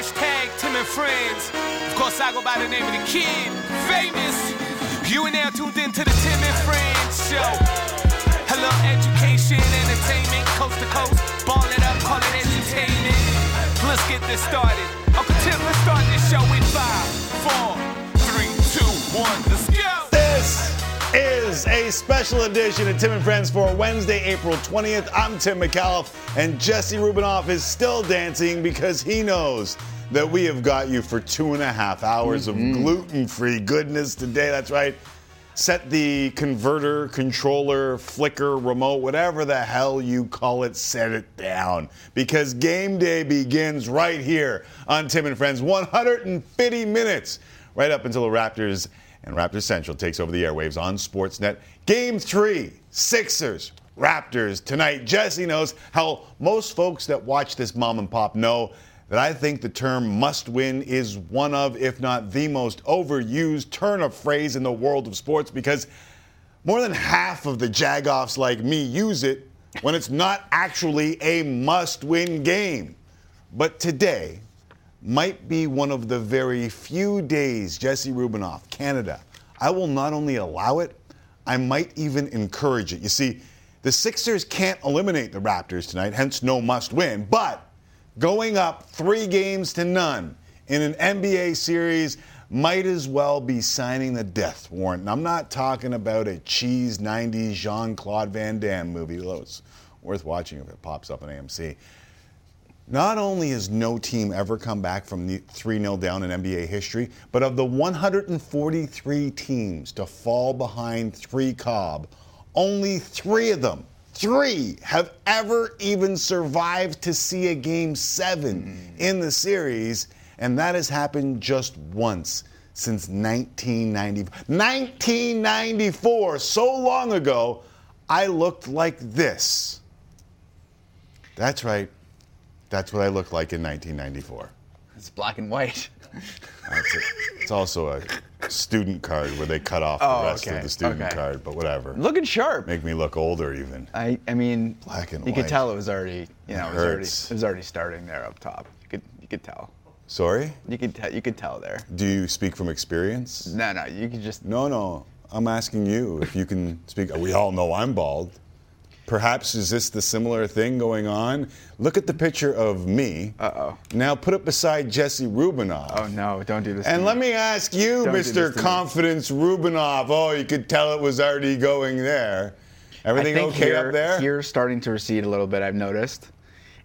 Hashtag Tim and Friends. Of course, I go by the name of the kid, famous. You and I tuned in to the Tim and Friends show. Hello, education, entertainment, coast to coast. Ball it up, call it entertainment. Let's get this started. Uncle Tim, let's start this show in 5, 4, 3, 2, 1. Let's go. This is a special edition of Tim and Friends for Wednesday, April 20th. I'm Tim McAuliffe, and Jesse Rubinoff is still dancing because he knows that we have got you for 2.5 hours of gluten-free goodness today. That's right. Set the converter, controller, flicker, remote, whatever the hell you call it, set it down. Because game day begins right here on Tim and Friends. 150 minutes right up until the Raptors and Raptors Central takes over the airwaves on Sportsnet. Game 3, Sixers, Raptors tonight. Jesse knows how most folks that watch this mom and pop know that I think the term must win is one of, if not the most overused turn of phrase in the world of sports, because more than half of the jagoffs like me use it when it's not actually a must-win game. But today might be one of the very few days, Jesse Rubinoff, Canada, I will not only allow it, I might even encourage it. You see, the Sixers can't eliminate the Raptors tonight, hence no must win, but going up 3-0 in an NBA series might as well be signing the death warrant. And I'm not talking about a cheese 90s Jean-Claude Van Damme movie, although it's worth watching if it pops up on AMC. Not only has no team ever come back from 3-0 down in NBA history, but of the 143 teams to fall behind 3-0, only 3 of them, 3, have ever even survived to see a Game 7 in the series, and that has happened just once since 1994, so long ago, I looked like this. That's right. That's what I looked like in 1994. It's black and white. It's also a student card where they cut off the rest of the student card, but whatever. Looking sharp. Make me look older even. I mean, black and white. You could tell it was already, it was already starting there up top. You could tell. Sorry? You could tell there. Do you speak from experience? No, you could just. No, I'm asking you if you can speak. We all know I'm bald. Perhaps is this the similar thing going on? Look at the picture of me. Uh-oh. Now put it beside Jesse Rubinoff. Oh, no, don't do this to me. And let me ask you, Mr. Confidence Rubinoff. Oh, you could tell it was already going there. Everything okay up there? You're starting to recede a little bit, I've noticed.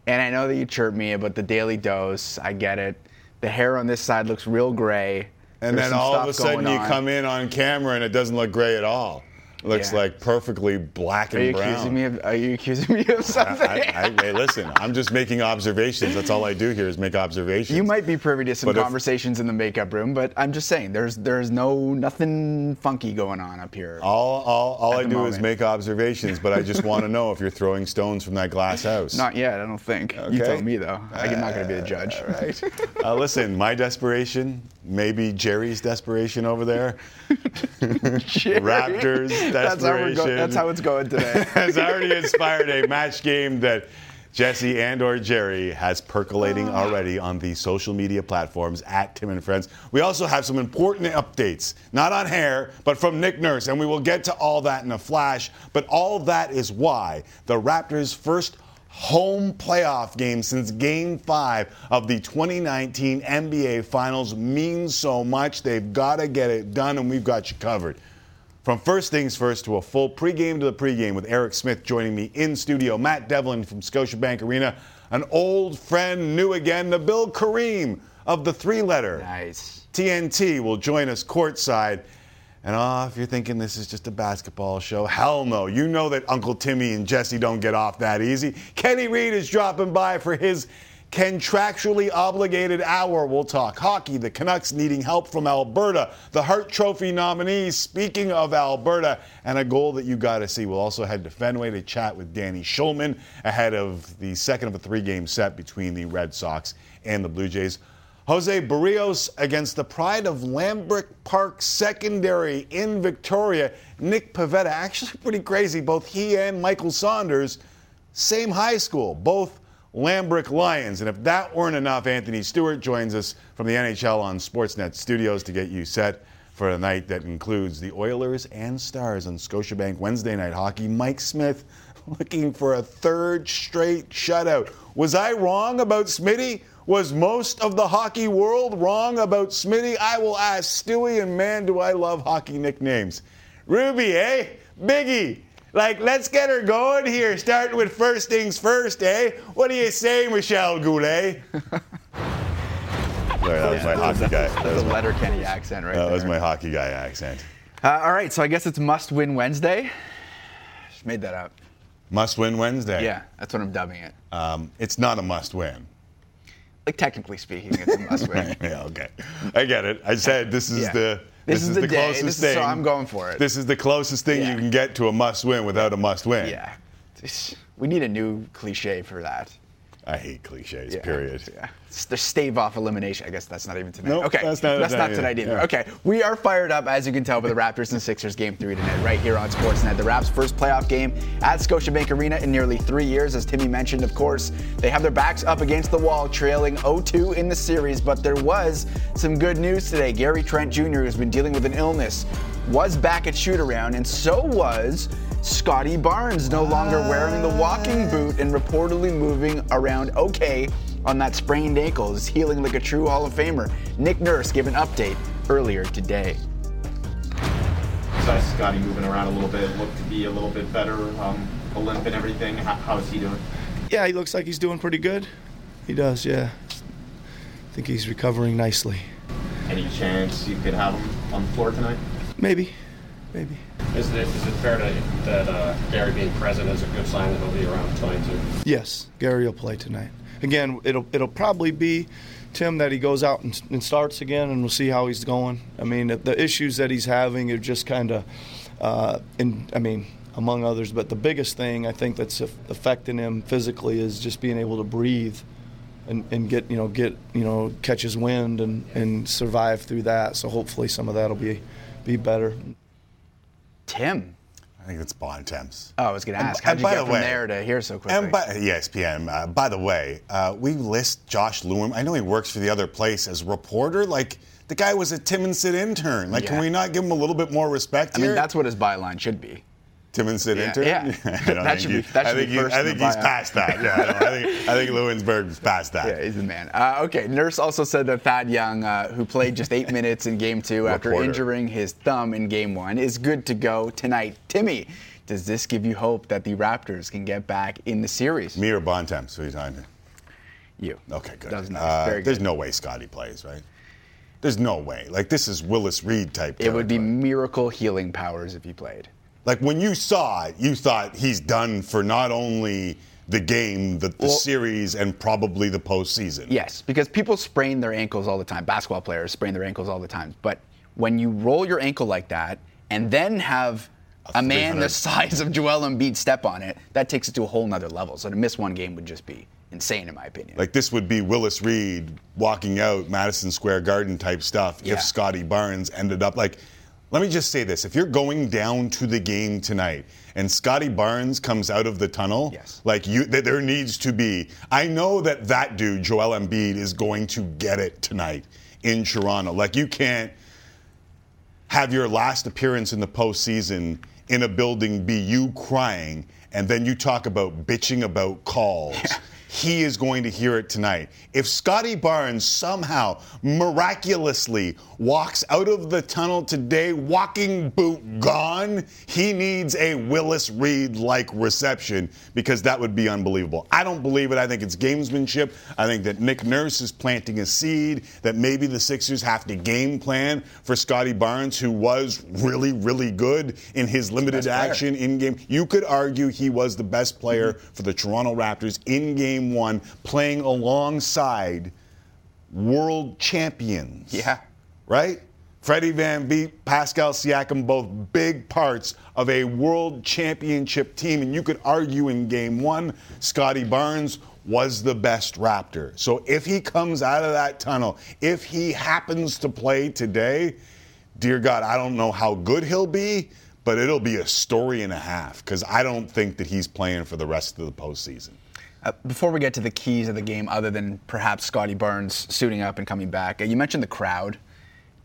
And I know that you chirped me about the daily dose. I get it. The hair on this side looks real gray. And then all of a sudden you come in on camera and it doesn't look gray at all. Looks like perfectly black and brown. Are you accusing me of something? Hey, listen, I'm just making observations. That's all I do here is make observations. You might be privy to some conversations in the makeup room, but I'm just saying there's nothing funky going on up here. All I do is make observations, but I just want to know if you're throwing stones from that glass house. Not yet, I don't think. Okay. You tell me, though. I'm not going to be the judge. All right. Listen, my desperation, maybe Jerry's desperation over there. Raptors desperation. That's how it's going today. Has already inspired a match game that Jesse and or Jerry has percolating already on the social media platforms at Tim and Friends. We also have some important updates, not on hair, but from Nick Nurse, and we will get to all that in a flash. But all that is why the Raptors' first home playoff game since Game 5 of the 2019 NBA Finals means so much. They've got to get it done, and we've got you covered. From first things first to a full pregame to the pregame with Eric Smith joining me in studio. Matt Devlin from Scotiabank Arena, an old friend, new again, Nabil Karim of the 3-letter. Nice. TNT will join us courtside. And if you're thinking this is just a basketball show, hell no. You know that Uncle Timmy and Jesse don't get off that easy. Kenny Reed is dropping by for his contractually obligated hour. We'll talk hockey, the Canucks needing help from Alberta, the Hart Trophy nominees, speaking of Alberta, and a goal that you got to see. We'll also head to Fenway to chat with Dan Shulman ahead of the second of a 3-game set between the Red Sox and the Blue Jays. José Berríos against the pride of Lambrick Park Secondary in Victoria. Nick Pivetta, actually pretty crazy. Both he and Michael Saunders, same high school. Both Lambrick Lions. And if that weren't enough, Anthony Stewart joins us from the NHL on Sportsnet Studios to get you set for a night that includes the Oilers and Stars on Scotiabank Wednesday Night Hockey. Mike Smith looking for a third straight shutout. Was I wrong about Smitty? Was most of the hockey world wrong about Smitty? I will ask Stewie, and man, do I love hockey nicknames. Ruby, eh? Biggie. Like, let's get her going here, starting with first things first, eh? What do you say, Michelle Goulet? Sorry, that was my hockey guy. That was a Letterkenny accent right there. That was my hockey guy accent. All right, so I guess it's Must Win Wednesday. Just made that up. Must Win Wednesday. Yeah, that's what I'm dubbing it. It's not a must win. Like, technically speaking, it's a must win. Yeah, okay. I get it. I said this is the... This is the closest thing. So I'm going for it. This is the closest thing you can get to a must-win without a must-win. Yeah. We need a new cliche for that. I hate cliches, period. Yeah. The stave off elimination. I guess that's not even tonight. Nope, okay. That's not tonight either. Yeah. Okay. We are fired up, as you can tell, by the Raptors and Sixers Game 3 tonight, right here on Sportsnet. The Raps' first playoff game at Scotiabank Arena in nearly 3 years. As Timmy mentioned, of course, they have their backs up against the wall, trailing 0-2 in the series. But there was some good news today. Gary Trent Jr., who's been dealing with an illness, was back at shoot-around, and so was Scotty Barnes, no longer wearing the walking boot and reportedly moving around okay on that sprained ankle. Is healing like a true Hall of Famer. Nick Nurse gave an update earlier today. So Scotty moving around a little bit, looked to be a little bit better, a limp and everything. How is he doing? Yeah, he looks like he's doing pretty good. He does, yeah. I think he's recovering nicely. Any chance you could have him on the floor tonight? Maybe. Is it fair that Gary being present is a good sign that he'll be around tonight too? Yes, Gary will play tonight. Again, it'll probably be, Tim, that he goes out and starts again, and we'll see how he's going. I mean, the issues that he's having are just kind of, among others, but the biggest thing I think that's affecting him physically is just being able to breathe and get catch his wind and survive through that. So hopefully some of that'll be better. Tim. I think it's Bond Temps. Oh, I was going to ask. How'd you get from there to here so quickly? ESPN. By the way, we list Josh Lewin. I know he works for the other place as reporter. Like, the guy was a Tim and Sid intern. Like, can we not give him a little bit more respect here? I mean, that's what his byline should be. Tim and Sid intern? Yeah. I think he's past that. Yeah, I think Lewinsburg's past that. Yeah, he's the man. Okay, Nurse also said that Thad Young, who played just 8 minutes in Game 2 after injuring his thumb in Game 1, is good to go tonight. Timmy, does this give you hope that the Raptors can get back in the series? Me or Bontemps? Who are you talking to? You. Okay, good. Very good. There's no way Scotty plays, right? There's no way. Like, this is Willis Reed type. It would be miracle healing powers if he played. Like, when you saw it, you thought he's done for not only the game, the series, and probably the postseason. Yes, because people sprain their ankles all the time. Basketball players sprain their ankles all the time. But when you roll your ankle like that and then have a man the size of Joel Embiid step on it, that takes it to a whole nother level. So to miss one game would just be insane, in my opinion. Like, this would be Willis Reed walking out Madison Square Garden type stuff if Scotty Barnes ended up like... Let me just say this. If you're going down to the game tonight and Scotty Barnes comes out of the tunnel, there needs to be. I know that dude, Joel Embiid, is going to get it tonight in Toronto. Like, you can't have your last appearance in the postseason in a building be you crying, and then you talk about bitching about calls. Yeah. He is going to hear it tonight. If Scotty Barnes somehow miraculously walks out of the tunnel today, walking boot gone, he needs a Willis Reed-like reception, because that would be unbelievable. I don't believe it. I think it's gamesmanship. I think that Nick Nurse is planting a seed that maybe the Sixers have to game plan for Scotty Barnes, who was really, really good in his limited action in-game. You could argue he was the best player for the Toronto Raptors in Game 1, playing alongside world champions. Yeah. Right? Freddie VanVleet, Pascal Siakam, both big parts of a world championship team. And you could argue in Game 1, Scotty Barnes was the best Raptor. So if he comes out of that tunnel, if he happens to play today, dear God, I don't know how good he'll be, but it'll be a story and a half, because I don't think that he's playing for the rest of the postseason. Before we get to the keys of the game, other than perhaps Scotty Barnes suiting up and coming back, you mentioned the crowd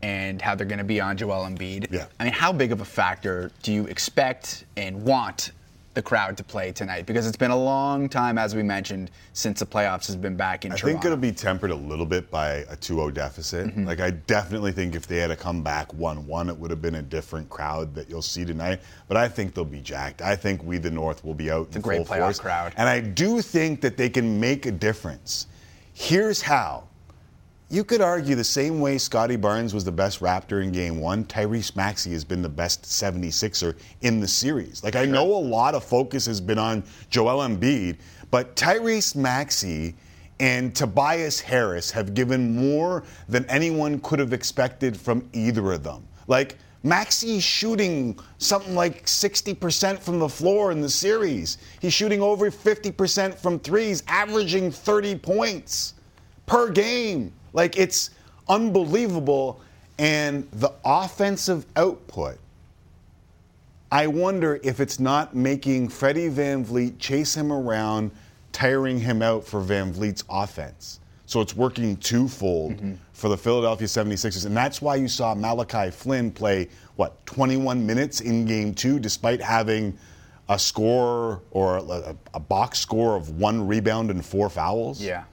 and how they're going to be on Joel Embiid. Yeah. I mean, how big of a factor do you expect and want the crowd to play tonight? Because it's been a long time, as we mentioned, since the playoffs has been back in Toronto. I think it'll be tempered a little bit by a 2-0 deficit. Mm-hmm. Like, I definitely think if they had to come back 1-1, it would have been a different crowd that you'll see tonight. But I think they'll be jacked. I think we, the North, will be out in full force. It's a great playoff crowd. And I do think that they can make a difference. Here's how. You could argue the same way Scotty Barnes was the best Raptor in Game 1, Tyrese Maxey has been the best 76er in the series. Like, I know a lot of focus has been on Joel Embiid, but Tyrese Maxey and Tobias Harris have given more than anyone could have expected from either of them. Like, Maxey shooting something like 60% from the floor in the series. He's shooting over 50% from threes, averaging 30 points per game. Like, it's unbelievable. And the offensive output, I wonder if it's not making Freddie VanVleet chase him around, tiring him out for VanVleet's offense. So it's working twofold for the Philadelphia 76ers. And that's why you saw Malachi Flynn play, 21 minutes in Game 2, despite having a score or a box score of 1 rebound and 4 fouls? Yeah.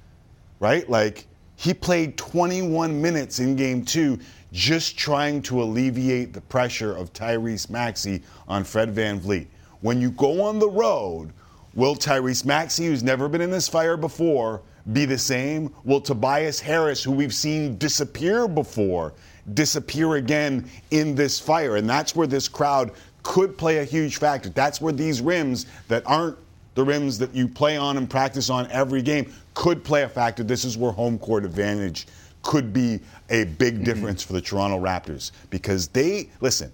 Right? Like, he played 21 minutes in Game 2 just trying to alleviate the pressure of Tyrese Maxey on Fred VanVleet. When you go on the road, will Tyrese Maxey, who's never been in this fire before, be the same? Will Tobias Harris, who we've seen disappear before, disappear again in this fire? And that's where this crowd could play a huge factor. That's where these rims that aren't the rims that you play on and practice on every game could play a factor. This is where home court advantage could be a big difference for the Toronto Raptors, because they, listen,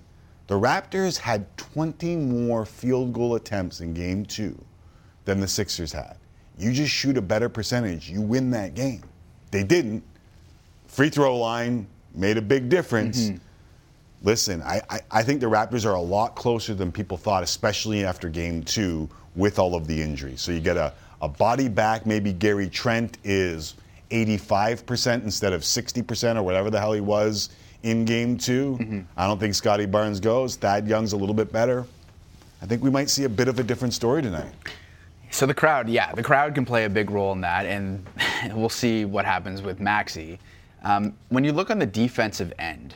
the Raptors had 20 more field goal attempts in Game 2 than the Sixers had. You just shoot a better percentage, you win that game. They didn't. Free throw line made a big difference. Listen, I think the Raptors are a lot closer than people thought, especially after Game 2 with all of the injuries. So you get a body back. Maybe Gary Trent is 85% instead of 60% or whatever the hell he was in Game 2. I don't think Scotty Barnes goes. Thad Young's a little bit better. I think we might see a bit of a different story tonight. So the crowd, the crowd can play a big role in that, and we'll see what happens with Maxey. When you look on the defensive end,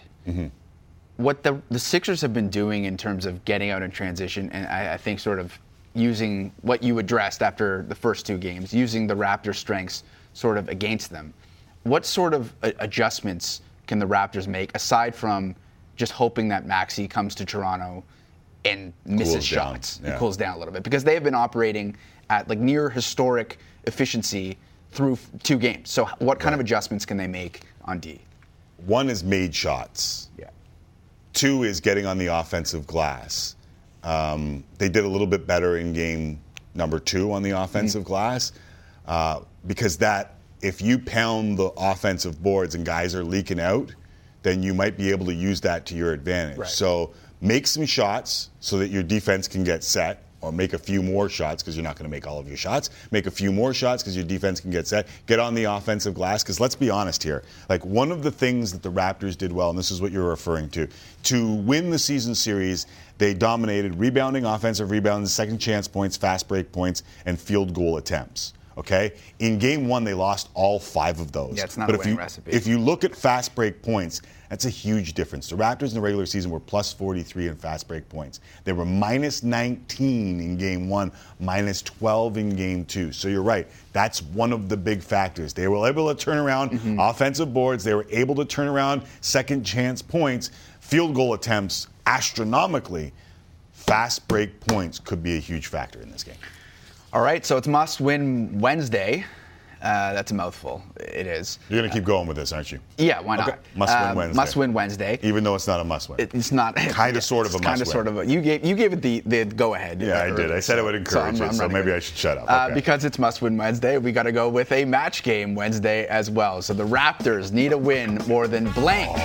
what the Sixers have been doing in terms of getting out in transition, and I think sort of using what you addressed after the first two games, using the Raptors' strengths sort of against them. What sort of adjustments can the Raptors make, aside from just hoping that Maxey comes to Toronto and misses shots and cools down a little bit? Because they have been operating at like near historic efficiency through two games. So what kind of adjustments can they make on D? One is made shots. Yeah. Two is getting on the offensive glass. They did a little bit better in game number 2 on the offensive glass because that, if you pound the offensive boards and guys are leaking out, then you might be able to use that to your advantage. Right. So make some shots so that your defense can get set, or make a few more shots because you're not going to make all of your shots. Make a few more shots because your defense can get set. Get on the offensive glass because let's be honest here. Like, one of the things that the Raptors did well, and this is what you're referring to win the season series, they dominated rebounding, offensive rebounds, second chance points, fast break points, and field goal attempts. Okay? In Game 1, they lost all 5 of those. Yeah, it's not a winning recipe. If you look at fast break points, that's a huge difference. The Raptors in the regular season were plus 43 in fast break points. They were minus 19 in Game 1, minus 12 in Game 2. So you're right. That's one of the big factors. They were able to turn around offensive boards. They were able to turn around second chance points. Field goal attempts, astronomically. Fast break points could be a huge factor in this game. All right, so it's must-win Wednesday. That's a mouthful. It is. You're going to keep going with this, aren't you? Yeah, why not? Okay. Must-win Wednesday. Must-win Wednesday. Even though it's not a must-win. It's not. Kind of, sort of a must-win. You gave it the go-ahead. Yeah, I did. I said I would encourage it, so maybe I should shut up. Okay. Because it's must-win Wednesday, we got to go with a match game Wednesday as well. So the Raptors need a win more than blank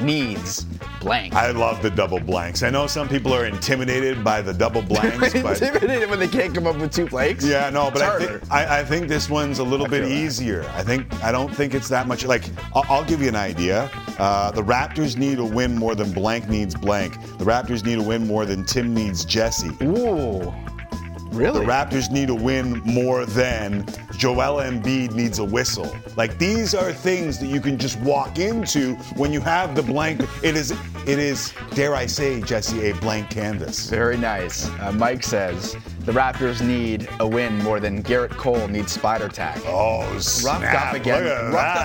needs blank. I love the double blanks. I know some people are intimidated by the double blanks. Intimidated when they can't come up with two blanks? Yeah, no, but I think this one's a little bit easier. I don't think it's that much. Like, I'll give you an idea. The Raptors need a win more than blank needs blank. The Raptors need a win more than Tim needs Jesse. Ooh, really? The Raptors need a win more than Joel Embiid needs a whistle. Like, these are things that you can just walk into when you have the blank. It is, dare I say, Jesse, a blank canvas. Very nice. Mike says the Raptors need a win more than Garrett Cole needs spider tack. Oh, snap. Roughed up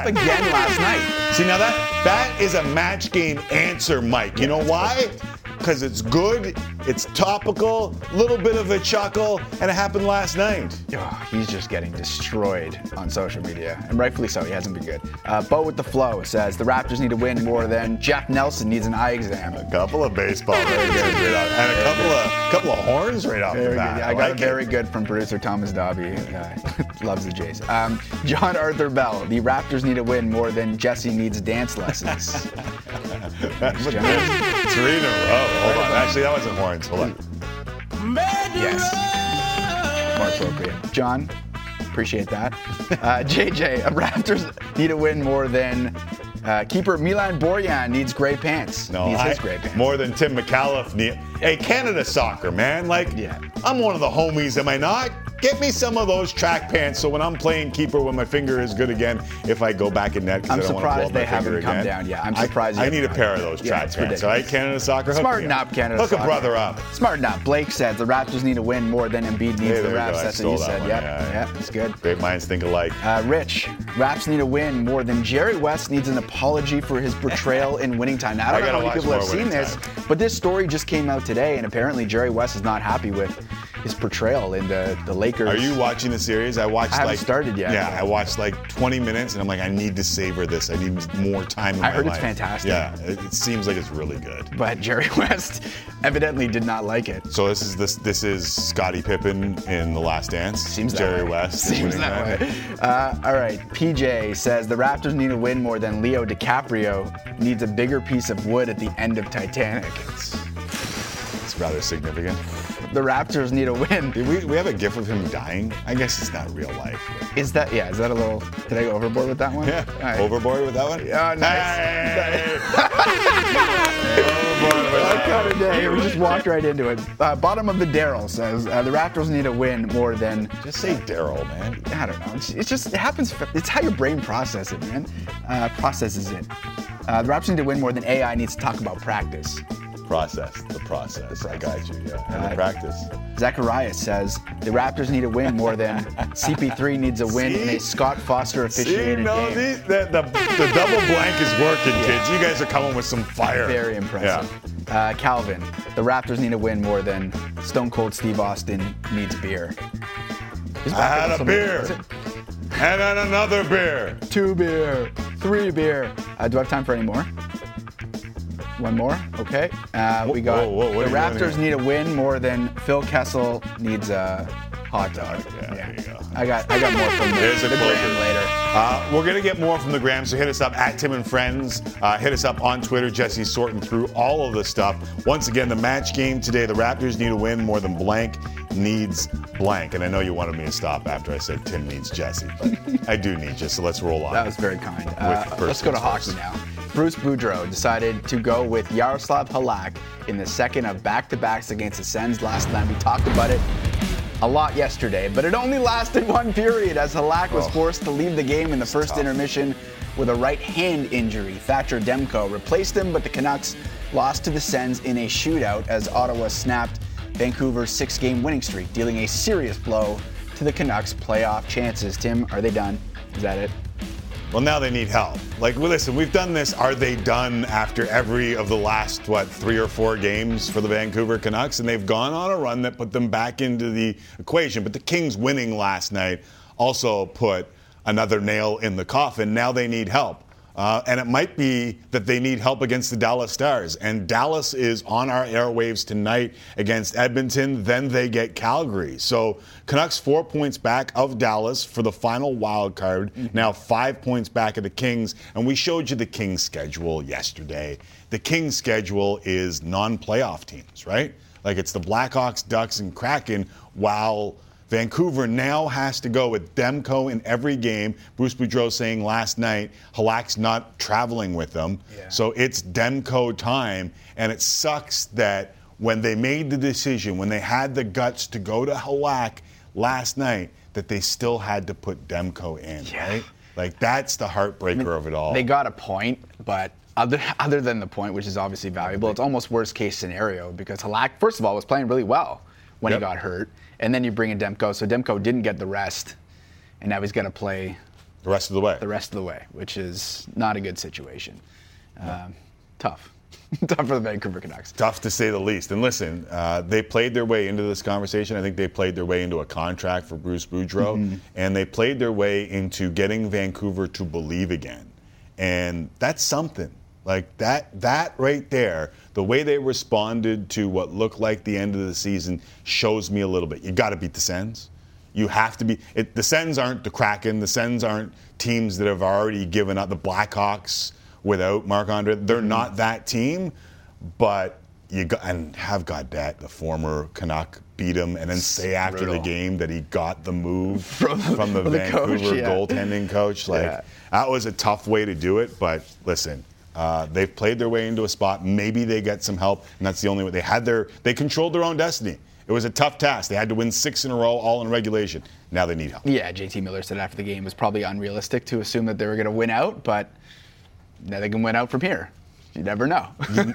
again last night. See, now that is a match game answer, Mike. You know why? Because it's good, it's topical, a little bit of a chuckle, and it happened last night. Oh, he's just getting destroyed on social media, and rightfully so. He hasn't been good. Bo with the flow says the Raptors need to win more than Jeff Nelson needs an eye exam. A couple of baseball right and a couple of horns right off the bat. Yeah, I got very good from producer Thomas Dobby. Loves the Jays. John Arthur Bell, the Raptors need to win more than Jesse needs dance lessons. Three in a row. Hold on. Actually, that wasn't Warren's. Hold on. Yes. More appropriate. John, appreciate that. JJ, Raptors need a win more than keeper Milan Borjan needs gray pants. No, more than Tim McAuliffe. Hey, Canada soccer, man. Like, yeah. I'm one of the homies, am I not? Get me some of those track pants so when I'm playing keeper, when my finger is good again, if I go back in net, because I don't want to blow my finger again. I'm surprised they haven't come down. Yeah, I'm surprised. I need a pair of those track pants. Ridiculous. All right, Canada soccer. Smarten up, Canada soccer. Hook a brother up. Smarten up. Blake said the Raptors need to win more than Embiid needs the Raps. That's what you said. One. Yeah, that's good. Great minds think alike. Rich, Raps need to win more than Jerry West needs an apology for his portrayal in Winning Time. Now, I don't know how many people have seen this, but this story just came out today, and apparently Jerry West is not happy with his portrayal in the Lakers. Are you watching the series? I haven't started yet. Yeah, I watched like 20 minutes, and I'm like, I need to savor this. I need more time in my life. I heard it's fantastic. Yeah, it seems like it's really good. But Jerry West evidently did not like it. So this is Scottie Pippen in The Last Dance. Seems that Jerry West. Seems that way. All right, PJ says the Raptors need a win more than Leo DiCaprio needs a bigger piece of wood at the end of Titanic. It's rather significant. The Raptors need a win. Did we have a gif of him dying? I guess it's not real life. But. Is that a little, did I go overboard with that one? Yeah. Right. Overboard with that one? Oh, nice. Hey. Overboard with that kind of day. We just walked right into it. Bottom of the Daryl says, the Raptors need a win more than. Just say Daryl, man. I don't know. It happens. It's how your brain processes it, man. Processes it. The Raptors need to win more than AI needs to talk about practice. The process. I got you, yeah. And the practice. Zacharias says the Raptors need a win more than CP3 needs a win in a Scott Foster officiated game. The double blank is working, kids. You guys are coming with some fire. Very impressive. Yeah. Calvin, the Raptors need a win more than Stone Cold Steve Austin needs beer. I had a beer. And then another beer. 2 beer. 3 beer. Do I have time for any more? One more, okay. We got the Raptors need a win more than Phil Kessel needs a hot dog. Yeah. There you go. I got more from the Gram later. We're gonna get more from the Gram, so hit us up at Tim and Friends. Hit us up on Twitter. Jesse's sorting through all of the stuff. Once again, the match game today. The Raptors need a win more than blank needs blank. And I know you wanted me to stop after I said Tim needs Jesse, but I do need you. So let's roll on. That was very kind. Let's go to hockey now. Bruce Boudreau decided to go with Yaroslav Halak in the second of back-to-backs against the Sens last night. We talked about it a lot yesterday, but it only lasted one period as Halak was forced to leave the game in the first intermission with a right hand injury. Thatcher Demko replaced him, but the Canucks lost to the Sens in a shootout as Ottawa snapped Vancouver's 6-game winning streak, dealing a serious blow to the Canucks' playoff chances. Tim, are they done? Is that it? Well, now they need help. Like, well, listen, we've done this. Are they done after every of the last, 3 or 4 games for the Vancouver Canucks? And they've gone on a run that put them back into the equation. But the Kings winning last night also put another nail in the coffin. Now they need help. And it might be that they need help against the Dallas Stars. And Dallas is on our airwaves tonight against Edmonton. Then they get Calgary. So Canucks 4 points back of Dallas for the final wild card. Now 5 points back of the Kings. And we showed you the Kings schedule yesterday. The Kings schedule is non-playoff teams, right? Like it's the Blackhawks, Ducks, and Kraken, while Vancouver now has to go with Demko in every game. Bruce Boudreau saying last night, Halak's not traveling with them. Yeah. So it's Demko time. And it sucks that when they made the decision, when they had the guts to go to Halak last night, that they still had to put Demko in, right? Like, that's the heartbreaker of it all. They got a point, but other than the point, which is obviously valuable, it's almost worst-case scenario because Halak, first of all, was playing really well when he got hurt. And then you bring in Demko. So Demko didn't get the rest, and now he's got to play the rest of the way. The rest of the way, which is not a good situation. Tough. Tough for the Vancouver Canucks. Tough to say the least. And listen, they played their way into this conversation. I think they played their way into a contract for Bruce Boudreau, and they played their way into getting Vancouver to believe again. And that's something. Like that right there, the way they responded to what looked like the end of the season shows me a little bit. You got to beat the Sens. You have to be. The Sens aren't the Kraken. The Sens aren't teams that have already given up. The Blackhawks without Marc-Andre, they're not that team. But you got, and have Gaudette, the former Canuck, beat him and then say after the game that he got the move from the Vancouver coach, goaltending coach. Like that was a tough way to do it. But listen. They've played their way into a spot. Maybe they get some help, and that's the only way. They controlled their own destiny. It was a tough task. They had to win six in a row, all in regulation. Now they need help. Yeah, JT Miller said after the game it was probably unrealistic to assume that they were going to win out, but now they can win out from here. You never know.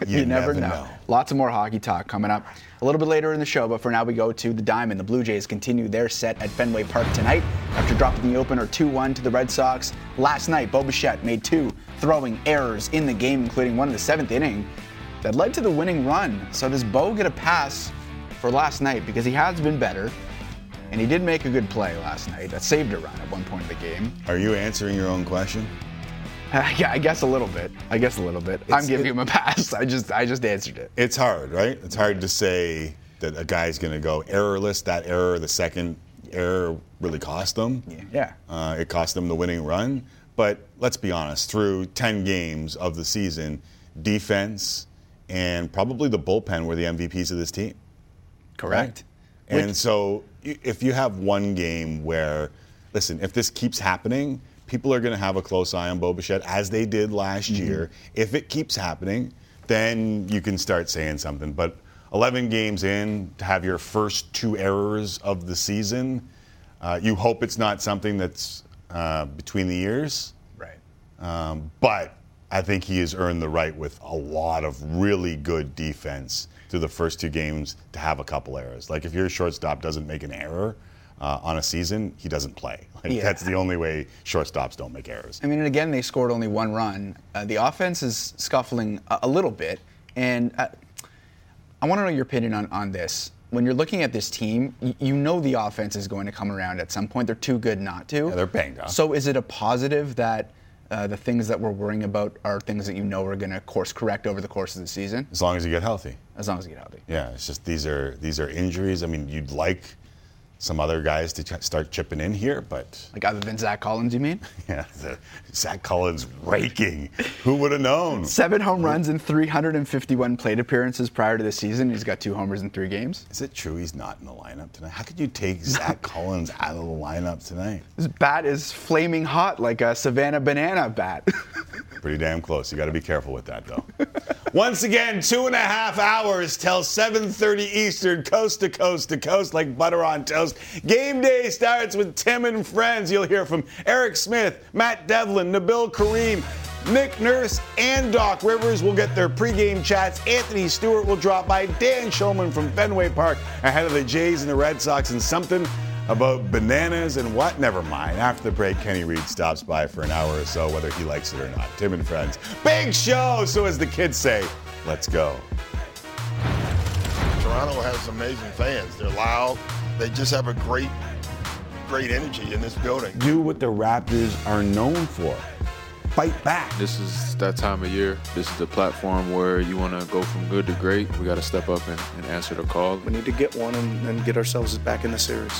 You never know. Lots of more hockey talk coming up a little bit later in the show, but for now we go to the Diamond. The Blue Jays continue their set at Fenway Park tonight after dropping the opener 2-1 to the Red Sox. Last night, Bo Bichette made two throwing errors in the game, including one in the seventh inning that led to the winning run. So does Bo get a pass for last night? Because he has been better, and he did make a good play last night that saved a run at one point of the game. Are you answering your own question? Yeah, I guess a little bit. I'm giving him a pass. I just answered it. It's hard, right? It's hard to say that a guy's going to go errorless. That error, the second error, really cost them. Yeah. It cost them the winning run. But let's be honest, through 10 games of the season, defense and probably the bullpen were the MVPs of this team. Correct. Right? And so if you have one game where, listen, if this keeps happening, people are going to have a close eye on Bo Bichette, as they did last year. If it keeps happening, then you can start saying something. But 11 games in, to have your first two errors of the season, you hope it's not something that's between the ears. Right. But I think he has earned the right with a lot of really good defense through the first two games to have a couple errors. Like if your shortstop doesn't make an error on a season, he doesn't play. That's the only way shortstops don't make errors. I mean, and again, they scored only one run. The offense is scuffling a little bit. And I want to know your opinion on this. When you're looking at this team, you know the offense is going to come around at some point. They're too good not to. Yeah, they're banged up. So is it a positive that the things that we're worrying about are things that you know are going to course correct over the course of the season? As long as you get healthy. Yeah, it's just these are injuries. I mean, you'd like some other guys to start chipping in here, but like other than Zach Collins, you mean? Yeah, Zach Collins raking. Who would have known? 7 home runs in 351 plate appearances prior to the season. He's got 2 homers in 3 games. Is it true he's not in the lineup tonight? How could you take Zach Collins out of the lineup tonight? His bat is flaming hot like a Savannah banana bat. Pretty damn close. You got to be careful with that, though. Once again, 2.5 hours till 7:30 Eastern, coast to coast to coast, like butter on toast. Game day starts with Tim and friends. You'll hear from Eric Smith, Matt Devlin, Nabil Karim, Nick Nurse, and Doc Rivers. We'll get their pregame chats. Anthony Stewart will drop by. Dan Shulman from Fenway Park ahead of the Jays and the Red Sox, and something about bananas and what? Never mind. After the break, Kenny Reed stops by for an hour or so, whether he likes it or not. Tim and friends, big show. So as the kids say, let's go. Toronto has amazing fans. They're loud. They just have a great great energy in this building. Do what the Raptors are known for. Fight back. This is that time of year. This is the platform where you want to go from good to great. We got to step up and answer the call. We need to get one and get ourselves back in the series.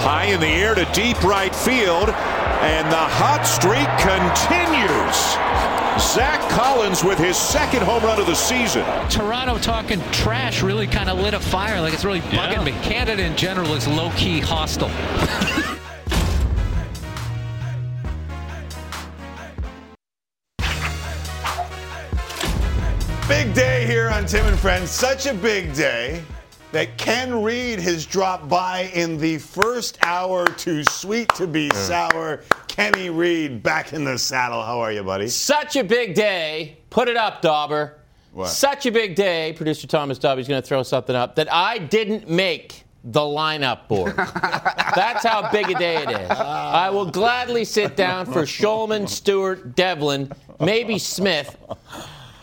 High in the air to deep right field, and the hot streak continues. Zach Collins with his second home run of the season. Toronto talking trash really kind of lit a fire, like it's really bugging me. Canada in general is low-key hostile. Big day here on Tim and Friends. Such a big day that Ken Reed has dropped by in the first hour to Sweet to Be Sour. Kenny Reed back in the saddle. How are you, buddy? Such a big day. Put it up, Dauber. What? Such a big day. Producer Thomas Dobby's going to throw something up that I didn't make the lineup board. That's how big a day it is. I will gladly sit down for Shulman, Stewart, Devlin, maybe Smith.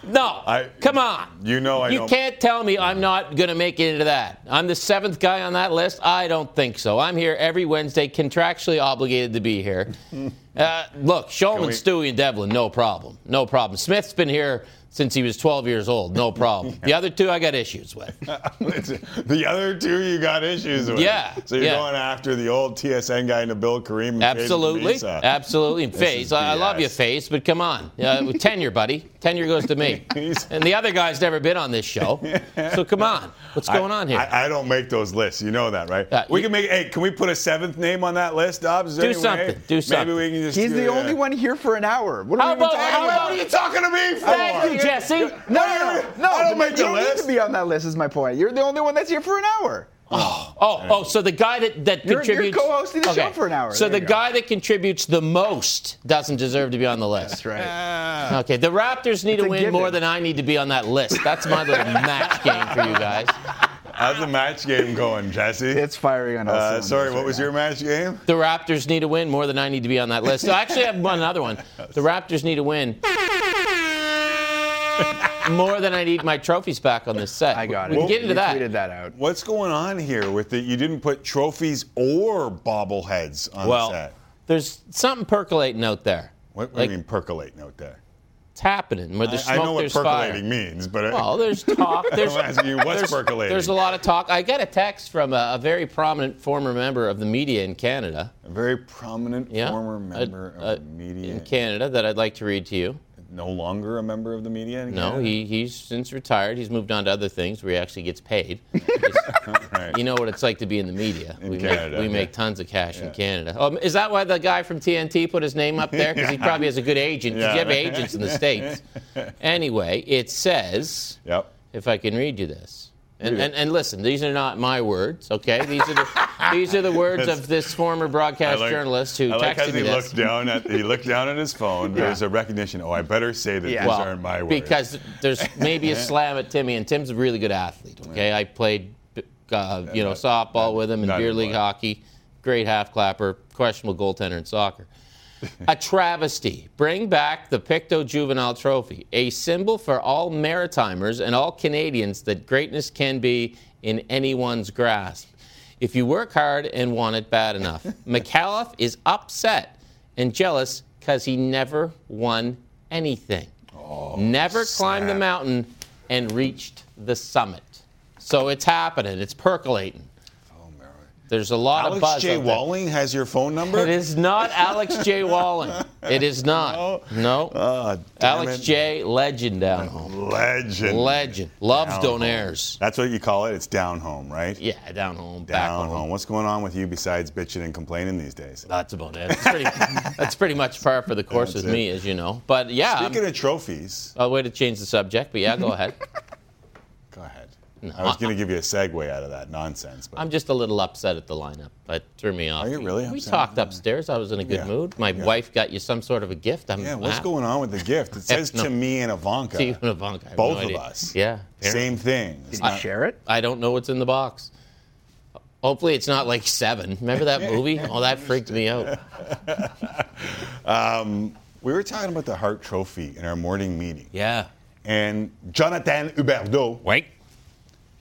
No, come on. You know I don't. You can't tell me I'm not going to make it into that. I'm the seventh guy on that list? I don't think so. I'm here every Wednesday, contractually obligated to be here. Look, Shulman, Stewie, and Devlin, no problem. No problem. Smith's been here since he was 12 years old, no problem. Yeah. The other two I got issues with. The other two you got issues with? Yeah. So you're going after the old TSN guy, Nabil Karim. And absolutely. Cavan Biggio. Absolutely. And Faisal, I love your Faisal, but come on. Tenure, buddy. Tenure goes to me. And the other guy's never been on this show. So come on. What's going on here? I don't make those lists. You know that, right? We can make. Hey, can we put a seventh name on that list, Dobbs? Do something. Way? Do something. Maybe we can just. He's the only one here for an hour. What are we talking about? What are you talking to me for? Thank you, Jesse. No. I don't make the list. You don't need to be on that list, is my point. You're the only one that's here for an hour. Oh! So the guy that contributes. You're co-hosting the show for an hour. So the guy that contributes the most doesn't deserve to be on the list. That's right. Okay, the Raptors need to win more than I need to be on that list. That's my little match game for you guys. How's the match game going, Jesse? It's firing on all cylinders. Sorry, what was your match game? The Raptors need to win more than I need to be on that list. So actually, I have another one. The Raptors need to win more than I need my trophies back on this set. I got it. We can get into that. We tweeted that out. What's going on here with the? You didn't put trophies or bobbleheads on the set. Well, there's something percolating out there. What do you mean percolating out there? It's happening. Where there's smoke, I know what percolating means, but there's talk. I'm asking you what's percolating. There's a lot of talk. I got a text from a very prominent former member of the media in Canada. A very prominent former member of the media in Canada that I'd like to read to you. No longer a member of the media in Canada? No, he's since retired. He's moved on to other things where he actually gets paid. Right. You know what it's like to be in the media. We make tons of cash in Canada. Is that why the guy from TNT put his name up there? Because he probably has a good agent. Because you have agents in the States. Anyway, it says, if I can read you this. And listen, these are not my words, okay? These are the words of this former broadcast journalist who texted me this. He looked down at his phone. There's a recognition. I better say that these aren't my words. Because there's maybe a slam at Timmy, and Tim's a really good athlete, okay? I played, softball with him and beer league hockey. Great half clapper, questionable goaltender in soccer. A travesty. Bring back the Pictou Juvenile Trophy, a symbol for all Maritimers and all Canadians that greatness can be in anyone's grasp if you work hard and want it bad enough. McAuliffe is upset and jealous because he never won anything. Never climbed the mountain and reached the summit. So it's happening. It's percolating. There's a lot of buzz. Alex J. Walling has your phone number? It is not Alex J. Walling. It is not. No. Alex J. Legend down home. Legend. Loves Donairs. That's what you call it? It's down home, right? Yeah, down home. Back home. What's going on with you besides bitching and complaining these days? That's about it. That's pretty much par for the course with me, as you know. But Speaking of trophies. A way to change the subject, but go ahead. No, I was going to give you a segue out of that nonsense. But I'm just a little upset at the lineup. That threw me off. Are you really upset? We talked upstairs. I was in a good mood. My wife got you some sort of a gift. What's going on with the gift? It says to me and Ivanka. To you and Ivanka. Both of us. Yeah. Apparently. Same thing. Did you share it? I don't know what's in the box. Hopefully it's not like Seven. Remember that movie? Oh, that freaked me out. We were talking about the Hart Trophy in our morning meeting. Yeah. and Jonathan Huberdeau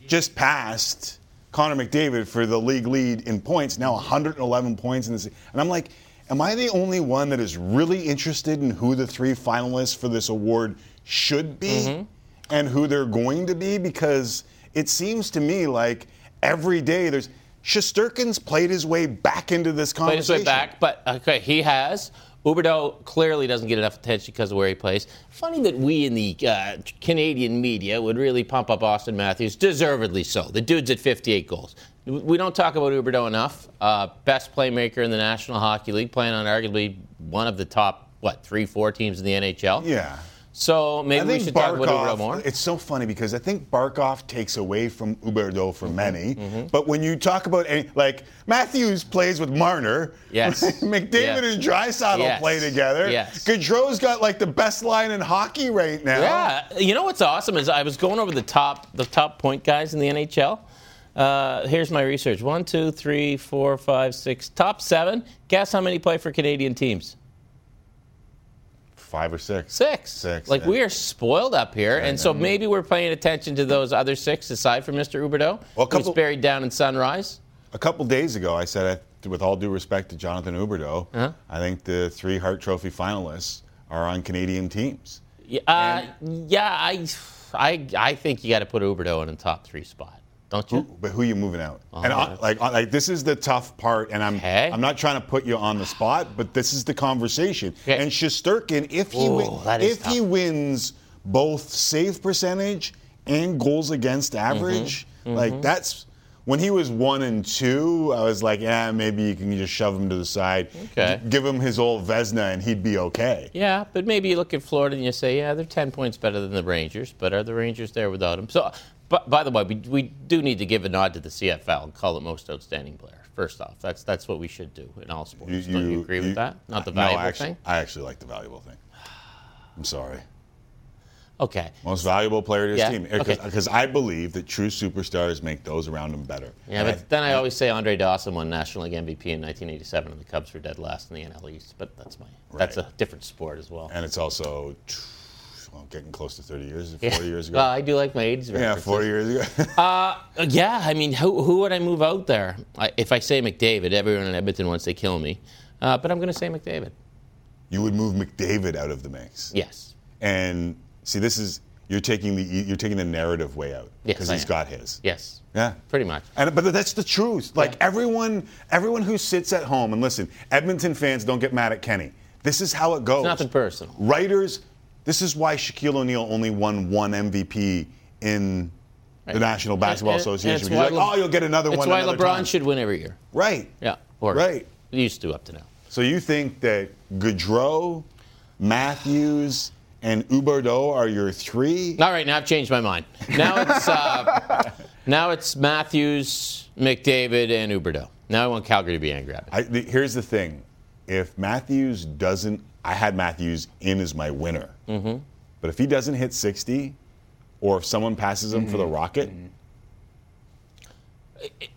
just passed Connor McDavid for the league lead in points, now 111 points in this. And I'm like, am I the only one that is really interested in who the three finalists for this award should be and who they're going to be? Because it seems to me like every day there's Shesterkin's played his way back into this conversation. Played his way back, but okay, he has. Huberdeau clearly doesn't get enough attention because of where he plays. Funny that we in the Canadian media would really pump up Auston Matthews, deservedly so. The dude's at 58 goals. We don't talk about Huberdeau enough. Best playmaker in the National Hockey League, playing on arguably one of the top, three, four teams in the NHL? Yeah. So maybe we should talk about Huberdeau more. It's so funny because I think Barkov takes away from Huberdeau for many. But when you talk about, like, Matthews plays with Marner. McDavid and Draisaitl play together. Gaudreau's got, like, the best line in hockey right now. Yeah. You know what's awesome is I was going over the top point guys in the NHL. Here's my research. 1, 2, 3, 4, 5, 6. Top 7. Guess how many play for Canadian teams? 5 or 6. Six. Like, we are spoiled up here, and so maybe we're paying attention to those other 6 aside from Mr. Huberdeau, who's buried down in Sunrise. A couple days ago, I said, with all due respect to Jonathan Huberdeau, I think the 3 Hart Trophy finalists are on Canadian teams. I think you got to put Huberdeau in the top 3 spot, don't you? But who are you moving out? And this is the tough part, and I'm not trying to put you on the spot, but this is the conversation. Okay. And Shesterkin, if he wins both save percentage and goals against average, like that's when he was 1 and 2, I was like, maybe you can just shove him to the side, give him his old Vezina, and he'd be okay. Yeah, but maybe you look at Florida and you say, they're 10 points better than the Rangers, but are the Rangers there without him? So. But by the way, we do need to give a nod to the CFL and call it most outstanding player. First off, that's what we should do in all sports. Don't you agree with that? Not the valuable thing? I actually like the valuable thing. I'm sorry. Okay. Most valuable player to his team. Because I believe that true superstars make those around them better. Yeah, and I always say Andre Dawson won National League MVP in 1987 and the Cubs were dead last in the NL East. But that's a different sport as well. And it's also true. Getting close to 30 years, 40 years ago. Well, I do like my age references. Yeah, 40 years ago. I mean, who would I move out there? If I say McDavid, everyone in Edmonton wants to kill me. But I'm going to say McDavid. You would move McDavid out of the mix. Yes. And see, this is you're taking the narrative way out because he's got his. Yes. Yeah. Pretty much. But that's the truth. Like everyone who sits at home and listen, Edmonton fans don't get mad at Kenny. This is how it goes. It's nothing personal. Writers. This is why Shaquille O'Neal only won 1 MVP in the National Basketball Association. He's like, you'll get another one another time. That's why LeBron should win every year. Right. Yeah. Or used to up to now. So you think that Gaudreau, Matthews, and Huberdeau are your 3? All right, now I've changed my mind. Now it's Matthews, McDavid, and Huberdeau. Now I want Calgary to be angry at it. Here's the thing. If Matthews doesn't, I had Matthews in as my winner. But if he doesn't hit 60, or if someone passes him for the Rocket.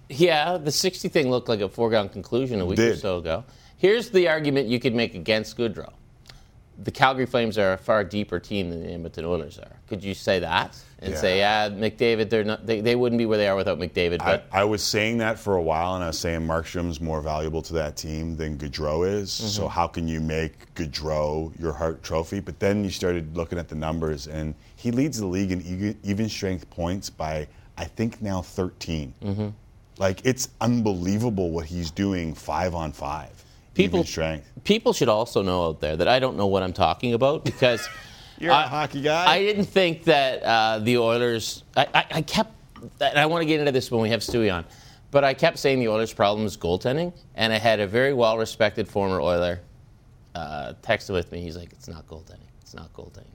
Yeah, the 60 thing looked like a foregone conclusion a week or so ago. Here's the argument you could make against Gaudreau. The Calgary Flames are a far deeper team than the Edmonton Oilers are. Could you say that? And say, McDavid, they wouldn't be where they are without McDavid. But I was saying that for a while, and I was saying Markstrom's more valuable to that team than Gaudreau is. So how can you make Gaudreau your Hart Trophy? But then you started looking at the numbers, and he leads the league in even-strength points by, I think, now 13. Like, it's unbelievable what he's doing 5-on-5. People should also know out there that I don't know what I'm talking about because... You're a hockey guy. I didn't think that the Oilers... I kept... And I want to get into this when we have Stewie on. But I kept saying the Oilers' problem is goaltending. And I had a very well-respected former Oiler text with me. He's like, it's not goaltending. It's not goaltending.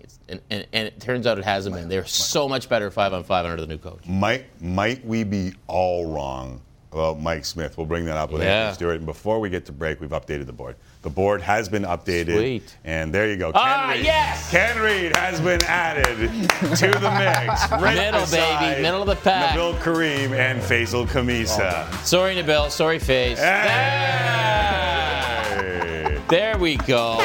And it turns out it hasn't been. They're so much better 5-on-5 under the new coach. Might we be all wrong about Mike Smith? We'll bring that up with Anthony Stewart. And before we get to break, we've updated the board. The board has been updated. Sweet. And there you go. Ken Reed. Yes. Ken Reed has been added to the mix. Right middle of the pack. Nabil Karim and Faisal Khamisa. Oh. Sorry, Nabil. Sorry, Faisal. Hey. There we go.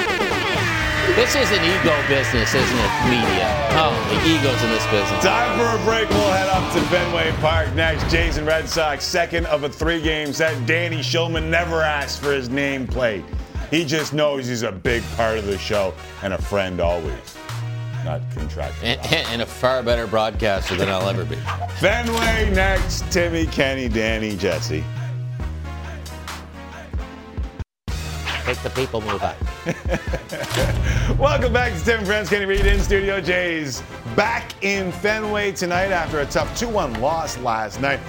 This is an ego business, isn't it, media? Oh, the ego's in this business. Time for a break. We'll head up to Fenway Park next. Jays and Red Sox, second of a three-game set. Danny Shulman never asked for his nameplate. He just knows he's a big part of the show and a friend always. Not contractual. And a far better broadcaster than I'll ever be. Fenway next. Timmy, Kenny, Danny, Jesse. Make the people move up. Welcome back to Tim Friends. Kenny Reed in studio. Jays back in Fenway tonight after a tough 2-1 loss last night.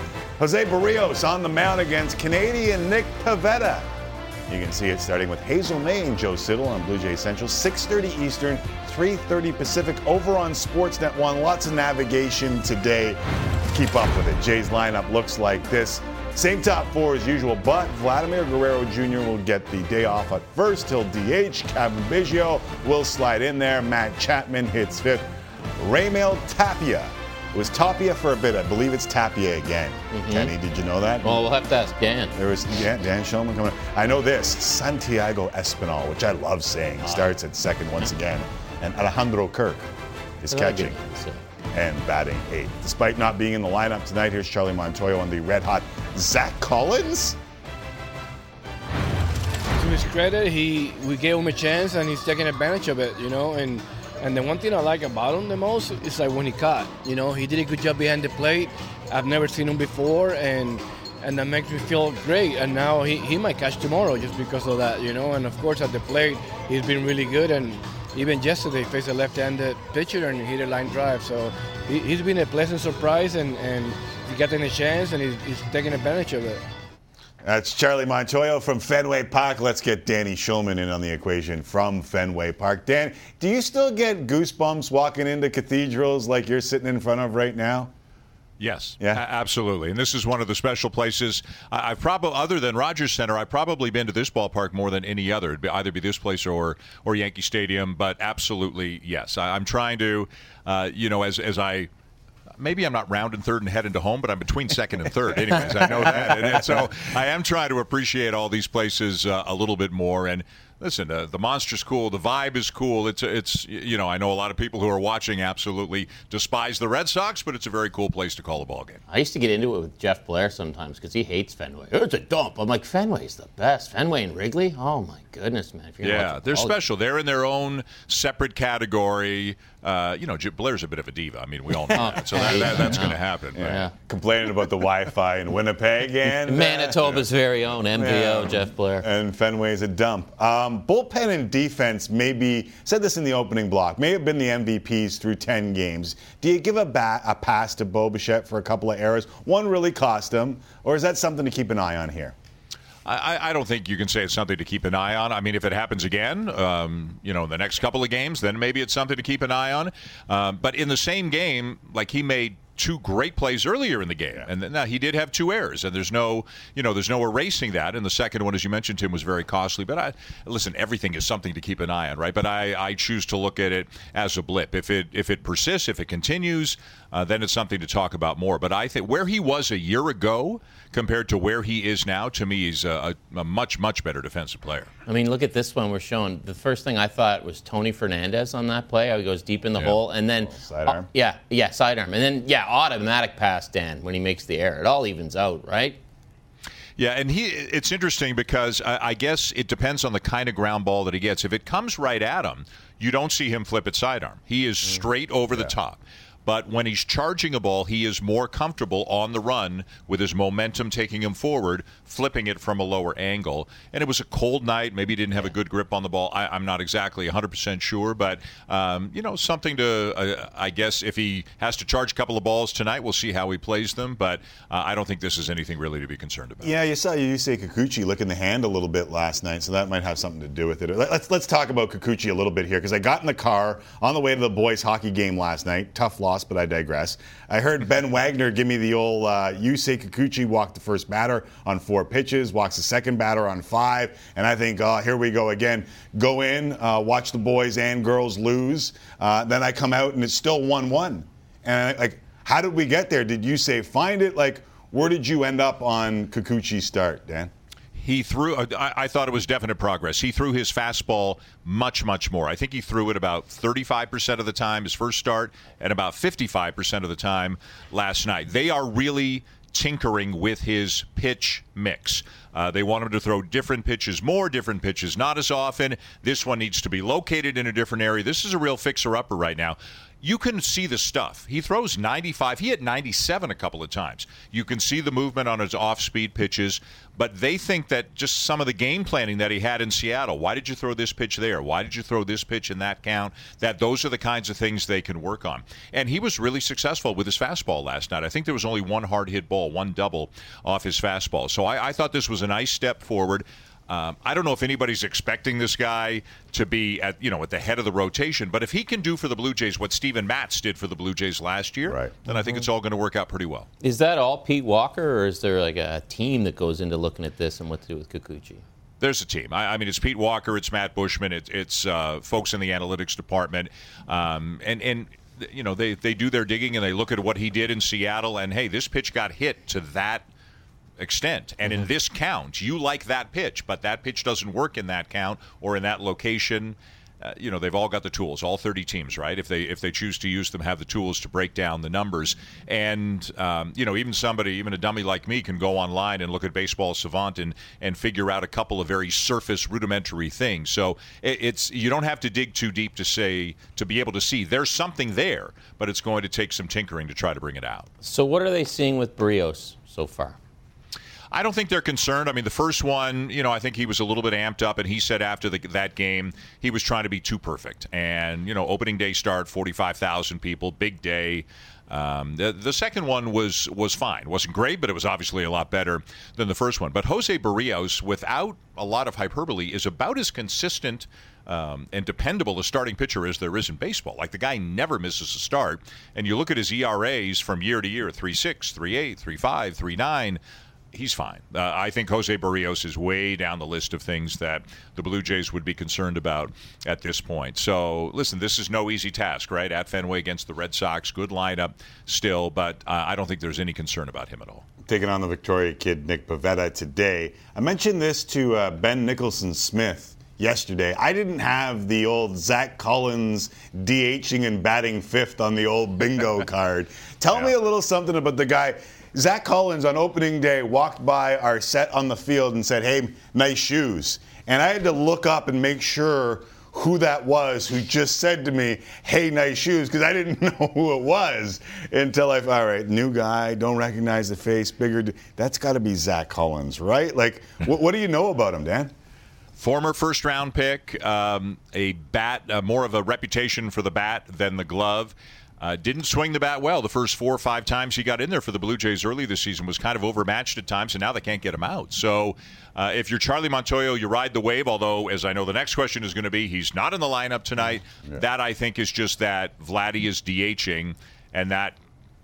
José Berríos on the mound against Canadian Nick Pivetta. You can see it starting with Hazel May and Joe Siddle on Blue Jay Central, 6:30 Eastern, 3:30 Pacific, over on Sportsnet One. Lots of navigation today. Keep up with it. Jay's lineup looks like this. Same top four as usual, but Vladimir Guerrero Jr. will get the day off at first. He'll DH. Cavan Biggio will slide in there. Matt Chapman hits fifth. Raimel Tapia. It was Tapia for a bit. I believe it's Tapia again. Mm-hmm. Kenny, did you know that? Well, we'll have to ask Dan. There was Dan Shulman coming up. I know this. Santiago Espinal, which I love saying, starts at second once again. And Alejandro Kirk is catching and batting eighth. Despite not being in the lineup tonight, here's Charlie Montoyo on the red-hot Zach Collins. To his credit, we gave him a chance, and he's taking advantage of it, you know, And the one thing I like about him the most is like when he caught. You know, he did a good job behind the plate. I've never seen him before, and that makes me feel great. And now he might catch tomorrow just because of that, you know. And, of course, at the plate, he's been really good. And even yesterday, he faced a left-handed pitcher and hit a line drive. So he's been a pleasant surprise, and he's gotten a chance, and he's taking advantage of it. That's Charlie Montoyo from Fenway Park. Let's get Danny Shulman in on the equation from Fenway Park. Dan, do you still get goosebumps walking into cathedrals like you're sitting in front of right now? Yes, yeah. Absolutely. And this is one of the special places. I've probably, other than Rogers Center, I've probably been to this ballpark more than any other. It'd either be this place or Yankee Stadium, but absolutely yes. I'm trying to, as I... Maybe I'm not rounding third and heading to home, but I'm between second and third. Anyways, I know that. And so I am trying to appreciate all these places a little bit more. And listen, the monster's cool. The vibe is cool. It's I know a lot of people who are watching absolutely despise the Red Sox, but it's a very cool place to call a ball game. I used to get into it with Jeff Blair sometimes because he hates Fenway. It's a dump. I'm like, Fenway's the best. Fenway and Wrigley? Oh, my goodness, man. If you're they're special. They're in their own separate category. Blair's a bit of a diva. I mean, we all know that. So that's going to happen. Yeah. Yeah. Complaining about the Wi-Fi in Winnipeg and Manitoba's very own MVO, Jeff Blair. And Fenway's a dump. Bullpen and defense said this in the opening block, may have been the MVPs through 10 games. Do you give a pass to Bo Bichette for a couple of errors? One really cost him, or is that something to keep an eye on here? I don't think you can say it's something to keep an eye on. I mean, if it happens again, in the next couple of games, then maybe it's something to keep an eye on. But in the same game, like he made two great plays earlier in the game, and now he did have two errors, and there's no erasing that. And the second one, as you mentioned, Tim, was very costly. But everything is something to keep an eye on, right? But I choose to look at it as a blip. If it persists, if it continues, then it's something to talk about more. But I think where he was a year ago compared to where he is now, to me, he's a much, much better defensive player. I mean, look at this one we're showing. The first thing I thought was Tony Fernandez on that play. How he goes deep in the hole, and then sidearm. Sidearm, and then automatic pass, Dan, when he makes the error. It all evens out, right? Yeah, and it's interesting because I guess it depends on the kind of ground ball that he gets. If it comes right at him, you don't see him flip it sidearm. He is straight over the top. But when he's charging a ball, he is more comfortable on the run with his momentum taking him forward, flipping it from a lower angle. And it was a cold night. Maybe he didn't have a good grip on the ball. I'm not exactly 100% sure, but, something to, I guess, if he has to charge a couple of balls tonight, we'll see how he plays them. But I don't think this is anything really to be concerned about. Yeah, you saw Yusei Kikuchi licking the hand a little bit last night, so that might have something to do with it. Let's talk about Kikuchi a little bit here, because I got in the car on the way to the boys' hockey game last night. Tough loss. But I digress. I heard Ben Wagner give me the old Yusei Kikuchi walked the first batter on 4 pitches, walks the second batter on 5, and I think, here we go again. Go in, watch the boys and girls lose. Then I come out and it's still 1-1. And how did we get there? Did you say find it? Where did you end up on Kikuchi's start, Dan? He threw, I thought it was definite progress. He threw his fastball much, much more. I think he threw it about 35% of the time his first start and about 55% of the time last night. They are really tinkering with his pitch mix. They want him to throw different pitches more, different pitches not as often. This one needs to be located in a different area. This is a real fixer-upper right now. You can see the stuff. He throws 95. He hit 97 a couple of times. You can see the movement on his off-speed pitches, but they think that just some of the game planning that he had in Seattle, why did you throw this pitch there? Why did you throw this pitch in that count? That those are the kinds of things they can work on. And he was really successful with his fastball last night. I think there was only one hard-hit ball, one double off his fastball. So I thought this was a nice step forward. I don't know if anybody's expecting this guy to be at the head of the rotation, but if he can do for the Blue Jays what Steven Matz did for the Blue Jays last year, right, then I think it's all going to work out pretty well. Is that all Pete Walker, or is there like a team that goes into looking at this and what to do with Kikuchi? There's a team. I mean, it's Pete Walker, it's Matt Bushman, it's folks in the analytics department, and you know they do their digging and they look at what he did in Seattle, and hey, this pitch got hit to that extent, and in this count you like that pitch, but that pitch doesn't work in that count or in that location. They've all got the tools, all 30 teams, right? If they choose to use them, have the tools to break down the numbers. And even a dummy like me can go online and look at Baseball Savant and figure out a couple of very surface rudimentary things. So it's, you don't have to dig too deep to be able to see there's something there, but it's going to take some tinkering to try to bring it out. So what are they seeing with Berríos so far? I don't think they're concerned. I mean, the first one, I think he was a little bit amped up, and he said after that game he was trying to be too perfect. And, opening day start, 45,000 people, big day. The second one was fine. It wasn't great, but it was obviously a lot better than the first one. But José Berríos, without a lot of hyperbole, is about as consistent and dependable a starting pitcher as there is in baseball. Like, the guy never misses a start. And you look at his ERAs from year to year, 3.6, 3.8, 3.5, 3.9. He's fine. I think José Berríos is way down the list of things that the Blue Jays would be concerned about at this point. So, listen, this is no easy task, right? At Fenway against the Red Sox, good lineup still, but I don't think there's any concern about him at all. Taking on the Victoria kid, Nick Pivetta, today. I mentioned this to Ben Nicholson-Smith yesterday. I didn't have the old Zach Collins DHing and batting fifth on the old bingo card. Tell me a little something about the guy. Zach Collins on opening day walked by our set on the field and said, "Hey, nice shoes." And I had to look up and make sure who that was who just said to me, "Hey, nice shoes," because I didn't know who it was until new guy, don't recognize the face, bigger. That's got to be Zach Collins, right? Like, what do you know about him, Dan? Former first-round pick, a bat, more of a reputation for the bat than the glove. Didn't swing the bat well. The first 4 or 5 times he got in there for the Blue Jays early this season was kind of overmatched at times, and now they can't get him out. So if you're Charlie Montoyo, you ride the wave, although, as I know the next question is going to be, he's not in the lineup tonight. Yeah. That, I think, is just that Vladdy is DHing, and that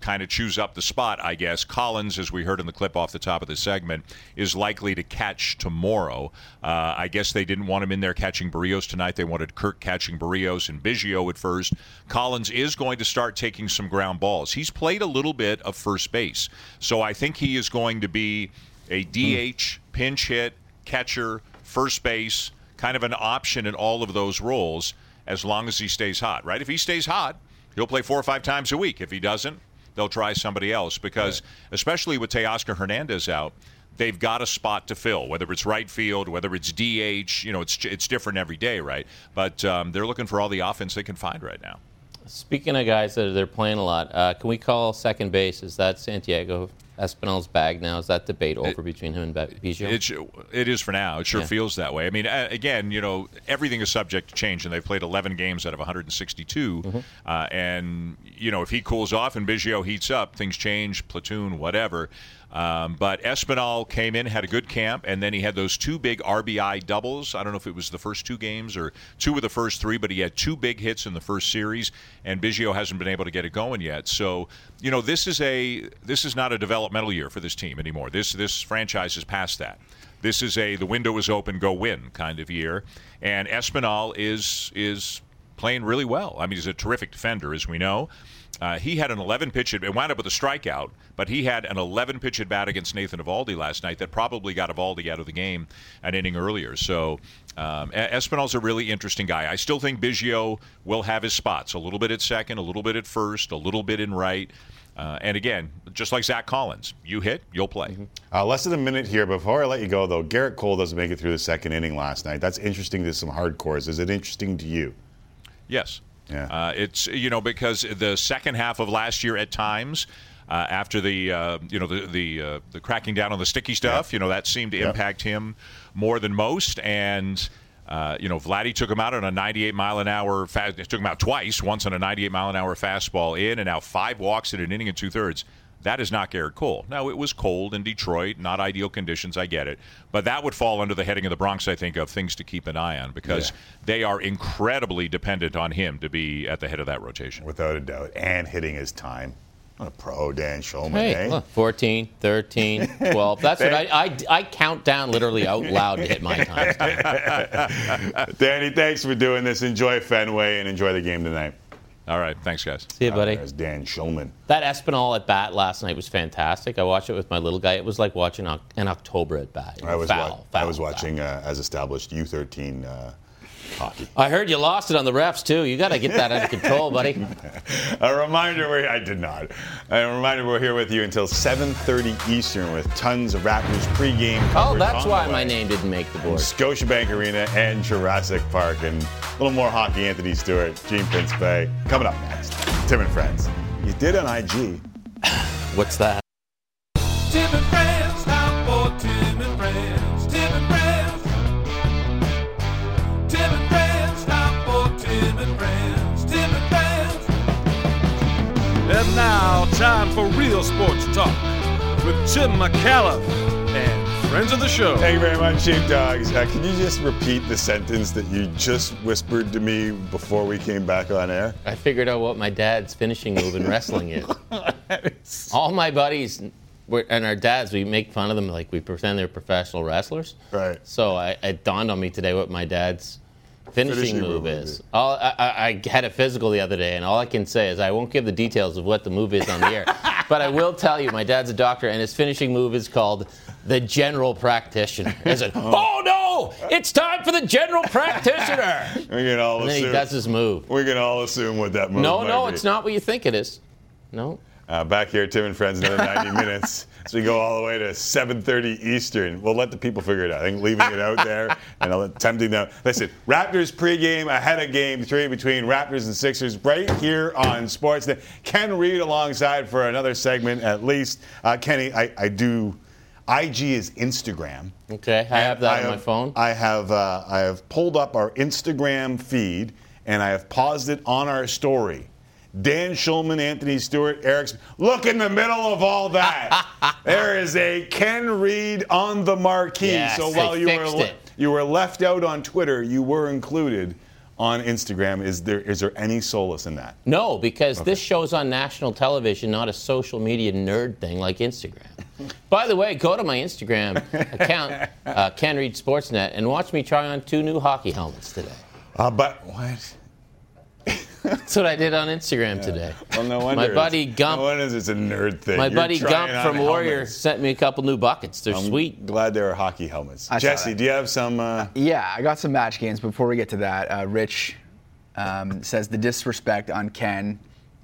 kind of chews up the spot, I guess. Collins, as we heard in the clip off the top of the segment, is likely to catch tomorrow. I guess they didn't want him in there catching Berríos tonight. They wanted Kirk catching Berríos and Biggio at first. Collins is going to start taking some ground balls. He's played a little bit of first base, so I think he is going to be a DH, pinch hit, catcher, first base, kind of an option in all of those roles as long as he stays hot, right? If he stays hot, he'll play 4 or 5 times a week. If he doesn't, they'll try somebody else because, especially with Teoscar Hernandez out, they've got a spot to fill, whether it's right field, whether it's DH. It's different every day, right? But they're looking for all the offense they can find right now. Speaking of guys that they're playing a lot, can we call second base? Is that Santiago Espinal's bag now? Is that debate over between him and Biggio? It is for now. It sure feels that way. I mean, again, everything is subject to change, and they've played 11 games out of 162. And, if he cools off and Biggio heats up, things change, platoon, whatever. But Espinal came in, had a good camp, and then he had those 2 big RBI doubles. I don't know if it was the first 2 games or 2 of the first 3, but he had 2 big hits in the first series, and Biggio hasn't been able to get it going yet. So, this is not a developmental year for this team anymore. This franchise has passed that. This is the window is open, go win kind of year, and Espinal is playing really well. I mean, he's a terrific defender, as we know. He had an 11-pitch at bat. It wound up with a strikeout, but he had an 11-pitch at bat against Nathan Eovaldi last night that probably got Eovaldi out of the game an inning earlier. So Espinal's a really interesting guy. I still think Biggio will have his spots, a little bit at second, a little bit at first, a little bit in right. And again, just like Zach Collins, you hit, you'll play. Less than a minute here. Before I let you go, though, Garrett Cole doesn't make it through the second inning last night. That's interesting to some hardcores. Is it interesting to you? Yes. Yeah. It's, you know, because the second half of last year at times, after the cracking down on the sticky stuff, you know, that seemed to impact him more than most. And you know, Vladdy took him out on a 98-mile-an-hour fast. Took him out twice, once on a 98-mile-an-hour fastball in, and now 5 walks in an inning and 2/3. That is not Garrett Cole. Now, it was cold in Detroit, not ideal conditions, I get it. But that would fall under the heading of the Bronx, I think, of things to keep an eye on, because they are incredibly dependent on him to be at the head of that rotation. Without a doubt. And hitting his time. What a pro, Dan Shulman, look, 14, 13, 12. That's what I count down literally out loud to hit my times. Danny, thanks for doing this. Enjoy Fenway and enjoy the game tonight. All right. Thanks, guys. See you, buddy. There's Dan Shulman. That Espinal at bat last night was fantastic. I watched it with my little guy. It was like watching an October at bat. You know, I was watching, as established, U13 hockey. I heard you lost it on the refs, too. You got to get that under control, buddy. A reminder, we're here with you until 7:30 Eastern with tons of Raptors pregame coverage. Oh, that's why my name didn't make the board. Scotiabank Arena and Jurassic Park, and a little more hockey. Anthony Stewart, Gene Pinspay. Coming up next, Tim and Friends. You did on IG. What's that? Tim and Friends, time for Tim and Friends. And now, time for Real Sports Talk with Tim McAuliffe and friends of the show. Thank you very much, Sheepdogs. Can you just repeat the sentence that you just whispered to me before we came back on air? I figured out what my dad's finishing move in wrestling is. All my buddies and our dads, we make fun of them like we pretend they're professional wrestlers. Right. So it dawned on me today what my dad's finishing move is. I had a physical the other day, and all I can say is I won't give the details of what the move is on the air, but I will tell you my dad's a doctor, and his finishing move is called the general practitioner. It's a, oh, no, it's time for the general practitioner. We can all and assume, then he does his move. We can all assume what that move might be. It's not what you think it is. No. Back here, Tim and Friends, another 90 minutes. So we go all the way to 7:30 Eastern. We'll let the people figure it out. I think leaving it out there and attempting to. Listen, Raptors pregame ahead of Game 3 between Raptors and Sixers right here on Sportsnet. Ken Reed alongside for another segment at least. Kenny, I do. IG is Instagram. Okay, I have that on my phone. I have pulled up our Instagram feed, and I have paused it on our story. Dan Shulman, Anthony Stewart, Eric. Look in the middle of all that. There is a Ken Reed on the marquee. Yes, so while you were left out on Twitter, you were included on Instagram. Is there any solace in that? No, because this show's on national television, not a social media nerd thing like Instagram. By the way, go to my Instagram account, Ken Reed Sportsnet, and watch me try on 2 new hockey helmets today. But what? That's what I did on Instagram today. Well, no wonder. My buddy Gump. No wonder it's a nerd thing. You're buddy Gump from Warrior sent me a couple new buckets. They're sweet. Glad there are hockey helmets. Jesse, do you have some? Yeah, I got some match games. Before we get to that, Rich says the disrespect on Ken,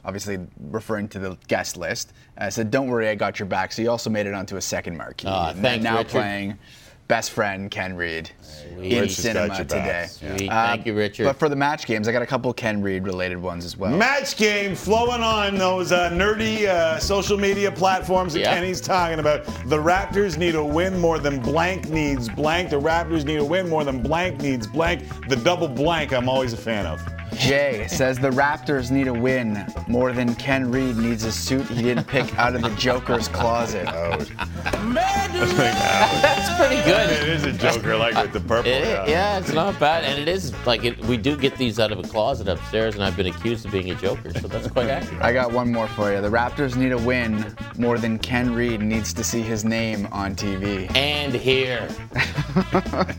obviously referring to the guest list. Said, "Don't worry, I got your back." So you also made it onto a second marquee. Thanks, now Richard. Playing. Best friend, Ken Reed, in cinema today. Sweet. Thank you, Richard. But for the match games, I got a couple Ken Reed-related ones as well. Match game flowing on those nerdy social media platforms that Kenny's talking about. The Raptors need a win more than blank needs blank. The Raptors need a win more than blank needs blank. The double blank I'm always a fan of. Jay says the Raptors need a win more than Ken Reed needs a suit he didn't pick out of the Joker's closet. That's pretty good. It is a Joker, like with the purple. It's not bad, and it is like we do get these out of a closet upstairs, and I've been accused of being a Joker, so that's quite accurate. I got one more for you. The Raptors need a win more than Ken Reed needs to see his name on TV and here.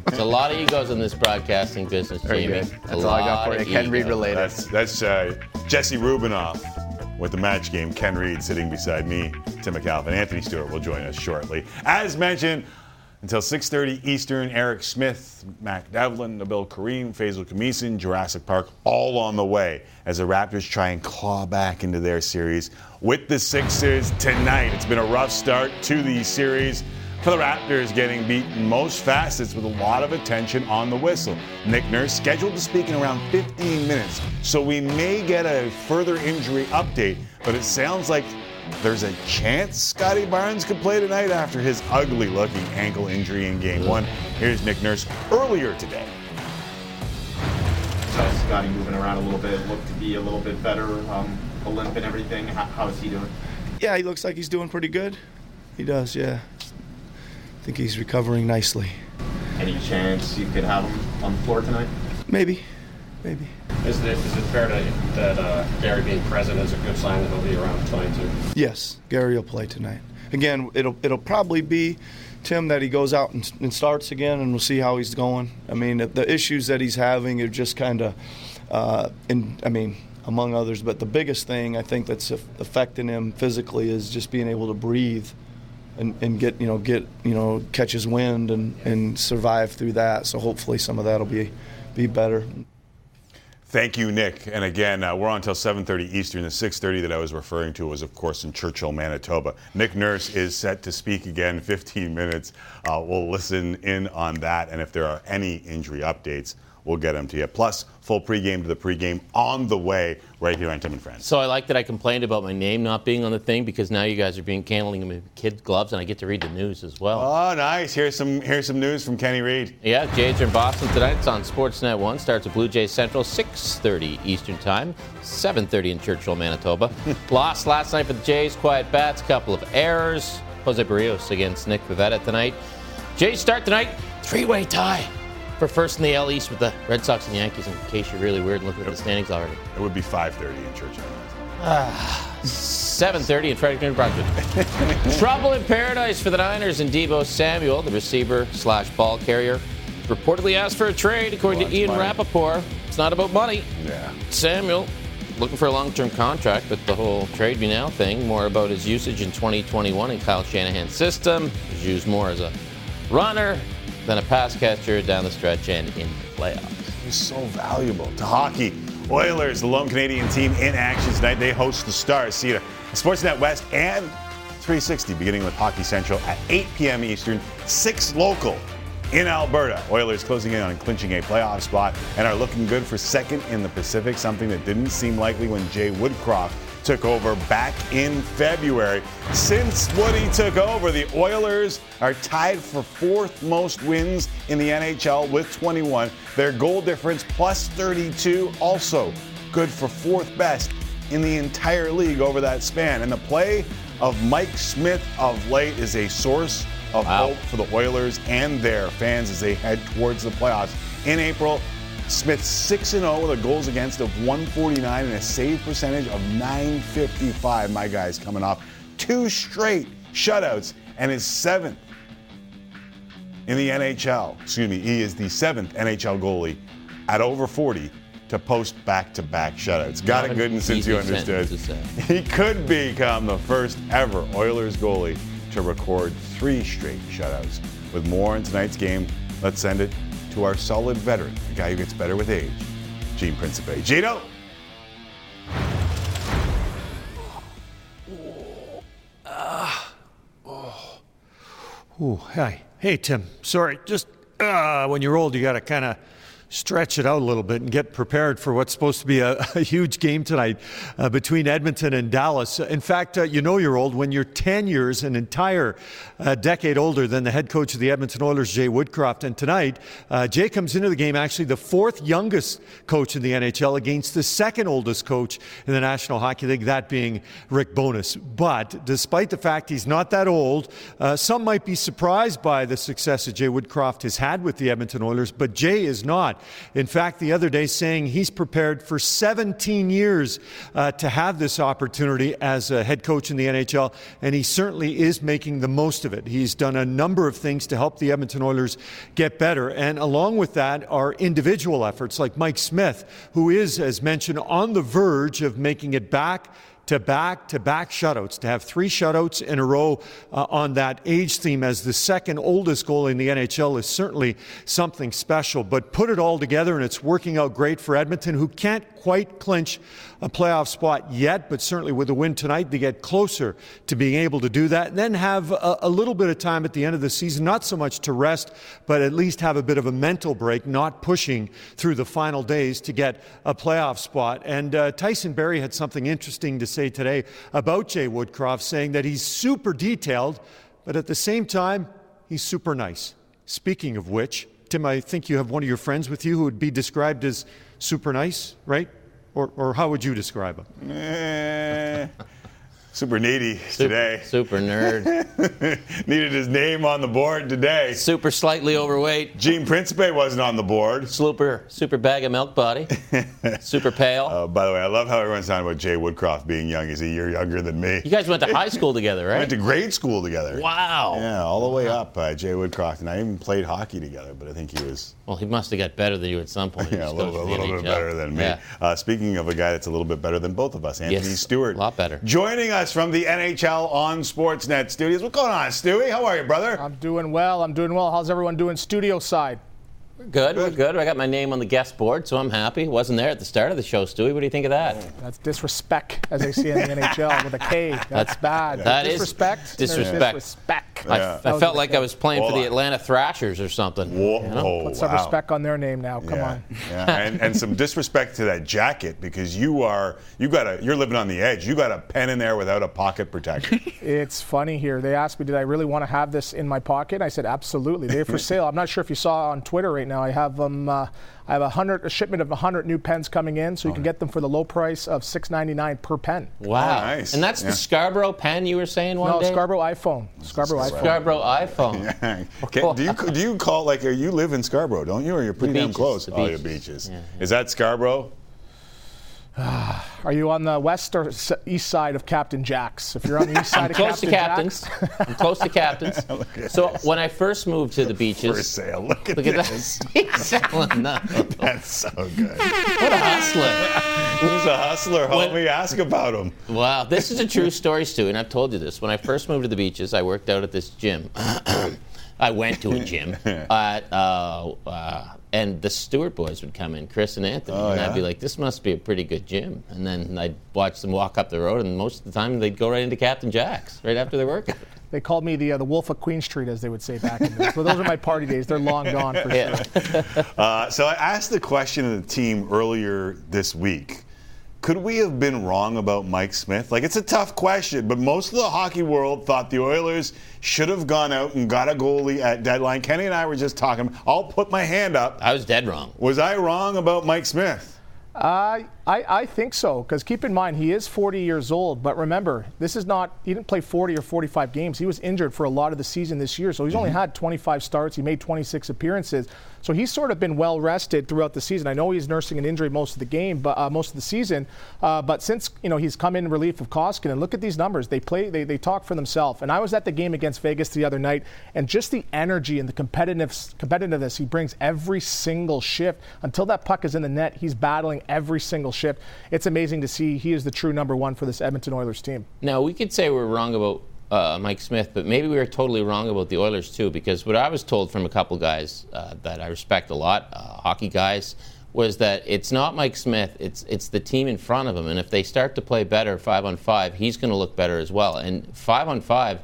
There's a lot of egos in this broadcasting business, Jamie. That's all I got for you, Ken Reed. Related. That's Jesse Rubinoff with the match game. Ken Reed sitting beside me, Tim McAuliffe, and Anthony Stewart will join us shortly. As mentioned, until 6:30 Eastern, Eric Smith, Matt Devlin, Nabil Karim, Faisal Khamisa, Jurassic Park, all on the way as the Raptors try and claw back into their series with the Sixers tonight. It's been a rough start to the series for the Raptors, getting beat in most facets with a lot of attention on the whistle. Nick Nurse scheduled to speak in around 15 minutes, so we may get a further injury update, but it sounds like there's a chance Scotty Barnes could play tonight after his ugly-looking ankle injury in Game 1. Here's Nick Nurse earlier today. So Scotty moving around a little bit, looked to be a little bit better, a limp and everything. How is he doing? Yeah, he looks like he's doing pretty good. He does, yeah. I think he's recovering nicely. Any chance you could have him on the floor tonight? Maybe. Is it fair that Gary being present is a good sign that he'll be around tonight too? Yes, Gary will play tonight. Again, it'll probably be, Tim, that he goes out and starts again, and we'll see how he's going. I mean, the issues that he's having are just kind of, among others, but the biggest thing I think that's affecting him physically is just being able to breathe and get catch his wind and survive through that. So hopefully some of that will be better. Thank you, Nick. And again, we're on until 7:30 Eastern. The 6:30 that I was referring to was, of course, in Churchill, Manitoba. Nick Nurse is set to speak again, 15 minutes. We'll listen in on that. And if there are any injury updates, we'll get them to you. Plus, full pregame to the pregame on the way right here on Tim and Friends. So I like that I complained about my name not being on the thing, because now you guys are handling them in kid gloves, and I get to read the news as well. Oh, nice. Here's some news from Kenny Reed. Yeah, Jays are in Boston tonight. It's on Sportsnet 1. Starts at Blue Jays Central, 6:30 Eastern Time, 7:30 in Churchill, Manitoba. Lost last night for the Jays. Quiet bats, couple of errors. José Berríos against Nick Pivetta tonight. Jays start tonight, three-way tie for first in the AL East with the Red Sox and Yankees, in case you're really weird looking at the standings already. It would be 5:30 in Churchill. 7:30 in Fredericton, Brunswick. Trouble in paradise for the Niners and Deebo Samuel, the receiver/ball carrier. Reportedly asked for a trade, according to Ian Rappaport. It's not about money. Yeah. Samuel looking for a long-term contract, but the whole trade me now thing, more about his usage in 2021 in Kyle Shanahan's system. He's used more as a runner than a pass catcher down the stretch and in the playoffs. He's so valuable to hockey. Oilers, the lone Canadian team in action tonight. They host the Stars. See you at Sportsnet West and 360, beginning with Hockey Central at 8 p.m. Eastern, 6 local in Alberta. Oilers closing in on clinching a playoff spot and are looking good for second in the Pacific, something that didn't seem likely when Jay Woodcroft took over back in February. Since Woody took over, the Oilers are tied for fourth most wins in the NHL with 21. Their goal difference +32, also good for fourth best in the entire league over that span. And the play of Mike Smith of late is a source of hope for the Oilers and their fans as they head towards the playoffs in April. Smith 6-0 with a goals against of 149 and a save percentage of 955. My guy's coming off 2 straight shutouts and is 7th in the NHL. Excuse me, he is the 7th NHL goalie at over 40 to post back-to-back shutouts. Got it good, and since you understood, he could become the first ever Oilers goalie to record 3 straight shutouts. With more in tonight's game, let's send it to our solid veteran, a guy who gets better with age, Gene Principe. Gino! Hi. Hey, Tim. Sorry, just when you're old, you got to kind of stretch it out a little bit and get prepared for what's supposed to be a huge game tonight between Edmonton and Dallas. In fact, you know you're old when you're 10 years, an entire decade older than the head coach of the Edmonton Oilers, Jay Woodcroft. And tonight, Jay comes into the game actually the 4th youngest coach in the NHL against the 2nd oldest coach in the National Hockey League, that being Rick Bowness. But despite the fact he's not that old, some might be surprised by the success that Jay Woodcroft has had with the Edmonton Oilers, but Jay is not. In fact, the other day saying he's prepared for 17 years to have this opportunity as a head coach in the NHL, and he certainly is making the most of it. He's done a number of things to help the Edmonton Oilers get better, and along with that are individual efforts like Mike Smith, who is, as mentioned, on the verge of making it back back-to-back shutouts, to have three shutouts in a row on that age theme as the second oldest goalie in the NHL is certainly something special. But put it all together, and it's working out great for Edmonton, who can't quite clinch a playoff spot yet, but certainly with the win tonight, they get closer to being able to do that, and then have a little bit of time at the end of the season, not so much to rest, but at least have a bit of a mental break, not pushing through the final days to get a playoff spot. And Tyson Berry had something interesting to say today about Jay Woodcroft, saying that he's super detailed, but at the same time, he's super nice. Speaking of which, Tim, I think you have one of your friends with you who would be described as super nice, right? Or how would you describe him? Super needy today. Super nerd. Needed his name on the board today. Super slightly overweight. Gene Principe wasn't on the board. Super bag of milk body. Super pale. By the way, I love how everyone's talking about Jay Woodcroft being young. He's a year younger than me. You guys went to high school together, right? Went to grade school together. Wow. Yeah, all the way up, Jay Woodcroft. And I even played hockey together, but I think he was... Well, he must have got better than you at some point. Yeah, a little bit better than me. Yeah. Speaking of a guy that's a little bit better than both of us, Anthony Stewart. A lot better. Joining us from the NHL on Sportsnet studios. What's going on, Stewie? How are you, brother? I'm doing well. How's everyone doing studio side? We're good. I got my name on the guest board, so I'm happy. Wasn't there at the start of the show, Stewie. What do you think of that? Oh, that's disrespect, as they see in the NHL with a K. That's bad. That is disrespect. Yeah. I felt like I was playing for the Atlanta Thrashers or something. Whoa. You know? Put some respect on their name now. Come on. Yeah. and some disrespect to that jacket, because you're living on the edge. You got a pen in there without a pocket protector. It's funny here. They asked me, did I really want to have this in my pocket? I said, absolutely. They're for sale. I'm not sure if you saw on Twitter right now. I have them. I have a shipment of 100 new pens coming in, so you can get them for the low price of $6.99 per pen. Wow, nice. And that's the Scarborough pen you were saying one day? No, Scarborough iPhone. Scarborough iPhone. Yeah. Okay. Do you call, like, you live in Scarborough, don't you? Or you're pretty damn close. Oh, your beaches. Yeah, yeah. Is that Scarborough? Are you on the west or east side of Captain Jack's? If you're on the east side of Captain Jack's. I'm close to Captain's. When I first moved to the beaches. For sale. Look at this. He's selling nothing. That's so good. What a hustler. Who's a hustler? Help me ask about him. Wow. This is a true story, Stu, and I've told you this. When I first moved to the beaches, I worked out at this gym. I went to a gym. And the Stewart boys would come in, Chris and Anthony, I'd be like, this must be a pretty good gym. And then I'd watch them walk up the road, and most of the time they'd go right into Captain Jack's right after their workout. They called me the Wolf of Queen Street, as they would say back in the day. So those are my party days. They're long gone for sure. So I asked the question of the team earlier this week. Could we have been wrong about Mike Smith? Like, it's a tough question, but most of the hockey world thought the Oilers should have gone out and got a goalie at deadline. Kenny and I were just talking. I'll put my hand up. I was dead wrong. Was I wrong about Mike Smith? I think so, because keep in mind, he is 40 years old, but remember, he didn't play 40 or 45 games. He was injured for a lot of the season this year, so he's only had 25 starts. He made 26 appearances. So he's sort of been well rested throughout the season. I know he's nursing an injury most of the season. But since he's come in relief of Koskinen, look at these numbers. They talk for themselves. And I was at the game against Vegas the other night, and just the energy and the competitiveness he brings every single shift. Until that puck is in the net, he's battling every single shift. It's amazing to see. He is the true number one for this Edmonton Oilers team. Now, we could say we're wrong about Mike Smith, but maybe we were totally wrong about the Oilers too, because what I was told from a couple guys that I respect a lot, hockey guys, was that it's not Mike Smith, it's the team in front of him, and if they start to play better 5-on-5, he's going to look better as well. And 5-on-5,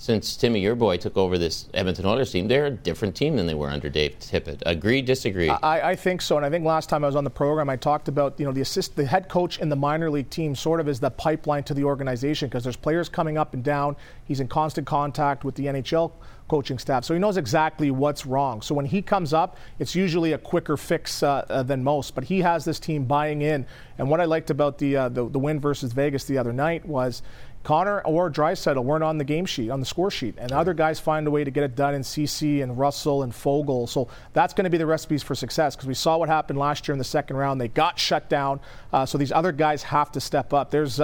since Timmy, your boy, took over this Edmonton Oilers team, they're a different team than they were under Dave Tippett. Agree, disagree? I think so, and I think last time I was on the program, I talked about the head coach in the minor league team sort of is the pipeline to the organization, because there's players coming up and down. He's in constant contact with the NHL coaching staff, so he knows exactly what's wrong. So when he comes up, it's usually a quicker fix than most, but he has this team buying in. And what I liked about the win versus Vegas the other night was Connor or Draisaitl weren't on the game sheet, on the score sheet, and other guys find a way to get it done in CC and Russell and Fogle. So that's going to be the recipes for success, because we saw what happened last year in the second round. They got shut down, so these other guys have to step up. There's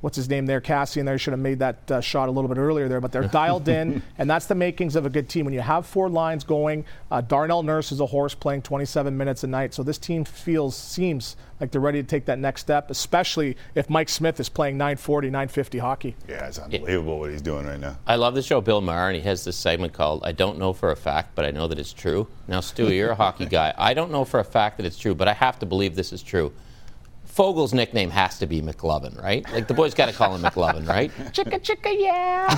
what's his name there, Cassie, and there should have made that shot a little bit earlier there, but they're dialed in, and that's the makings of a good team. When you have four lines going, Darnell Nurse is a horse playing 27 minutes a night, so this team seems like they're ready to take that next step, especially if Mike Smith is playing 940, 950 hockey. Yeah, it's unbelievable what he's doing right now. I love the show Bill Maher, and he has this segment called I Don't Know for a Fact, But I Know That It's True. Now, Stu, you're a hockey guy. I don't know for a fact that it's true, but I have to believe this is true. Fogel's nickname has to be McLovin, right? Like, the boys got to call him McLovin, right? Chicka, chicka, yeah.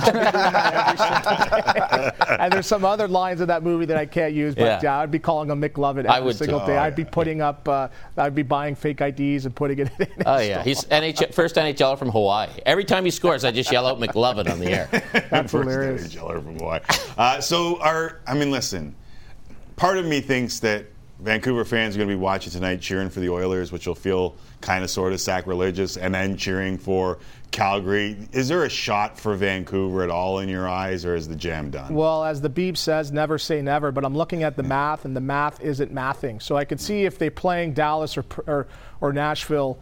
And there's some other lines in that movie that I can't use, but yeah, I'd be calling him McLovin every single day. I'd be putting up, I'd be buying fake IDs and putting it in. Oh, yeah. He's first NHLer from Hawaii. Every time he scores, I just yell out McLovin on the air. That's hilarious. First NHLer from Hawaii. Listen, part of me thinks that Vancouver fans are going to be watching tonight, cheering for the Oilers, which will feel kind of sort of sacrilegious, and then cheering for Calgary. Is there a shot for Vancouver at all in your eyes, or is the jam done? Well, as the Beeb says, never say never, but I'm looking at the math, and the math isn't mathing. So I could see if they're playing Dallas or Nashville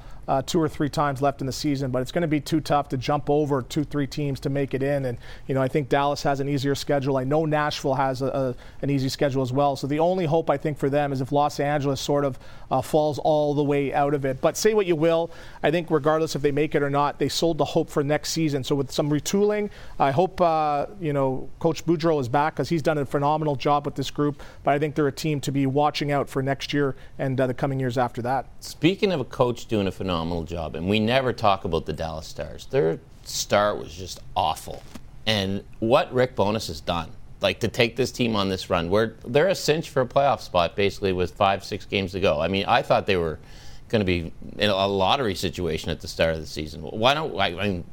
two or three times left in the season, but it's going to be too tough to jump over 2-3 teams to make it in. And, you know, I think Dallas has an easier schedule. I know Nashville has an easy schedule as well. So the only hope, I think, for them is if Los Angeles sort of falls all the way out of it. But say what you will, I think regardless if they make it or not, they sold the hope for next season. So with some retooling, I hope, Coach Boudreau is back because he's done a phenomenal job with this group. But I think they're a team to be watching out for next year and the coming years after that. Speaking of a coach doing a phenomenal job, and we never talk about the Dallas Stars. Their start was just awful. And what Rick Bowness has done, like, to take this team on this run, where they're a cinch for a playoff spot, basically, with 5-6 games to go. I mean, I thought they were going to be in a lottery situation at the start of the season. Why don't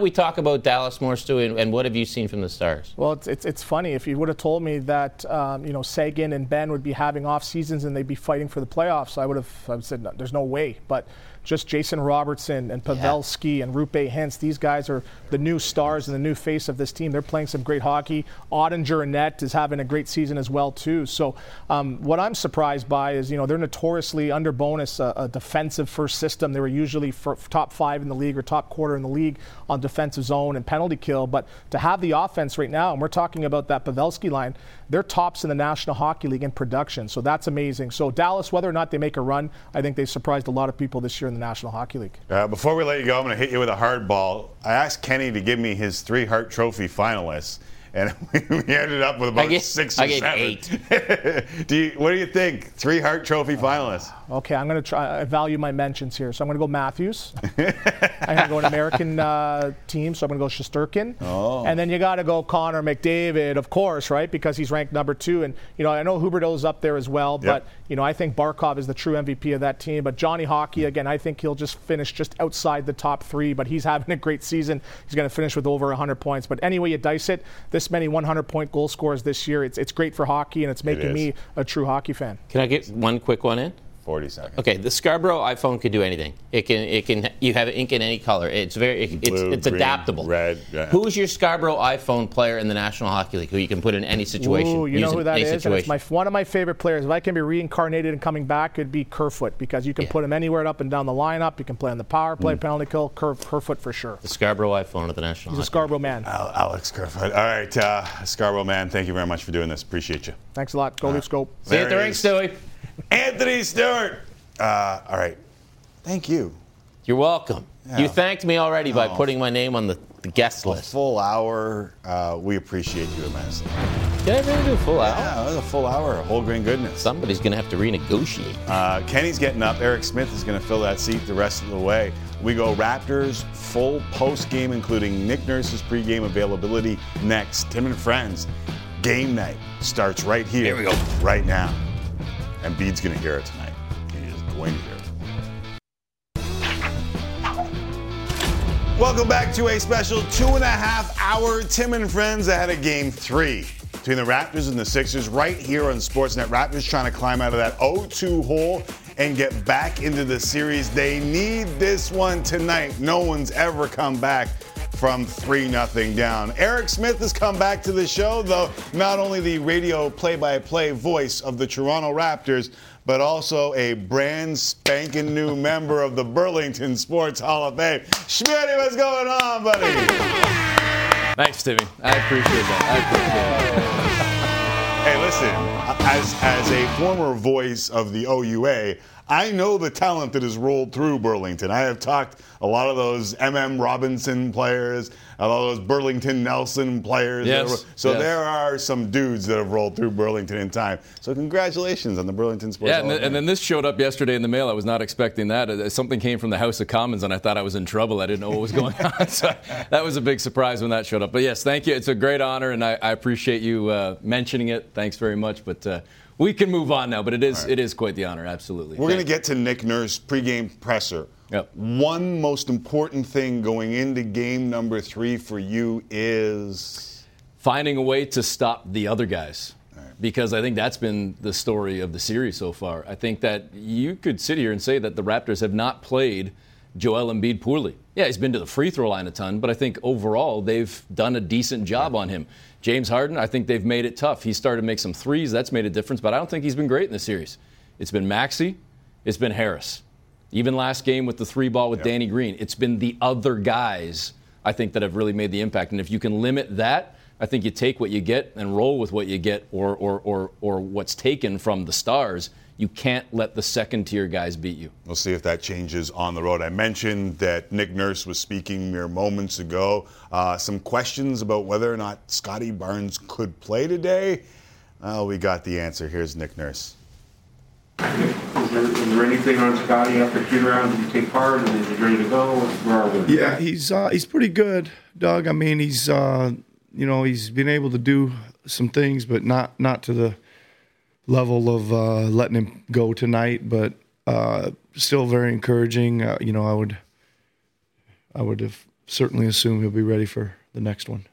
we talk about Dallas more, Stu, and what have you seen from the Stars? Well, it's funny. If you would have told me that Sagan and Ben would be having off seasons and they'd be fighting for the playoffs, I would have said no, there's no way. But just Jason Robertson and Pavelski and Rupe Hintz, these guys are the new stars and the new face of this team. They're playing some great hockey. Ottinger Annette is having a great season as well too. So what I'm surprised by is they're notoriously under Bonus a defensive first system. They were usually top five in the league or top quarter in the league on defensive zone and penalty kill. But to have the offense right now, and we're talking about that Pavelski line, they're tops in the National Hockey League in production. So that's amazing. So Dallas, whether or not they make a run, I think they surprised a lot of people this year in the National Hockey League. Before we let you go, I'm going to hit you with a hard ball. I asked Kenny to give me his 3 Hart Trophy finalists, and we ended up with about 6 or 7. I gave 8. What do you think? 3 Hart Trophy finalists. Okay, I'm going to try. I value my mentions here, so I'm going to go Matthews. I'm going to go an American team, so I'm going to go Shesterkin. Oh. And then you got to go Connor McDavid, of course, right? Because he's ranked number 2, and I know Huberdeau's up there as well, but I think Barkov is the true MVP of that team. But Johnny Hockey, again, I think he'll just finish just outside the top 3. But he's having a great season. He's going to finish with over 100 points. But anyway, you dice it, this many 100-point goal scorers this year, it's great for hockey, and it's making me a true hockey fan. Can I get one quick one in? 40 seconds. Okay, the Scarborough iPhone could do anything. It can. You have ink in any color. It's green, adaptable. Red. Yeah. Who's your Scarborough iPhone player in the National Hockey League who you can put in any situation? Ooh, you know who that is? It's one of my favorite players. If I can be reincarnated and coming back, it'd be Kerfoot, because you can put him anywhere up and down the lineup. You can play on the power play, penalty kill. Kerfoot for sure. The Scarborough iPhone of the National Hockey League. He's a Scarborough man. Alex Kerfoot. All right, Scarborough man, thank you very much for doing this. Appreciate you. Thanks a lot. Go Leafs, go. See you at the rink, Stewie. Anthony Stewart. All right. Thank you. You're welcome. Yeah. You thanked me already by putting my name on the guest list. A full hour. We appreciate you immensely. Did I really do a full hour? Yeah, it was a full hour. Whole grain goodness. Somebody's going to have to renegotiate. Kenny's getting up. Eric Smith is going to fill that seat the rest of the way. We go Raptors full post-game, including Nick Nurse's pregame availability next. Tim and Friends, game night starts right here. Here we go. Right now. And Embiid's going to hear it tonight. He is going to hear it. Welcome back to a special 2.5-hour Tim and Friends ahead of Game 3 between the Raptors and the Sixers right here on Sportsnet. Raptors trying to climb out of that 0-2 hole and get back into the series. They need this one tonight. No one's ever come back from 3-0 down. Eric Smith has come back to the show, though not only the radio play-by-play voice of the Toronto Raptors, but also a brand spanking new member of the Burlington Sports Hall of Fame. Schmitty, what's going on, buddy? Thanks, Timmy. I appreciate that. Hey, listen, as a former voice of the OUA, I know the talent that has rolled through Burlington. I have talked a lot of those M.M. Robinson players, a lot of those Burlington Nelson players. Yes. There are some dudes that have rolled through Burlington in time. So congratulations on the Burlington Sports Hall of Fame. And then this showed up yesterday in the mail. I was not expecting that. Something came from the House of Commons, and I thought I was in trouble. I didn't know what was going on. So that was a big surprise when that showed up. But, yes, thank you. It's a great honor, and I appreciate you mentioning it. Thanks very much. But we can move on now, but it is quite the honor, absolutely. We're going to get to Nick Nurse pregame presser. Yep. One most important thing going into game number 3 for you is finding a way to stop the other guys, because I think that's been the story of the series so far. I think that you could sit here and say that the Raptors have not played Joel Embiid poorly. Yeah, he's been to the free throw line a ton, but I think overall they've done a decent job on him. James Harden, I think they've made it tough. He started to make some threes. That's made a difference, but I don't think he's been great in the series. It's been Maxey. It's been Harris. Even last game with the 3-ball with Danny Green, it's been the other guys, I think, that have really made the impact. And if you can limit that, I think you take what you get and roll with what you get or what's taken from the stars. You can't let the second-tier guys beat you. We'll see if that changes on the road. I mentioned that Nick Nurse was speaking mere moments ago. Some questions about whether or not Scotty Barnes could play today. We got the answer. Here's Nick Nurse. Is there anything on Scotty after shoot-around? Did he take part? Is he ready to go? Where are we? Yeah, he's pretty good, Doug. I mean, he's been able to do some things, but not to the level of letting him go tonight, but still very encouraging. I would certainly assume he'll be ready for the next one.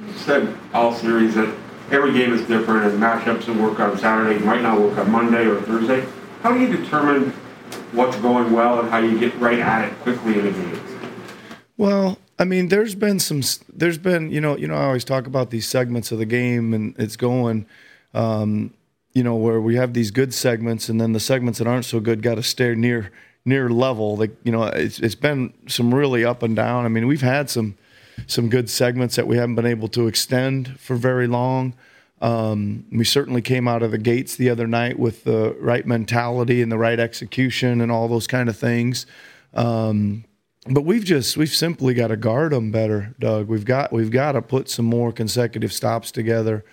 You said all series that every game is different and matchups that work on Saturday might not work on Monday or Thursday. How do you determine what's going well and how you get right at it quickly in a game? Well, I mean, there's been I always talk about these segments of the game and it's going. Where we have these good segments and then the segments that aren't so good got to stay near level. Like, it's been some really up and down. I mean, we've had some good segments that we haven't been able to extend for very long. We certainly came out of the gates the other night with the right mentality and the right execution and all those kind of things. But we've simply got to guard them better, Doug. We've got to put some more consecutive stops together.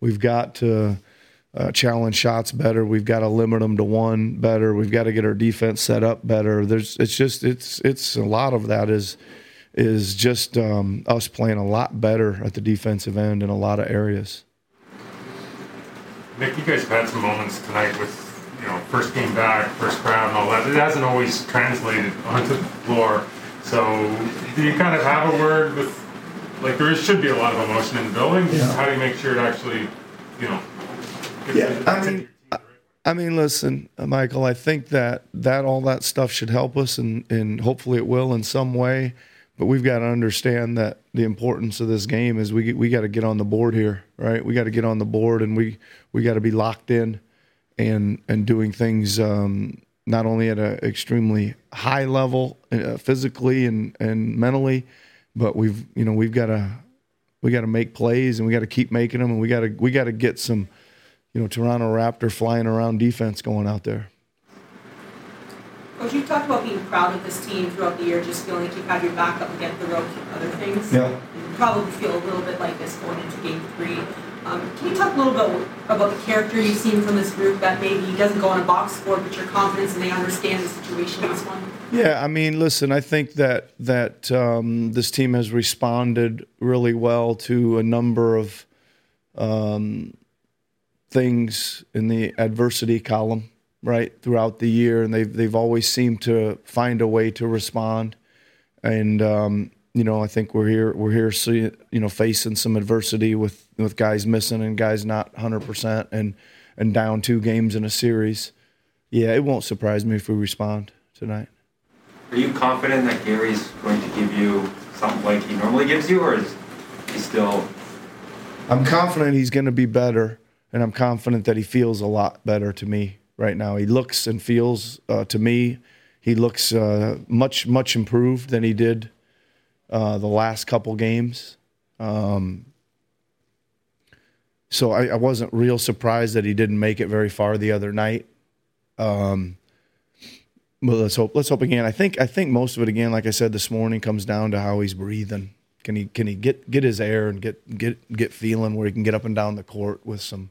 We've got to challenge shots better. We've got to limit them to one better. We've got to get our defense set up better. It's a lot of that is just us playing a lot better at the defensive end in a lot of areas. Nick, you guys have had some moments tonight with first game back, first crowd, and all that. It hasn't always translated onto the floor. So do you kind of have a word with there should be a lot of emotion in the building? Yeah. How do you make sure it actually Yeah, I mean, listen, Michael, I think that all that stuff should help us, and hopefully it will in some way. But we've got to understand that the importance of this game is we got to get on the board here, right? We got to get on the board, and we got to be locked in and doing things not only at an extremely high level physically and mentally, but we've got to make plays, and we got to keep making them, and we got to get some Toronto Raptor flying around defense going out there. Coach, you talked about being proud of this team throughout the year, just feeling like you've had your back up against the ropes and other things. Yeah. You probably feel a little bit like this going into game 3. Can you talk a little bit about the character you've seen from this group that maybe doesn't go on a box score, but your confidence and they understand the situation in this one? Yeah, I mean, listen, I think that this team has responded really well to a number of things in the adversity column, right, throughout the year, and they've always seemed to find a way to respond. And I think we're here facing some adversity with guys missing and guys not 100% and down 2 games in a series. Yeah, it won't surprise me if we respond tonight. Are you confident that Gary's going to give you something like he normally gives you, or is he still? I'm confident he's going to be better, and I'm confident that he feels a lot better to me right now. He looks and feels to me. He looks much, much improved than he did the last couple games. So I wasn't real surprised that he didn't make it very far the other night. But let's hope again. I think most of it again, like I said this morning, comes down to how he's breathing. Can he get his air and get feeling where he can get up and down the court with some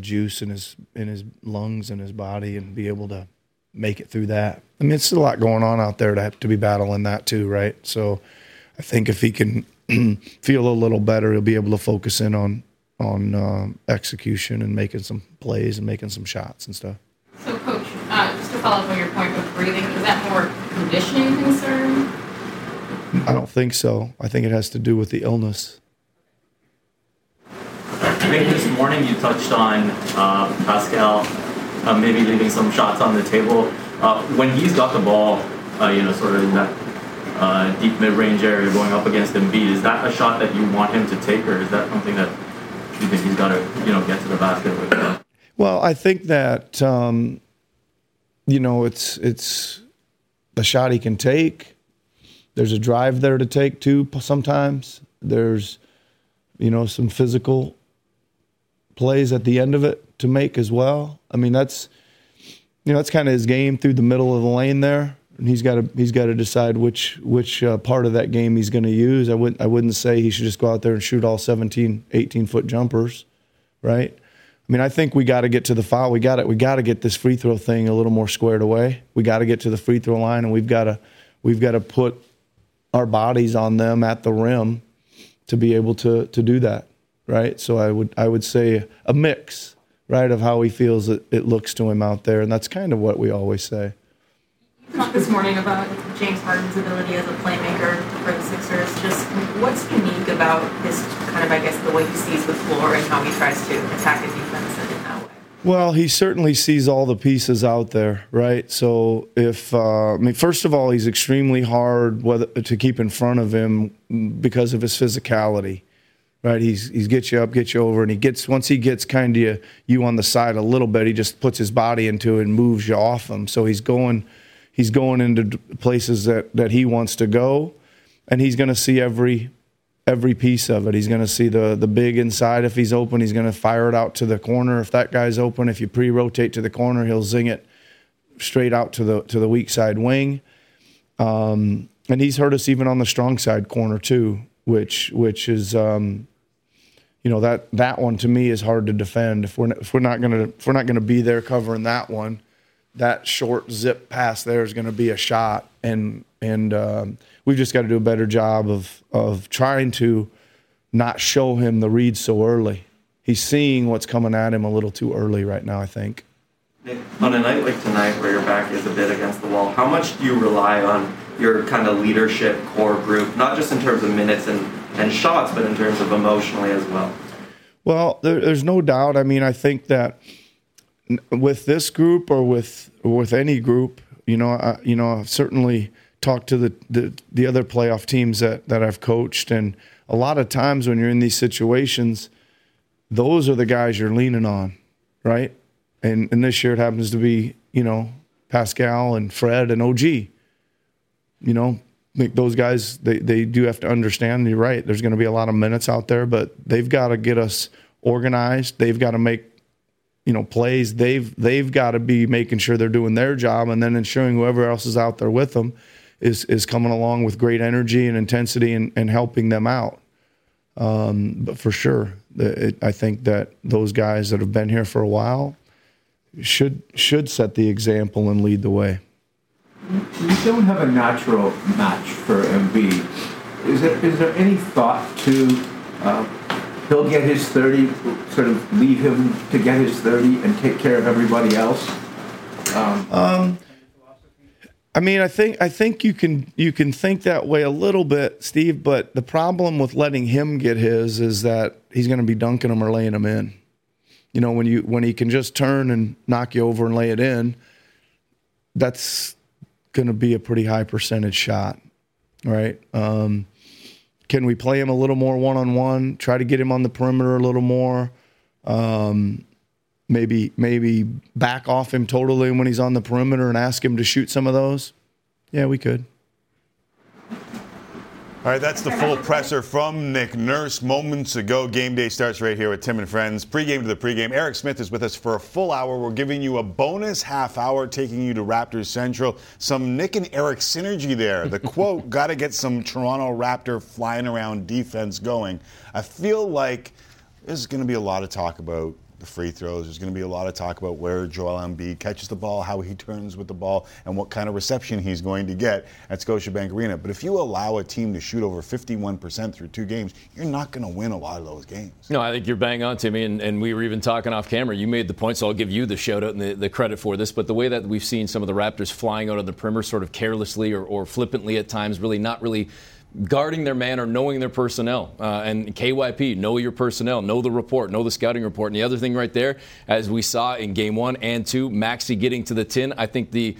juice in his lungs and his body and be able to make it through that. I mean, it's a lot going on out there to be battling that too, right? So I think if he can feel a little better, he'll be able to focus in on execution and making some plays and making some shots and stuff. So, Coach, just to follow up on your point with breathing, is that more conditioning concern? I don't think so. I think it has to do with the illness. I think this morning you touched on Pascal maybe leaving some shots on the table. When he's got the ball, sort of in that deep mid-range area going up against Embiid, is that a shot that you want him to take, or is that something that you think he's got to get to the basket with? Well, I think that it's a shot he can take. There's a drive there to take, too, sometimes. There's, some physical plays at the end of it to make as well. I mean, that's kind of his game through the middle of the lane there. And he's got to decide which part of that game he's going to use. I wouldn't say he should just go out there and shoot all 17, 18-foot jumpers, right? I mean, I think we got to get to the foul. We got to get this free throw thing a little more squared away. We got to get to the free throw line, and we've got to put our bodies on them at the rim to be able to do that, right? So I would say a mix, right, of how he feels it looks to him out there, and that's kind of what we always say. You talked this morning about James Harden's ability as a playmaker for the Sixers. Just what's unique about his kind of, I guess, the way he sees the floor and how he tries to attack a defense in that way? Well, he certainly sees all the pieces out there, right? So first of all, he's extremely hard to keep in front of him because of his physicality, right? He's gets you up, gets you over, and once he gets kind of you on the side a little bit, he just puts his body into it and moves you off him. So he's going into places that he wants to go, and he's going to see every piece of it. He's going to see the big inside if he's open. He's going to fire it out to the corner if that guy's open. If you pre-rotate to the corner, he'll zing it straight out to the weak side wing. And he's hurt us even on the strong side corner too, which is that one to me is hard to defend. If we're not going to be there covering that one, that short zip pass there is going to be a shot, and we've just got to do a better job of trying to not show him the read so early. He's seeing what's coming at him a little too early right now, I think. On a night like tonight where your back is a bit against the wall, how much do you rely on your kind of leadership core group, not just in terms of minutes and shots, but in terms of emotionally as well? Well, there's no doubt. I mean, I think that with this group or with any group, I've certainly talked to the other playoff teams that I've coached, and a lot of times when you're in these situations, those are the guys you're leaning on, right? And this year it happens to be, Pascal and Fred and OG. Those guys, they do have to understand, you're right, there's going to be a lot of minutes out there, but they've got to get us organized. They've got to make plays. They've got to be making sure they're doing their job, and then ensuring whoever else is out there with them is coming along with great energy and intensity and helping them out. But for sure, I think that those guys that have been here for a while should set the example and lead the way. You don't have a natural match for Embiid. Is there any thought to? He'll get his 30, sort of leave him to get his 30 and take care of everybody else. I think you can think that way a little bit, Steve, but the problem with letting him get his is that he's going to be dunking them or laying them in. When he can just turn and knock you over and lay it in, that's going to be a pretty high percentage shot. right? Can we play him a little more one-on-one, try to get him on the perimeter a little more, maybe back off him totally when he's on the perimeter and ask him to shoot some of those? Yeah, we could. All right, that's the full presser from Nick Nurse moments ago. Game day starts right here with Tim and friends. Pre-game to the pregame. Eric Smith is with us for a full hour. We're giving you a bonus half hour, taking you to Raptors Central. Some Nick and Eric synergy there. The quote, got to get some Toronto Raptor flying around defense going. I feel like there's going to be a lot of talk about the free throws. There's going to be a lot of talk about where Joel Embiid catches the ball, how he turns with the ball, and what kind of reception he's going to get at Scotiabank Arena. But if you allow a team to shoot over 51% through two games, you're not going to win a lot of those games. No, I think you're bang on, Timmy, and we were even talking off camera. You made the point, so I'll give you the shout-out and the credit for this. But the way that we've seen some of the Raptors flying out of the perimeter sort of carelessly or flippantly at times, really not really guarding their man or knowing their personnel. And KYP, know your personnel, know the report, know the scouting report. And the other thing right there, as we saw in Game 1 and 2, Maxey getting to the tin, I think the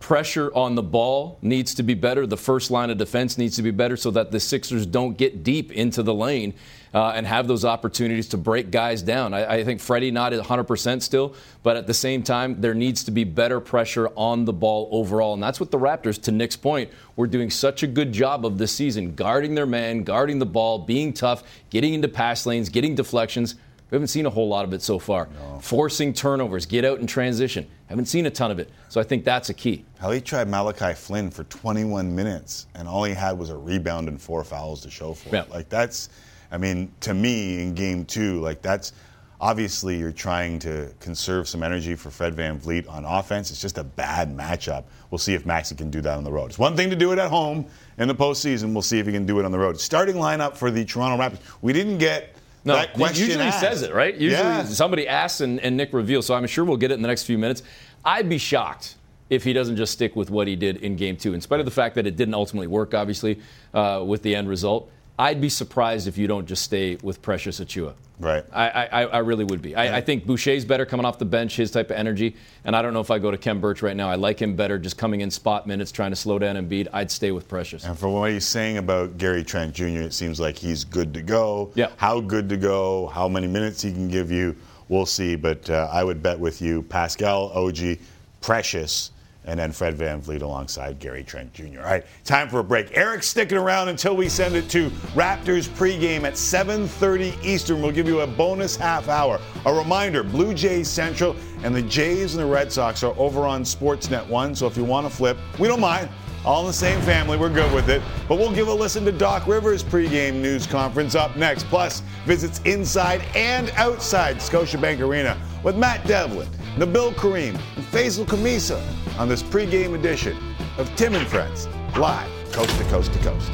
pressure on the ball needs to be better. The first line of defense needs to be better so that the Sixers don't get deep into the lane and have those opportunities to break guys down. I think Freddie not at 100% still, but at the same time, there needs to be better pressure on the ball overall. And that's what the Raptors, to Nick's point, were doing such a good job of this season, guarding their man, guarding the ball, being tough, getting into pass lanes, getting deflections. We haven't seen a whole lot of it so far. No. Forcing turnovers, get out in transition. Haven't seen a ton of it. So I think that's a key. Hell, he tried Malachi Flynn for 21 minutes, and all he had was a rebound and four fouls to show for it. Yeah. Like, that's, I mean, to me, in Game 2, like, that's obviously you're trying to conserve some energy for Fred VanVleet on offense. It's just a bad matchup. We'll see if Maxey can do that on the road. It's one thing to do it at home in the postseason. We'll see if he can do it on the road. Starting lineup for the Toronto Raptors. We didn't get... No, that question usually asked. Says it, right? Usually somebody asks and Nick reveals, so I'm sure we'll get it in the next few minutes. I'd be shocked if he doesn't just stick with what he did in Game 2, in spite of the fact that it didn't ultimately work, obviously, with the end result. I'd be surprised if you don't just stay with Precious Achiuwa. Right. I really would be. I think Boucher's better coming off the bench, his type of energy, and I don't know if I go to Kem Birch right now. I like him better just coming in spot minutes, trying to slow down Embiid. I'd stay with Precious. And for what he's saying about Gary Trent Jr., it seems like he's good to go. Yeah. How good to go, how many minutes he can give you, we'll see. But I would bet with you, Pascal, OG, Precious, and then Fred VanVleet alongside Gary Trent Jr. All right, time for a break. Eric's sticking around until we send it to Raptors pregame at 7:30 Eastern. We'll give you a bonus half hour. A reminder, Blue Jays Central and the Jays and the Red Sox are over on Sportsnet 1, so if you want to flip, we don't mind. All in the same family, we're good with it. But we'll give a listen to Doc Rivers' pregame news conference up next. Plus, visits inside and outside Scotiabank Arena with Matt Devlin, Nabil Karim, and Faisal Khamisa on this pregame edition of Tim and Friends, live coast to coast to coast.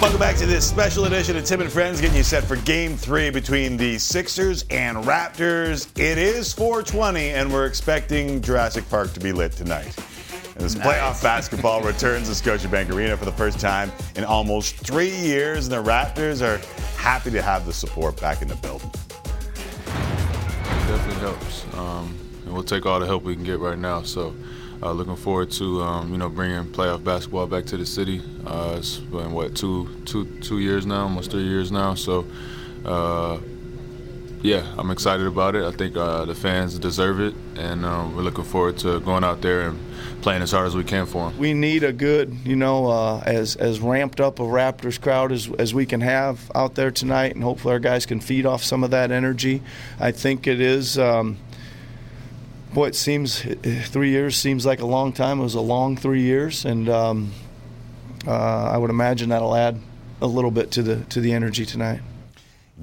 Welcome back to this special edition of Tim and Friends, getting you set for Game 3 between the Sixers and Raptors. It is 4:20, and we're expecting Jurassic Park to be lit tonight. And this playoff basketball returns to Scotiabank Arena for the first time in almost 3 years, and the Raptors are happy to have the support back in the building. It definitely helps, and we'll take all the help we can get right now. So. Looking forward to bringing playoff basketball back to the city. It's been what two years now, almost 3 years now. So, I'm excited about it. I think the fans deserve it, and we're looking forward to going out there and playing as hard as we can for them. We need a good, as ramped up a Raptors crowd as we can have out there tonight, and hopefully our guys can feed off some of that energy. I think it is. Boy, it seems 3 years seems like a long time. It was a long 3 years, and I would imagine that'll add a little bit to the energy tonight.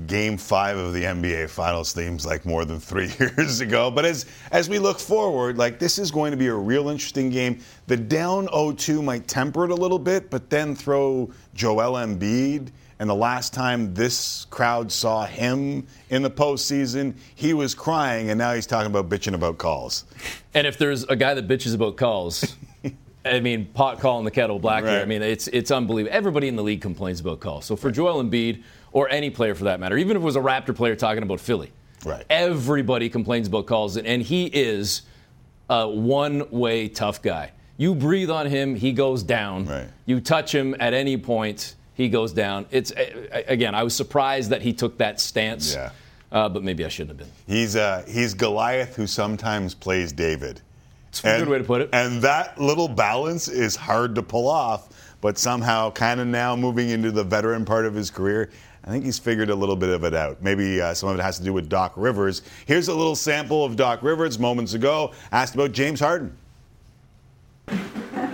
Game 5 of the NBA Finals seems like more than 3 years ago. But as we look forward, like, this is going to be a real interesting game. The down 0-2 might temper it a little bit, but then throw Joel Embiid. And the last time this crowd saw him in the postseason, he was crying, and now he's talking about bitching about calls. And if there's a guy that bitches about calls, I mean, pot calling the kettle black here. Right. I mean, it's unbelievable. Everybody in the league complains about calls. So for Joel Embiid, or any player for that matter, even if it was a Raptor player talking about Philly, right? Everybody complains about calls, and he is a one-way tough guy. You breathe on him, he goes down. Right. You touch him at any point, he goes down. It's again, I was surprised that he took that stance, but maybe I shouldn't have been. He's Goliath who sometimes plays David. It's a good way to put it. And that little balance is hard to pull off, but somehow kind of now moving into the veteran part of his career, I think he's figured a little bit of it out. Maybe some of it has to do with Doc Rivers. Here's a little sample of Doc Rivers moments ago, asked about James Harden.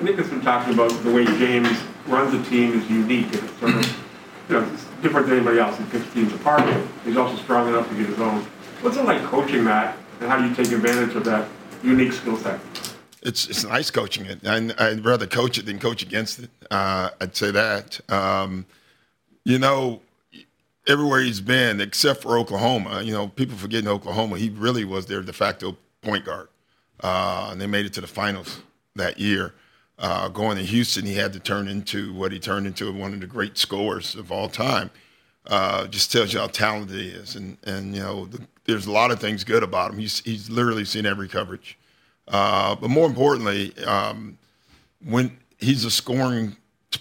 Nick has been talking about the way James runs the team is unique. And it's sort of, it's different than anybody else. He picks teams apart. He's also strong enough to get his own. What's it like coaching that, and how do you take advantage of that unique skill set? It's nice coaching it. I'd rather coach it than coach against it. I'd say that. Everywhere he's been, except for Oklahoma, people forget in Oklahoma, he really was their de facto point guard. And they made it to the finals that year. Going to Houston, he had to turn into what he turned into, one of the great scorers of all time. Just tells you how talented he is. There's a lot of things good about him. He's literally seen every coverage. But more importantly, when he's a scoring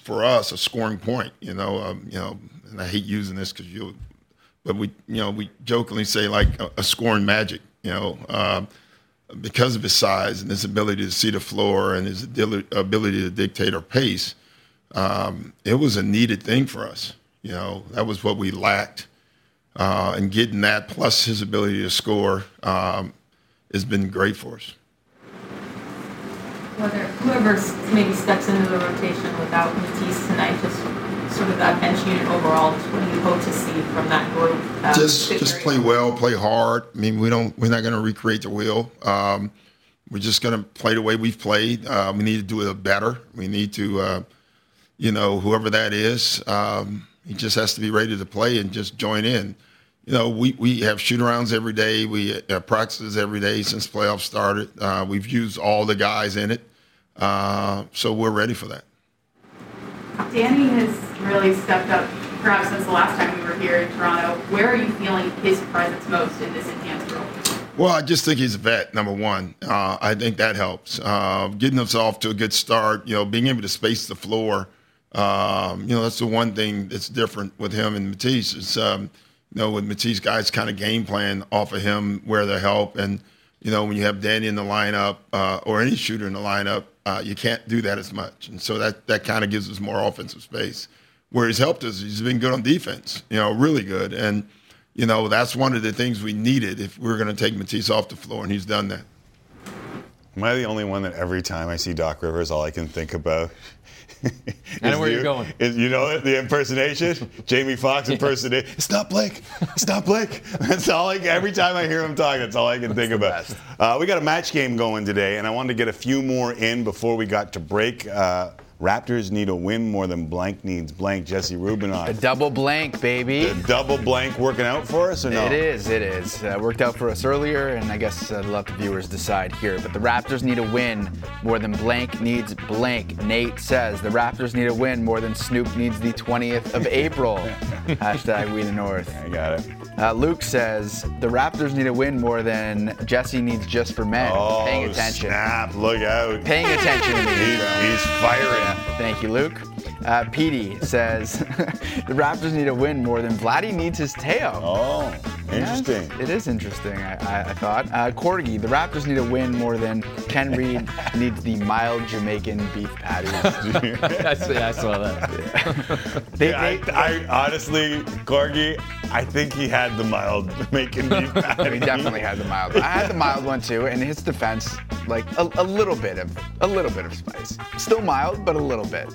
point, and I hate using this but we jokingly say like a scoring magic, because of his size and his ability to see the floor and his ability to dictate our pace. It was a needed thing for us. That was what we lacked. And getting that plus his ability to score has been great for us. Whoever maybe steps into the rotation without Matisse tonight, just sort of that bench unit overall, what do you hope to see from that group? Just play well, play hard. I mean, we're not going to recreate the wheel. We're just going to play the way we've played. We need to do it better. We need to, whoever that is, he just has to be ready to play and just join in. We have shoot-arounds every day. We have practices every day since playoffs started. We've used all the guys in it. So we're ready for that. Danny has really stepped up, perhaps since the last time we were here in Toronto. Where are you feeling his presence most in this enhanced role? Well, I just think he's a vet, number one. I think that helps. Getting us off to a good start, being able to space the floor, that's the one thing that's different with him and Matisse. It's, with Matisse, guys kind of game plan off of him where they help. And, when you have Danny in the lineup or any shooter in the lineup, you can't do that as much. And so that kind of gives us more offensive space. Where he's helped us, he's been good on defense, really good. And, that's one of the things we needed if we were going to take Matisse off the floor, and he's done that. Am I the only one that every time I see Doc Rivers, all I can think about I know where you're going. The impersonation? Jamie Foxx impersonation. Yeah. It's not Blake. That's all every time I hear him talk, that's all I can think about. We got a match game going today, and I wanted to get a few more in before we got to break. Raptors need a win more than blank needs blank. Jesse Rubinoff. A double blank, baby. The double blank working out for us or no? It is. Worked out for us earlier, and I guess I'd let the viewers decide here. But the Raptors need a win more than blank needs blank. Nate says the Raptors need a win more than Snoop needs the 20th of April. # We the North. I got it. Luke says the Raptors need a win more than Jesse needs Just for Men. Oh, paying attention. Snap. Look out. Paying attention to me. He's firing. Thank you, Luke. Petey says the Raptors need a win more than Vladdy needs his tail. Oh, interesting. Yes, it is interesting, I thought. Corgi, the Raptors need a win more than Ken Reed needs the mild Jamaican beef patties. I saw that. Yeah. I honestly, Corgi, I think he had the mild Jamaican beef patties. He definitely had the mild. I had the mild one too, and in his defense, like a little bit of spice. Still mild, but a little bit.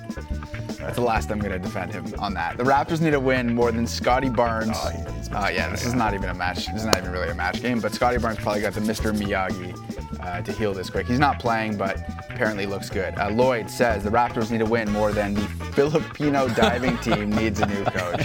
That's the last I'm going to defend him on that. The Raptors need a win more than Scotty Barnes. This is not even a match. This is not even really a match game, but Scotty Barnes probably got the Mr. Miyagi to heal this quick. He's not playing, but apparently looks good. Lloyd says the Raptors need a win more than the Filipino diving team needs a new coach.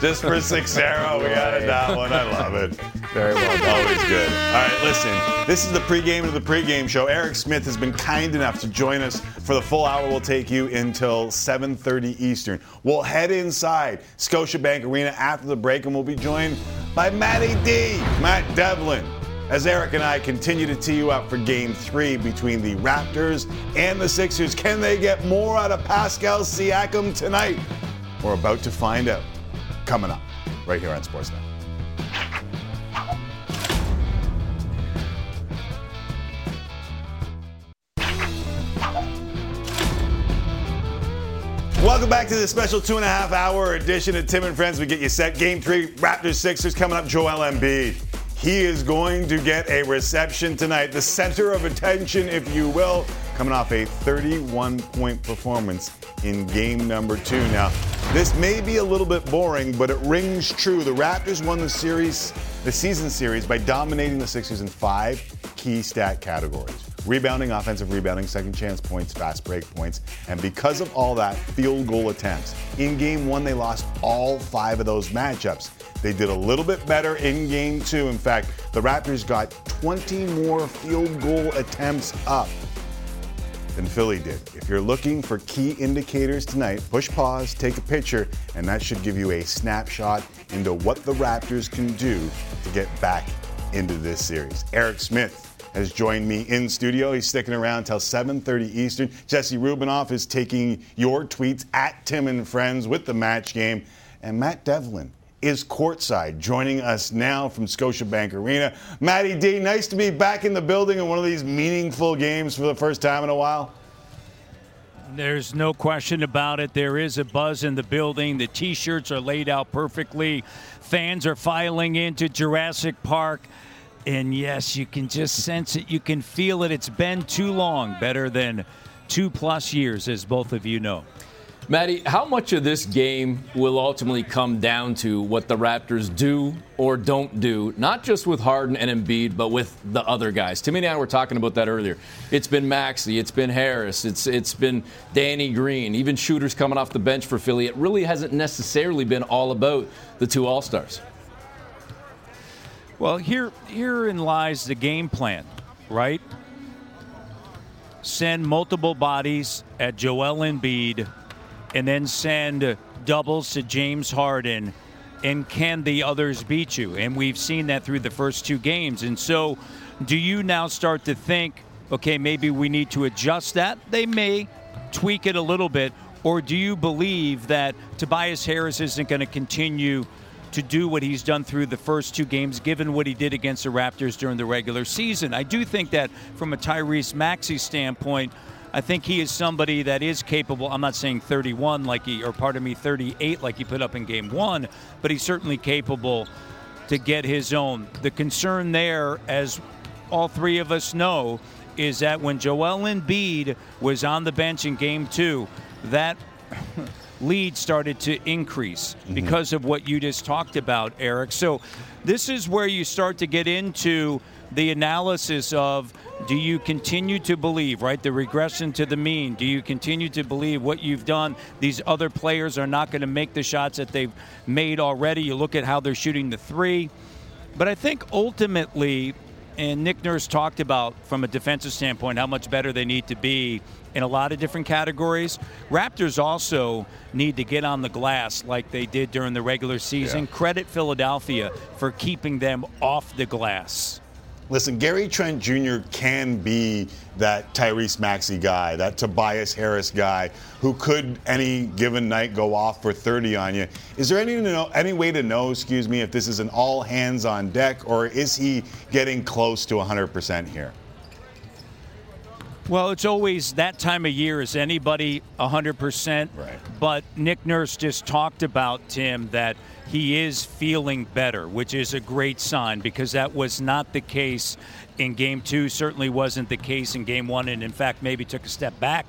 Just for 6-0, we added that one. I love it. Very well done. Always good. All right, listen. This is the pregame of the pregame show. Eric Smith has been kind enough to join us for the full hour. We'll take you until 7:30 Eastern. We'll head inside Scotiabank Arena after the break, and we'll be joined by Matty D, Matt Devlin, as Eric and I continue to tee you up for Game 3 between the Raptors and the Sixers. Can they get more out of Pascal Siakam tonight? We're about to find out. Coming up, right here on Sportsnet. Welcome back to the special 2.5-hour edition of Tim and Friends. We get you set. Game 3, Raptors Sixers. Coming up, Joel Embiid. He is going to get a reception tonight. The center of attention, if you will, coming off a 31-point performance in game number 2. Now, this may be a little bit boring, but it rings true. The Raptors won the season series by dominating the Sixers in 5 key stat categories. Rebounding, offensive rebounding, second chance points, fast break points. And because of all that, field goal attempts. In game 1, they lost all 5 of those matchups. They did a little bit better in game 2. In fact, the Raptors got 20 more field goal attempts up than Philly did. If you're looking for key indicators tonight, push pause, take a picture, and that should give you a snapshot into what the Raptors can do to get back into this series. Eric Smith has joined me in studio. He's sticking around till 7:30 Eastern. Jesse Rubinoff is taking your tweets at Tim and Friends with the match game. And Matt Devlin is courtside, joining us now from Scotiabank Arena. Matty D, nice to be back in the building in one of these meaningful games for the first time in a while. There's no question about it. There is a buzz in the building. The T-shirts are laid out perfectly. Fans are filing into Jurassic Park. And yes, you can just sense it. You can feel it. It's been too long, better than 2+ years, as both of you know. Matty, how much of this game will ultimately come down to what the Raptors do or don't do, not just with Harden and Embiid, but with the other guys? Timmy and I were talking about that earlier. It's been Maxey. It's been Harris. It's been Danny Green. Even shooters coming off the bench for Philly. It really hasn't necessarily been all about the two All-Stars. Well, herein lies the game plan, right? Send multiple bodies at Joel Embiid and then send doubles to James Harden, and can the others beat you? And we've seen that through the first 2 games. And so do you now start to think, okay, maybe we need to adjust that? They may tweak it a little bit. Or do you believe that Tobias Harris isn't going to continue to do what he's done through the first 2 games, given what he did against the Raptors during the regular season? I do think that from a Tyrese Maxey standpoint, I think he is somebody that is capable. I'm not saying 38 like he put up in game 1, but he's certainly capable to get his own. The concern there, as all 3 of us know, is that when Joel Embiid was on the bench in game 2, that lead started to increase because of what you just talked about, Eric. So this is where you start to get into the analysis of, do you continue to believe, right, the regression to the mean? Do you continue to believe what you've done? These other players are not going to make the shots that they've made already. You look at how they're shooting the 3. But I think ultimately, and Nick Nurse talked about from a defensive standpoint how much better they need to be in a lot of different categories. Raptors also need to get on the glass like they did during the regular season. Yeah. Credit Philadelphia for keeping them off the glass. Listen, Gary Trent Jr. can be that Tyrese Maxey guy, that Tobias Harris guy who could any given night go off for 30 on you. Is there any way to know, if this is an all hands on deck, or is he getting close to 100% here? Well, it's always that time of year. Is anybody 100%? Right. But Nick Nurse just talked about, Tim, that he is feeling better, which is a great sign, because that was not the case in Game 2, certainly wasn't the case in Game 1, and in fact maybe took a step back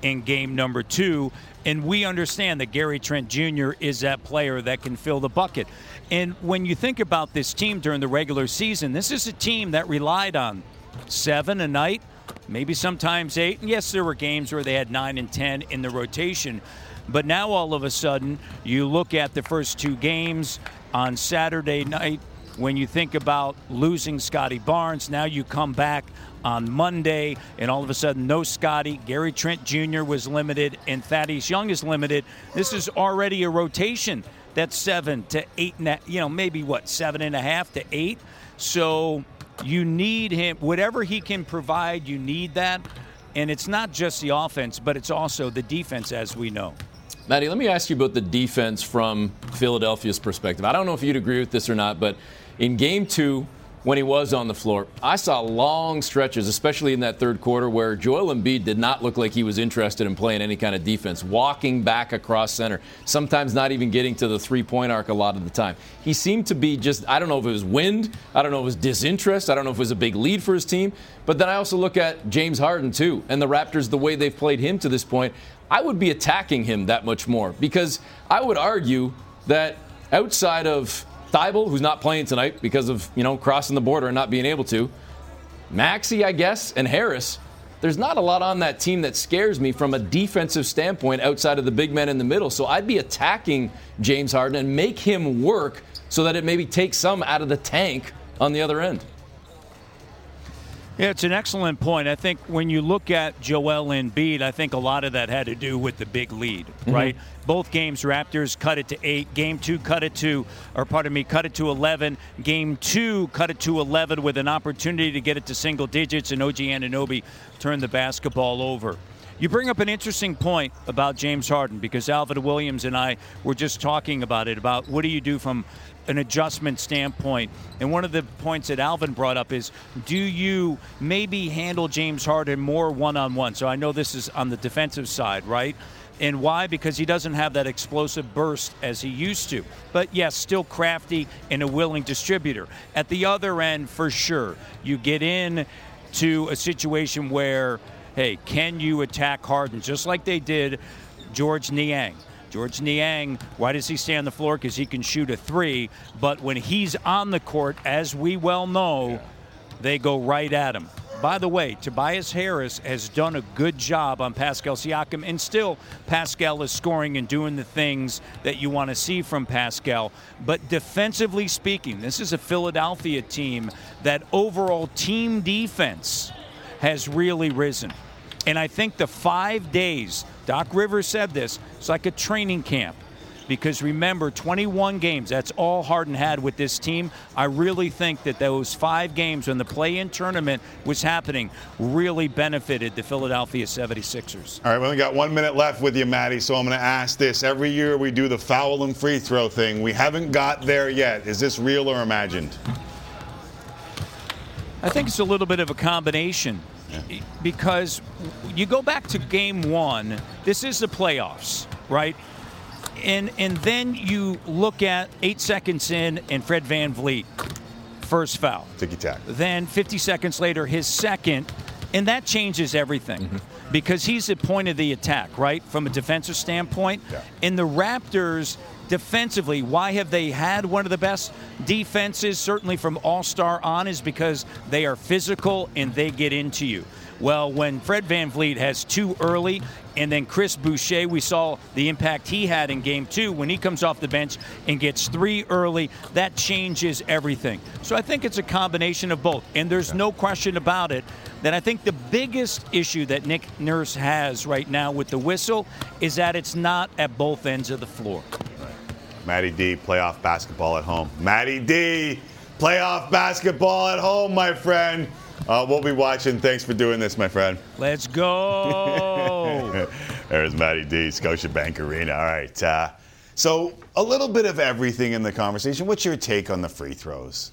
in Game number 2. And we understand that Gary Trent Jr. is that player that can fill the bucket. And when you think about this team during the regular season, this is a team that relied on 7 a night, maybe sometimes 8. And yes, there were games where they had 9 and 10 in the rotation. But now all of a sudden, you look at the first 2 games on Saturday night. When you think about losing Scotty Barnes, now you come back on Monday, and all of a sudden, no Scotty. Gary Trent Jr. was limited, and Thaddeus Young is limited. This is already a rotation that's 7 to 8, 7.5 to 8. So You need him. Whatever he can provide, you need that. And it's not just the offense, but it's also the defense, as we know. Matty, let me ask you about the defense from Philadelphia's perspective. I don't know if you'd agree with this or not, but in Game 2, when he was on the floor, I saw long stretches, especially in that third quarter, where Joel Embiid did not look like he was interested in playing any kind of defense, walking back across center, sometimes not even getting to the three-point arc a lot of the time. He seemed to be just, I don't know if it was wind, I don't know if it was disinterest, I don't know if it was a big lead for his team. But then I also look at James Harden, too, and the Raptors, the way they've played him to this point. I would be attacking him that much more, because I would argue that outside of Thibault, who's not playing tonight because of, crossing the border and not being able to, Maxey, I guess, and Harris, there's not a lot on that team that scares me from a defensive standpoint outside of the big men in the middle. So I'd be attacking James Harden and make him work so that it maybe takes some out of the tank on the other end. Yeah, it's an excellent point. I think when you look at Joel Embiid, I think a lot of that had to do with the big lead, right? Both games, Raptors cut it to 8. Game 2 cut it to 11. Game 2 cut it to 11 with an opportunity to get it to single digits, and OG Anunoby turned the basketball over. You bring up an interesting point about James Harden, because Alvin Williams and I were just talking about it, about what do you do from an adjustment standpoint. And one of the points that Alvin brought up is, do you maybe handle James Harden more one-on-one? So I know this is on the defensive side, right? And why? Because he doesn't have that explosive burst as he used to. But, yes, still crafty and a willing distributor. At the other end, for sure, you get in to a situation where, hey, can you attack Harden? Just like they did George Niang. George Niang, why does he stay on the floor? Because he can shoot a 3. But when he's on the court, as we well know, they go right at him. By the way, Tobias Harris has done a good job on Pascal Siakam, and still Pascal is scoring and doing the things that you want to see from Pascal. But defensively speaking, this is a Philadelphia team that overall team defense has really risen. And I think the 5 days, Doc Rivers said this, it's like a training camp. Because remember, 21 games, that's all Harden had with this team. I really think that those 5 games when the play-in tournament was happening really benefited the Philadelphia 76ers. All right, we only got 1 minute left with you, Matty, so I'm going to ask this. Every year we do the foul and free throw thing. We haven't got there yet. Is this real or imagined? I think it's a little bit of a combination. Because you go back to Game 1, this is the playoffs, right? And then you look at 8 seconds in and Fred VanVleet, first foul. Ticky-tack. Then 50 seconds later, his second, and that changes everything because he's the point of the attack, right, from a defensive standpoint. Yeah. And the Raptors defensively, why have they had one of the best defenses, certainly from All-Star on, is because they are physical and they get into you. Well, when Fred VanVleet has 2 early, and then Chris Boucher, we saw the impact he had in Game 2 when he comes off the bench and gets 3 early, that changes everything. So I think it's a combination of both, and there's no question about it that I think the biggest issue that Nick Nurse has right now with the whistle is that it's not at both ends of the floor. Matty D, playoff basketball at home. Matty D, playoff basketball at home, my friend. We'll be watching. Thanks for doing this, my friend. Let's go. There's Matty D, Scotiabank Arena. All right. So a little bit of everything in the conversation. What's your take on the free throws?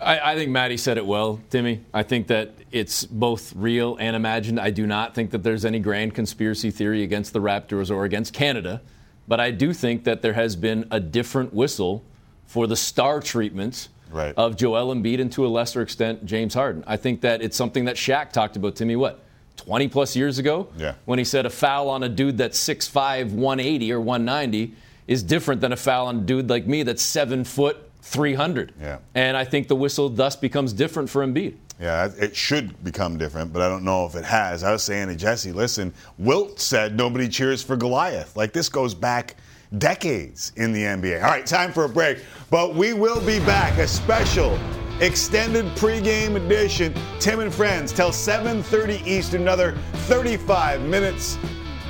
I think Matty said it well, Timmy. I think that it's both real and imagined. I do not think that there's any grand conspiracy theory against the Raptors or against Canada. But I do think that there has been a different whistle for the star treatment of Joel Embiid and, to a lesser extent, James Harden. I think that it's something that Shaq talked about, Timmy, 20-plus years ago? Yeah. When he said a foul on a dude that's 6'5", 180 or 190 is different than a foul on a dude like me that's 7 foot, 300. Yeah. And I think the whistle thus becomes different for Embiid. Yeah, it should become different, but I don't know if it has. I was saying to Jesse, listen, Wilt said nobody cheers for Goliath. Like, this goes back decades in the NBA. All right, time for a break, but we will be back. A special extended pregame edition, Tim and Friends, till 7:30 Eastern, another 35 minutes.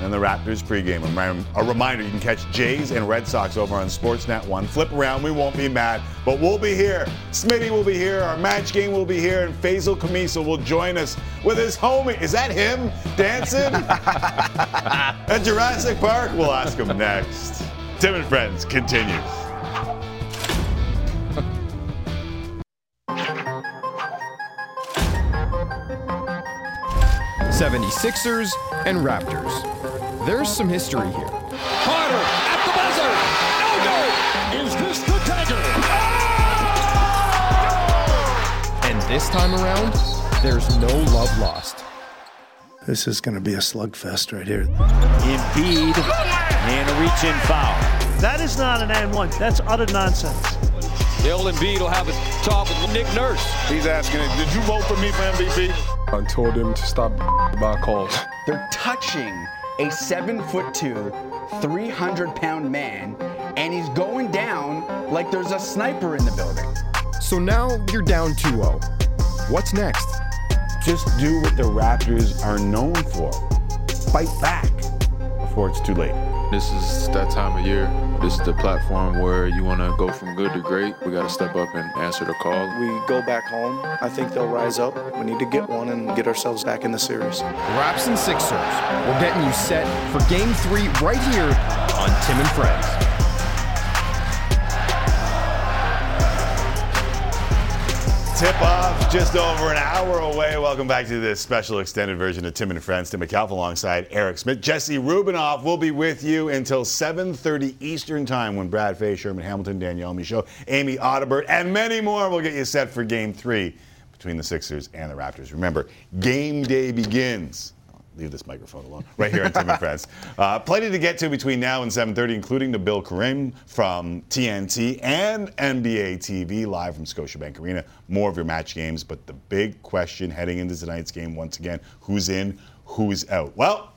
and the Raptors pregame. A reminder, you can catch Jays and Red Sox over on Sportsnet 1. Flip around, we won't be mad, but we'll be here. Smitty will be here, our match game will be here, and Faisal Khamisa will join us with his homie. Is that him dancing at Jurassic Park? We'll ask him next. Tim and Friends continues. '76ers and Raptors. There's some history here. Carter at the buzzer. No goal. Is this the dagger? Oh! And this time around, there's no love lost. This is going to be a slugfest right here. Embiid and a reach-in foul. That is not an and one. That's utter nonsense. Joel Embiid will have a talk with Nick Nurse. He's asking, did you vote for me for MVP? I told him to stop about calls. They're touching a 7'2", 300-pound man, and he's going down like there's a sniper in the building. So now you're down 2-0. What's next? Just do what the Raptors are known for. Fight back before it's too late. This is that time of year. This is the platform where you want to go from good to great. We got to step up and answer the call. We go back home. I think they'll rise up. We need to get one and get ourselves back in the series. Raps and Sixers. We're getting you set for Game 3 right here on Tim and Friends. Tip-off just over an hour away. Welcome back to this special extended version of Tim and Friends. Tim McAuliffe alongside Eric Smith. Jesse Rubinoff will be with you until 7:30 Eastern Time when Brad Fay, Sherman Hamilton, Danielle Michaud, Amy Audibert, and many more will get you set for Game 3 between the Sixers and the Raptors. Remember, game day begins. Leave this microphone alone. Right here on Tim and Friends. Plenty to get to between now and 7:30, including Nabil Karim from TNT and NBA TV live from Scotiabank Arena. More of your match games, but the big question heading into tonight's game, once again, who's in, who's out? Well,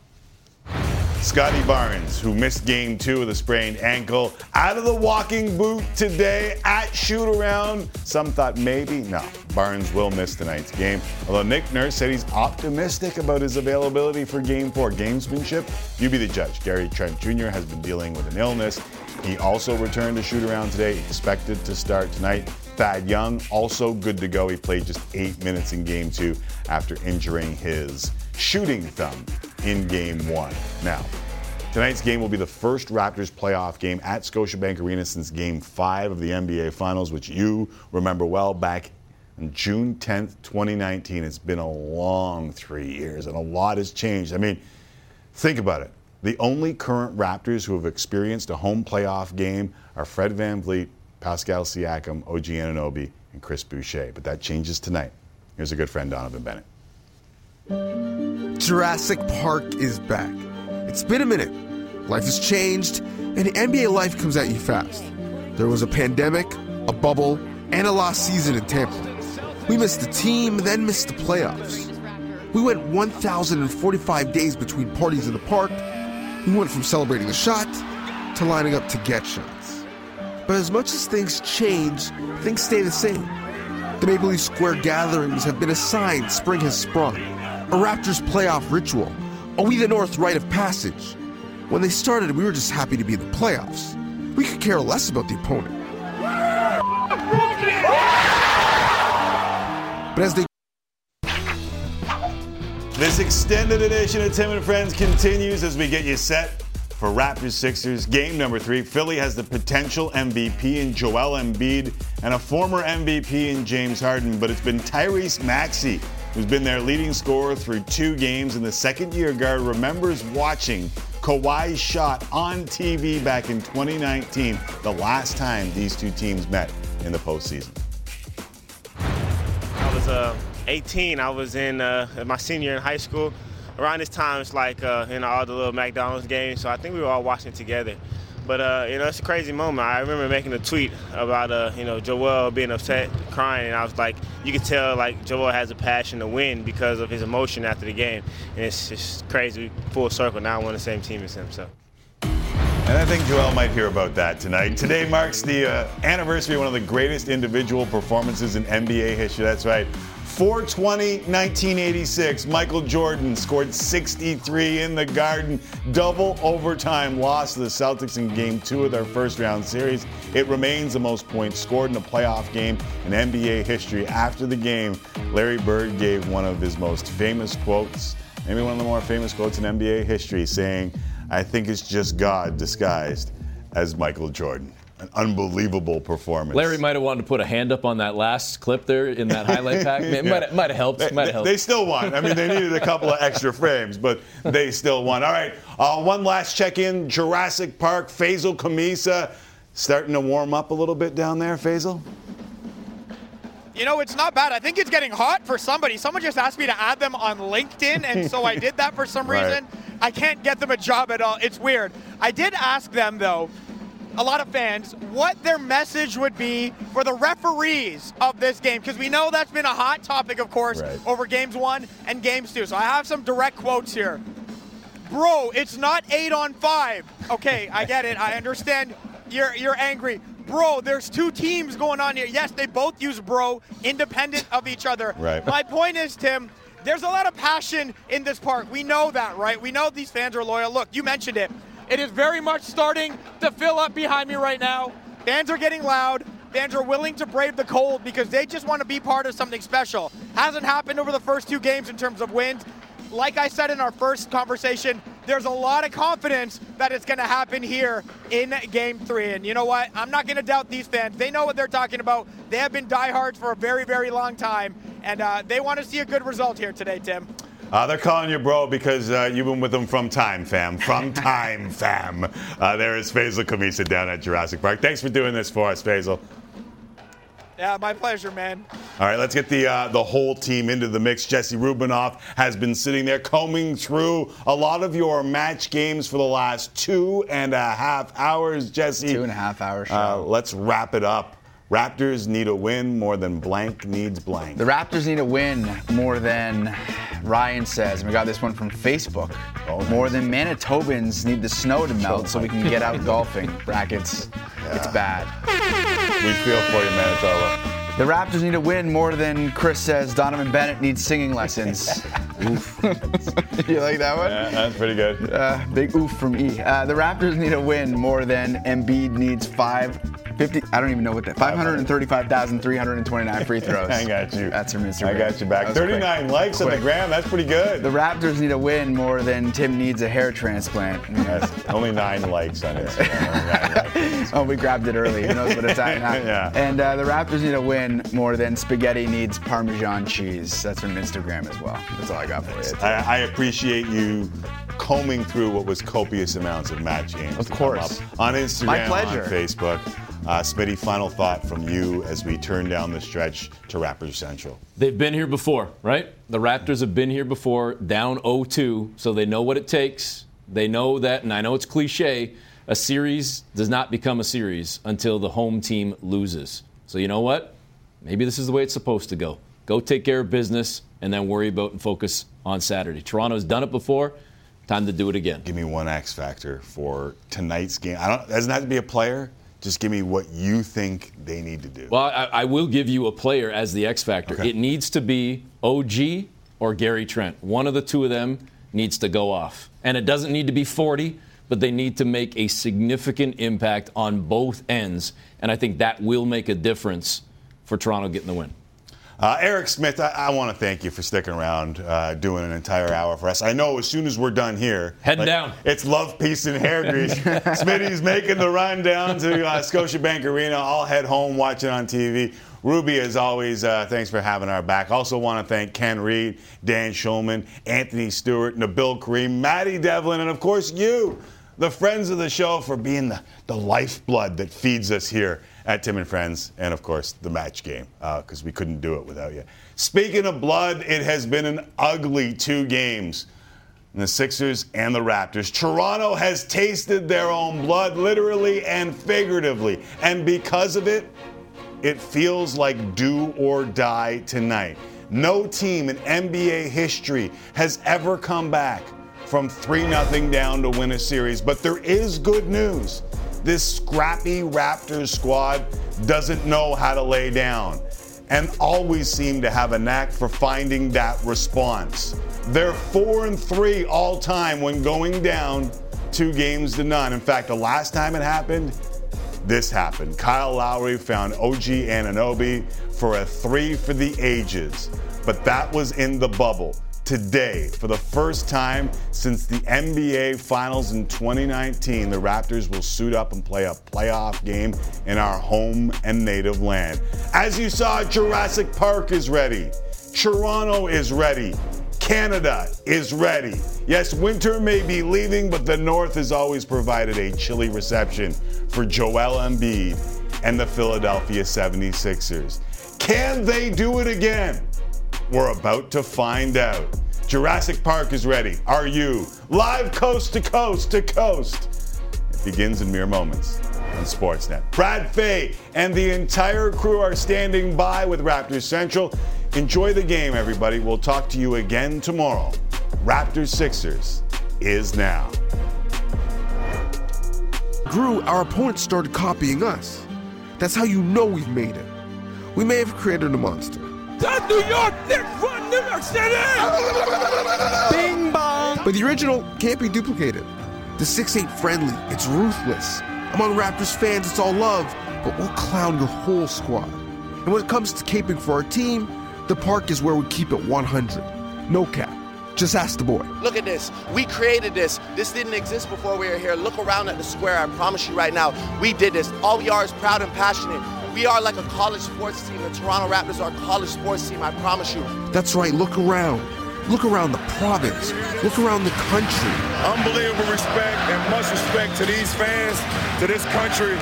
Scotty Barnes, who missed Game 2 with a sprained ankle, out of the walking boot today at shoot-around. Some thought maybe, no, Barnes will miss tonight's game. Although Nick Nurse said he's optimistic about his availability for Game 4. Gamesmanship, you be the judge. Gary Trent Jr. has been dealing with an illness. He also returned to shoot-around today, expected to start tonight. Thad Young, also good to go. He played just 8 minutes in Game 2 after injuring his shooting thumb in Game 1. Now, tonight's game will be the first Raptors playoff game at Scotiabank Arena since Game 5 of the NBA Finals, which you remember well back on June 10th, 2019. It's been a long 3 years, and a lot has changed. I mean, think about it. The only current Raptors who have experienced a home playoff game are Fred VanVleet, Pascal Siakam, OG Anunoby, and Chris Boucher. But that changes tonight. Here's a good friend, Donovan Bennett. Jurassic Park is back. It's been a minute. Life has changed, and NBA life comes at you fast. There was a pandemic, a bubble, and a lost season in Tampa. We missed the team, then missed the playoffs. We went 1,045 days between parties in the park. We went from celebrating the shot to lining up to get shots. But as much as things change, things stay the same. The Maple Leaf Square gatherings have been a sign spring has sprung. A Raptors playoff ritual, a We the North rite of passage. When they started, we were just happy to be in the playoffs. We could care less about the opponent. But as they... This extended edition of Tim and Friends continues as we get you set for Raptors-Sixers game number 3. Philly has the potential MVP in Joel Embiid and a former MVP in James Harden, but it's been Tyrese Maxey who's been their leading scorer through 2 games, and the second-year guard remembers watching Kawhi's shot on TV back in 2019, the last time these 2 teams met in the postseason. I was 18. I was in my senior in high school. Around this time, it's like all the little McDonald's games, so I think we were all watching together. But, it's a crazy moment. I remember making a tweet about, Joel being upset, crying. And I was like, you could tell, like, Joel has a passion to win because of his emotion after the game. And it's just crazy, full circle. Now I'm on the same team as him, so. And I think Joel might hear about that tonight. Today marks the anniversary of one of the greatest individual performances in NBA history. That's right. 4/20/1986, Michael Jordan scored 63 in the Garden. Double overtime loss to the Celtics in Game 2 of their first-round series. It remains the most points scored in a playoff game in NBA history. After the game, Larry Bird gave one of his most famous quotes, maybe one of the more famous quotes in NBA history, saying, "I think it's just God disguised as Michael Jordan." An unbelievable performance. Larry might have wanted to put a hand up on that last clip there in that highlight pack. Man, yeah. Might have helped. They still won. I mean, they needed a couple of extra frames, but they still won. All right, one last check-in. Jurassic Park, Faisal Khamisa. Starting to warm up a little bit down there, Faisal? You know, it's not bad. I think it's getting hot for somebody. Someone just asked me to add them on LinkedIn, and so I did that for some reason. I can't get them a job at all. It's weird. I did ask them, though, a lot of fans, what their message would be for the referees of this game, because we know that's been a hot topic, of course, over games 1 and games 2. So I have some direct quotes here. "Bro, it's not 8 on 5. Okay, I get it. I understand you're angry. Bro, there's two teams going on here. Yes, they both use bro, independent of each other. My point is, Tim, there's a lot of passion in this park. We know that, right? We know these fans are loyal. Look, you mentioned it. It is very much starting to fill up behind me right now. Fans are getting loud. Fans are willing to brave the cold because they just want to be part of something special. Hasn't happened over the first 2 games in terms of wins. Like I said in our first conversation, there's a lot of confidence that it's going to happen here in Game 3. And you know what? I'm not going to doubt these fans. They know what they're talking about. They have been diehards for a very, very long time. And they want to see a good result here today, Tim. They're calling you bro because you've been with them from time, fam. From time, fam. There is Faisal Khamisa down at Jurassic Park. Thanks for doing this for us, Faisal. Yeah, my pleasure, man. All right, let's get the whole team into the mix. Jesse Rubinoff has been sitting there combing through a lot of your match games for the last 2.5 hours, Jesse. 2.5 hours. Let's wrap it up. Raptors need a win more than blank needs blank. The Raptors need a win more than Ryan says. And we got this one from Facebook. Oh, nice. More than Manitobans need the snow to melt so we can get out golfing. Brackets. Yeah. It's bad. We feel for you, Manitoba. The Raptors need a win more than Chris says Donovan Bennett needs singing lessons. Oof. You like that one? Yeah, that's pretty good. Big oof from E. The Raptors need a win more than Embiid needs 535,329 free throws. I got you. That's your Mr. I got you back. 39 likes on the gram. That's pretty good. The Raptors need a win more than Tim needs a hair transplant. That's only 9 likes on Instagram. Oh, we grabbed it early. Who knows what it's at now? Yeah. And the Raptors need a win more than spaghetti needs Parmesan cheese. That's your Instagram as well. That's all I got for you. I appreciate you combing through what was copious amounts of match games. Of course. On Instagram, my pleasure. On Facebook. Smitty, final thought from you as we turn down the stretch to Raptors Central. They've been here before, right? The Raptors have been here before, down 0-2, so they know what it takes. They know that, and I know it's cliche, a series does not become a series until the home team loses. So you know what? Maybe this is the way it's supposed to go. Go take care of business and then worry about and focus on Saturday. Toronto's done it before. Time to do it again. Give me one X factor for tonight's game. It doesn't have to be a player. Just give me what you think they need to do. Well, I will give you a player as the X factor. Okay. It needs to be OG or Gary Trent. One of the two of them needs to go off. And it doesn't need to be 40, but they need to make a significant impact on both ends. And I think that will make a difference for Toronto getting the win. Eric Smith, I want to thank you for sticking around, doing an entire hour for us. I know as soon as we're done here, heading down. It's love, peace, and hair grease. Smitty's making the run down to Scotiabank Arena. I'll head home, watch it on TV. Ruby, as always, thanks for having our back. Also want to thank Ken Reed, Dan Shulman, Anthony Stewart, Nabil Karim, Matty Devlin, and, of course, you, the friends of the show, for being the lifeblood that feeds us here at Tim and Friends, and, of course, the match game, because we couldn't do it without you. Speaking of blood, it has been an ugly 2 games in the Sixers and the Raptors. Toronto has tasted their own blood, literally and figuratively, and because of it, it feels like do or die tonight. No team in NBA history has ever come back from 3-0 down to win a series, but there is good news. This scrappy Raptors squad doesn't know how to lay down. and always seem to have a knack for finding that response. They're 4-3 all time when going down 2-0. In fact, the last time it happened, this happened. Kyle Lowry found OG Anunoby for a three for the ages, but that was in the bubble. Today, for the first time since the NBA Finals in 2019, the Raptors will suit up and play a playoff game in our home and native land. As you saw, Jurassic Park is ready. Toronto is ready. Canada is ready. Yes, winter may be leaving, but the North has always provided a chilly reception for Joel Embiid and the Philadelphia 76ers. Can they do it again? We're about to find out. Jurassic Park is ready. Are you? Live coast to coast to coast. It begins in mere moments on Sportsnet. Brad Fay and the entire crew are standing by with Raptors Central. Enjoy the game, everybody. We'll talk to you again tomorrow. Raptors Sixers is now. Drew, our opponents started copying us. That's how you know we've made it. We may have created a monster. That's New York Knicks run New York City! Bing bong! But the original can't be duplicated. The 6'8 friendly, it's ruthless. Among Raptors fans, it's all love, but we'll clown your whole squad. And when it comes to caping for our team, the park is where we keep it 100. No cap. Just ask the boy. Look at this. We created this. This didn't exist before we were here. Look around at the square. I promise you right now, we did this. All we are is proud and passionate. We are like a college sports team. The Toronto Raptors are a college sports team, I promise you. That's right. Look around. Look around the province. Look around the country. Unbelievable respect and much respect to these fans, to this country.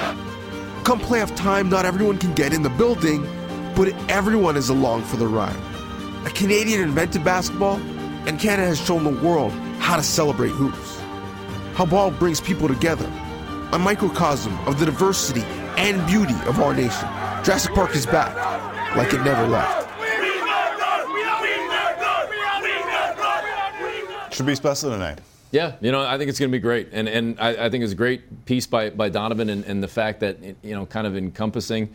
Come playoff time, not everyone can get in the building, but everyone is along for the ride. A Canadian invented basketball, and Canada has shown the world how to celebrate hoops. How ball brings people together. A microcosm of the diversity and beauty of our nation. Jurassic Park is back, like it never left. Should be special tonight. Yeah, you know, I think it's going to be great. And I think it's a great piece by Donovan and the fact that, you know, kind of encompassing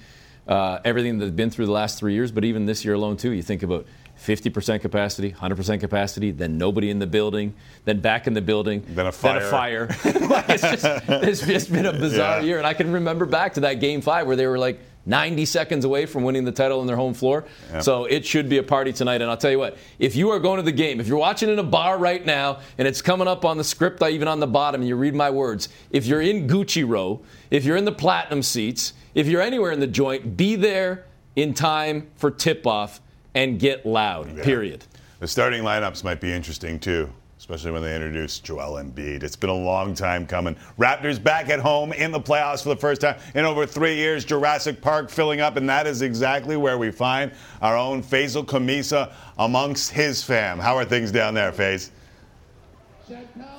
everything that they've been through the last 3 years, but even this year alone, too. You think about 50% capacity, 100% capacity, then nobody in the building, then back in the building, then a fire. It's just been a bizarre year. And I can remember back to that Game 5 where they were like 90 seconds away from winning the title on their home floor. Yeah. So it should be a party tonight. And I'll tell you what, if you are going to the game, if you're watching in a bar right now, and it's coming up on the script, even on the bottom, and you read my words, if you're in Gucci Row, if you're in the Platinum Seats, if you're anywhere in the joint, be there in time for tip-off. And get loud, period. The starting lineups might be interesting, too, especially when they introduce Joel Embiid. It's been a long time coming. Raptors back at home in the playoffs for the first time in over 3 years. Jurassic Park filling up, and that is exactly where we find our own Faisal Khamisa amongst his fam. How are things down there, Faiz?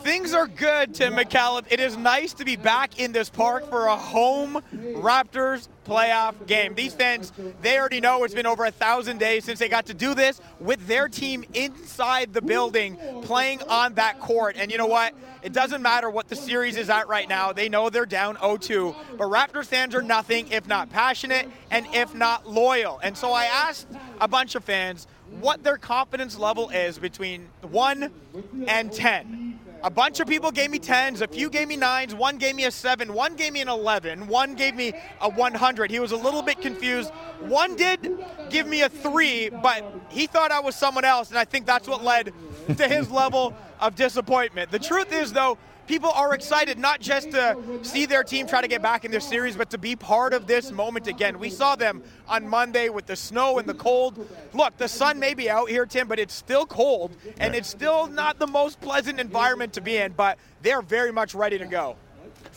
Things are good, Tim McAuliffe. It is nice to be back in this park for a home Raptors playoff game. These fans, they already know it's been over 1,000 days since they got to do this with their team inside the building playing on that court. And you know what? It doesn't matter what the series is at right now. They know they're down 0-2. But Raptors fans are nothing if not passionate and if not loyal. And so I asked a bunch of fans what their confidence level is between 1 and 10. A bunch of people gave me 10s, a few gave me 9s, one gave me a 7, one gave me an 11, one gave me a 100. He was a little bit confused. One did give me a 3, but he thought I was someone else, and I think that's what led to his level of disappointment. The truth is, though, people are excited not just to see their team try to get back in this series, but to be part of this moment again. We saw them on Monday with the snow and the cold. Look, the sun may be out here, Tim, but it's still cold, and it's still not the most pleasant environment to be in, but they're very much ready to go.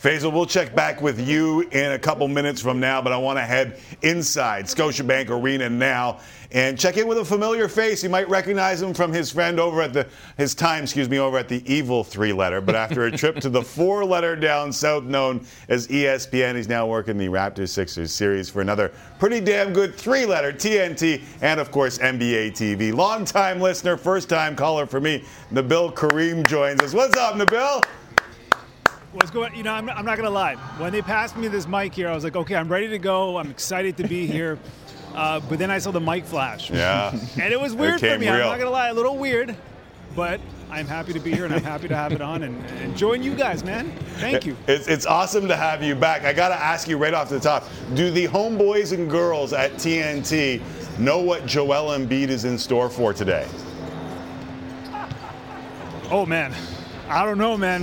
Faisal, we'll check back with you in a couple minutes from now, but I want to head inside Scotiabank Arena now and check in with a familiar face. You might recognize him from his friend over at the evil three-letter. But after a trip to the four-letter down south known as ESPN, he's now working the Raptors-Sixers series for another pretty damn good three-letter, TNT, and, of course, NBA TV. Long-time listener, first-time caller for me, Nabil Karim joins us. What's up, Nabil? What's going? You know, I'm not going to lie. When they passed me this mic here, I was like, okay, I'm ready to go. I'm excited to be here. But then I saw the mic flash. Yeah. And it was weird for me. Real. I'm not going to lie. A little weird. But I'm happy to be here, and I'm happy to have it on and join you guys, man. Thank you. It's awesome to have you back. I got to ask you right off the top, do the homeboys and girls at TNT know what Joel Embiid is in store for today? Oh, man. I don't know, man.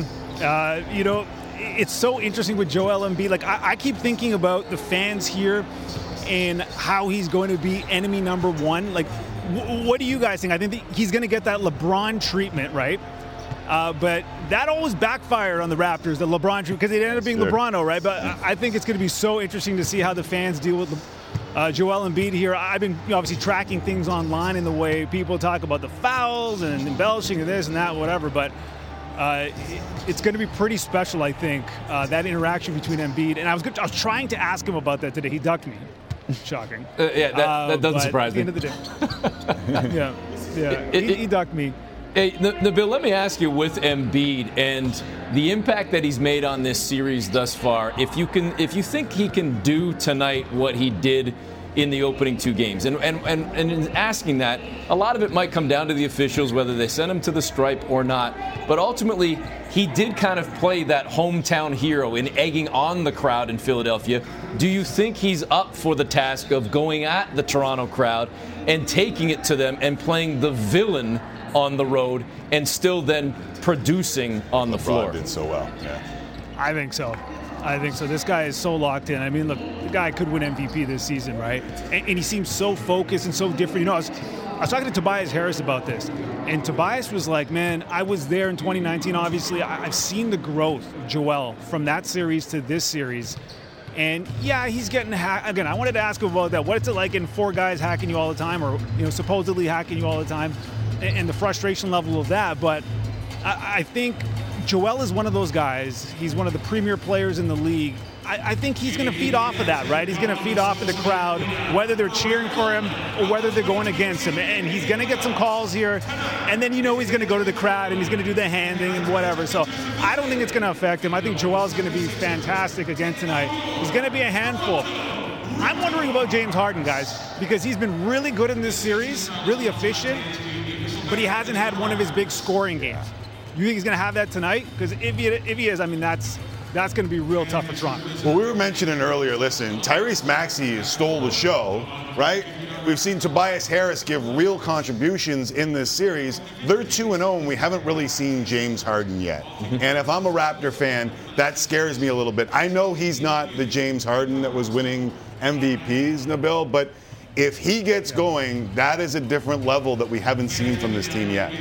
You know, it's so interesting with Joel Embiid. Like, I keep thinking about the fans here and how he's going to be enemy number one. Like, what do you guys think? I think he's going to get that LeBron treatment, right? But that always backfired on the Raptors, the LeBron treatment, because it ended up being LeBrono, right? But I think it's going to be so interesting to see how the fans deal with Joel Embiid here. I've been obviously tracking things online in the way people talk about the fouls and embellishing and this and that, whatever. But it's going to be pretty special, I think, that interaction between Embiid. And I was trying to ask him about that today. He ducked me. Shocking. That doesn't surprise me. At the end of the day. Yeah. He ducked me. Hey, Nabil, let me ask you, with Embiid and the impact that he's made on this series thus far, if you think he can do tonight what he did in the opening two games, and in asking that, a lot of it might come down to the officials, whether they send him to the stripe or not. But ultimately, he did kind of play that hometown hero in egging on the crowd in Philadelphia. Do you think he's up for the task of going at the Toronto crowd and taking it to them and playing the villain on the road and still then producing on the floor? LeBron did so well. Yeah. I think so. This guy is so locked in. I mean, look, the guy could win MVP this season, right? And he seems so focused and so different. You know, I was talking to Tobias Harris about this, and Tobias was like, man, I was there in 2019, obviously. I've seen the growth of Joel from that series to this series. And, yeah, he's getting hacked. Again, I wanted to ask him about that. What's it like in four guys hacking you all the time, or, you know, supposedly hacking you all the time, and the frustration level of that. But I think Joel is one of those guys. He's one of the premier players in the league. I think he's going to feed off of that, right? He's going to feed off of the crowd, whether they're cheering for him or whether they're going against him. And he's going to get some calls here. And then, you know, he's going to go to the crowd and he's going to do the handing and whatever. So I don't think it's going to affect him. I think Joel's going to be fantastic again tonight. He's going to be a handful. I'm wondering about James Harden, guys, because he's been really good in this series, really efficient, but he hasn't had one of his big scoring games. You think he's going to have that tonight? Because if he is, I mean, that's going to be real tough for Toronto. Well, we were mentioning earlier, listen, Tyrese Maxey stole the show, right? We've seen Tobias Harris give real contributions in this series. They're 2-0, and we haven't really seen James Harden yet. And if I'm a Raptor fan, that scares me a little bit. I know he's not the James Harden that was winning MVPs, Nabil, but if he gets going, that is a different level that we haven't seen from this team yet.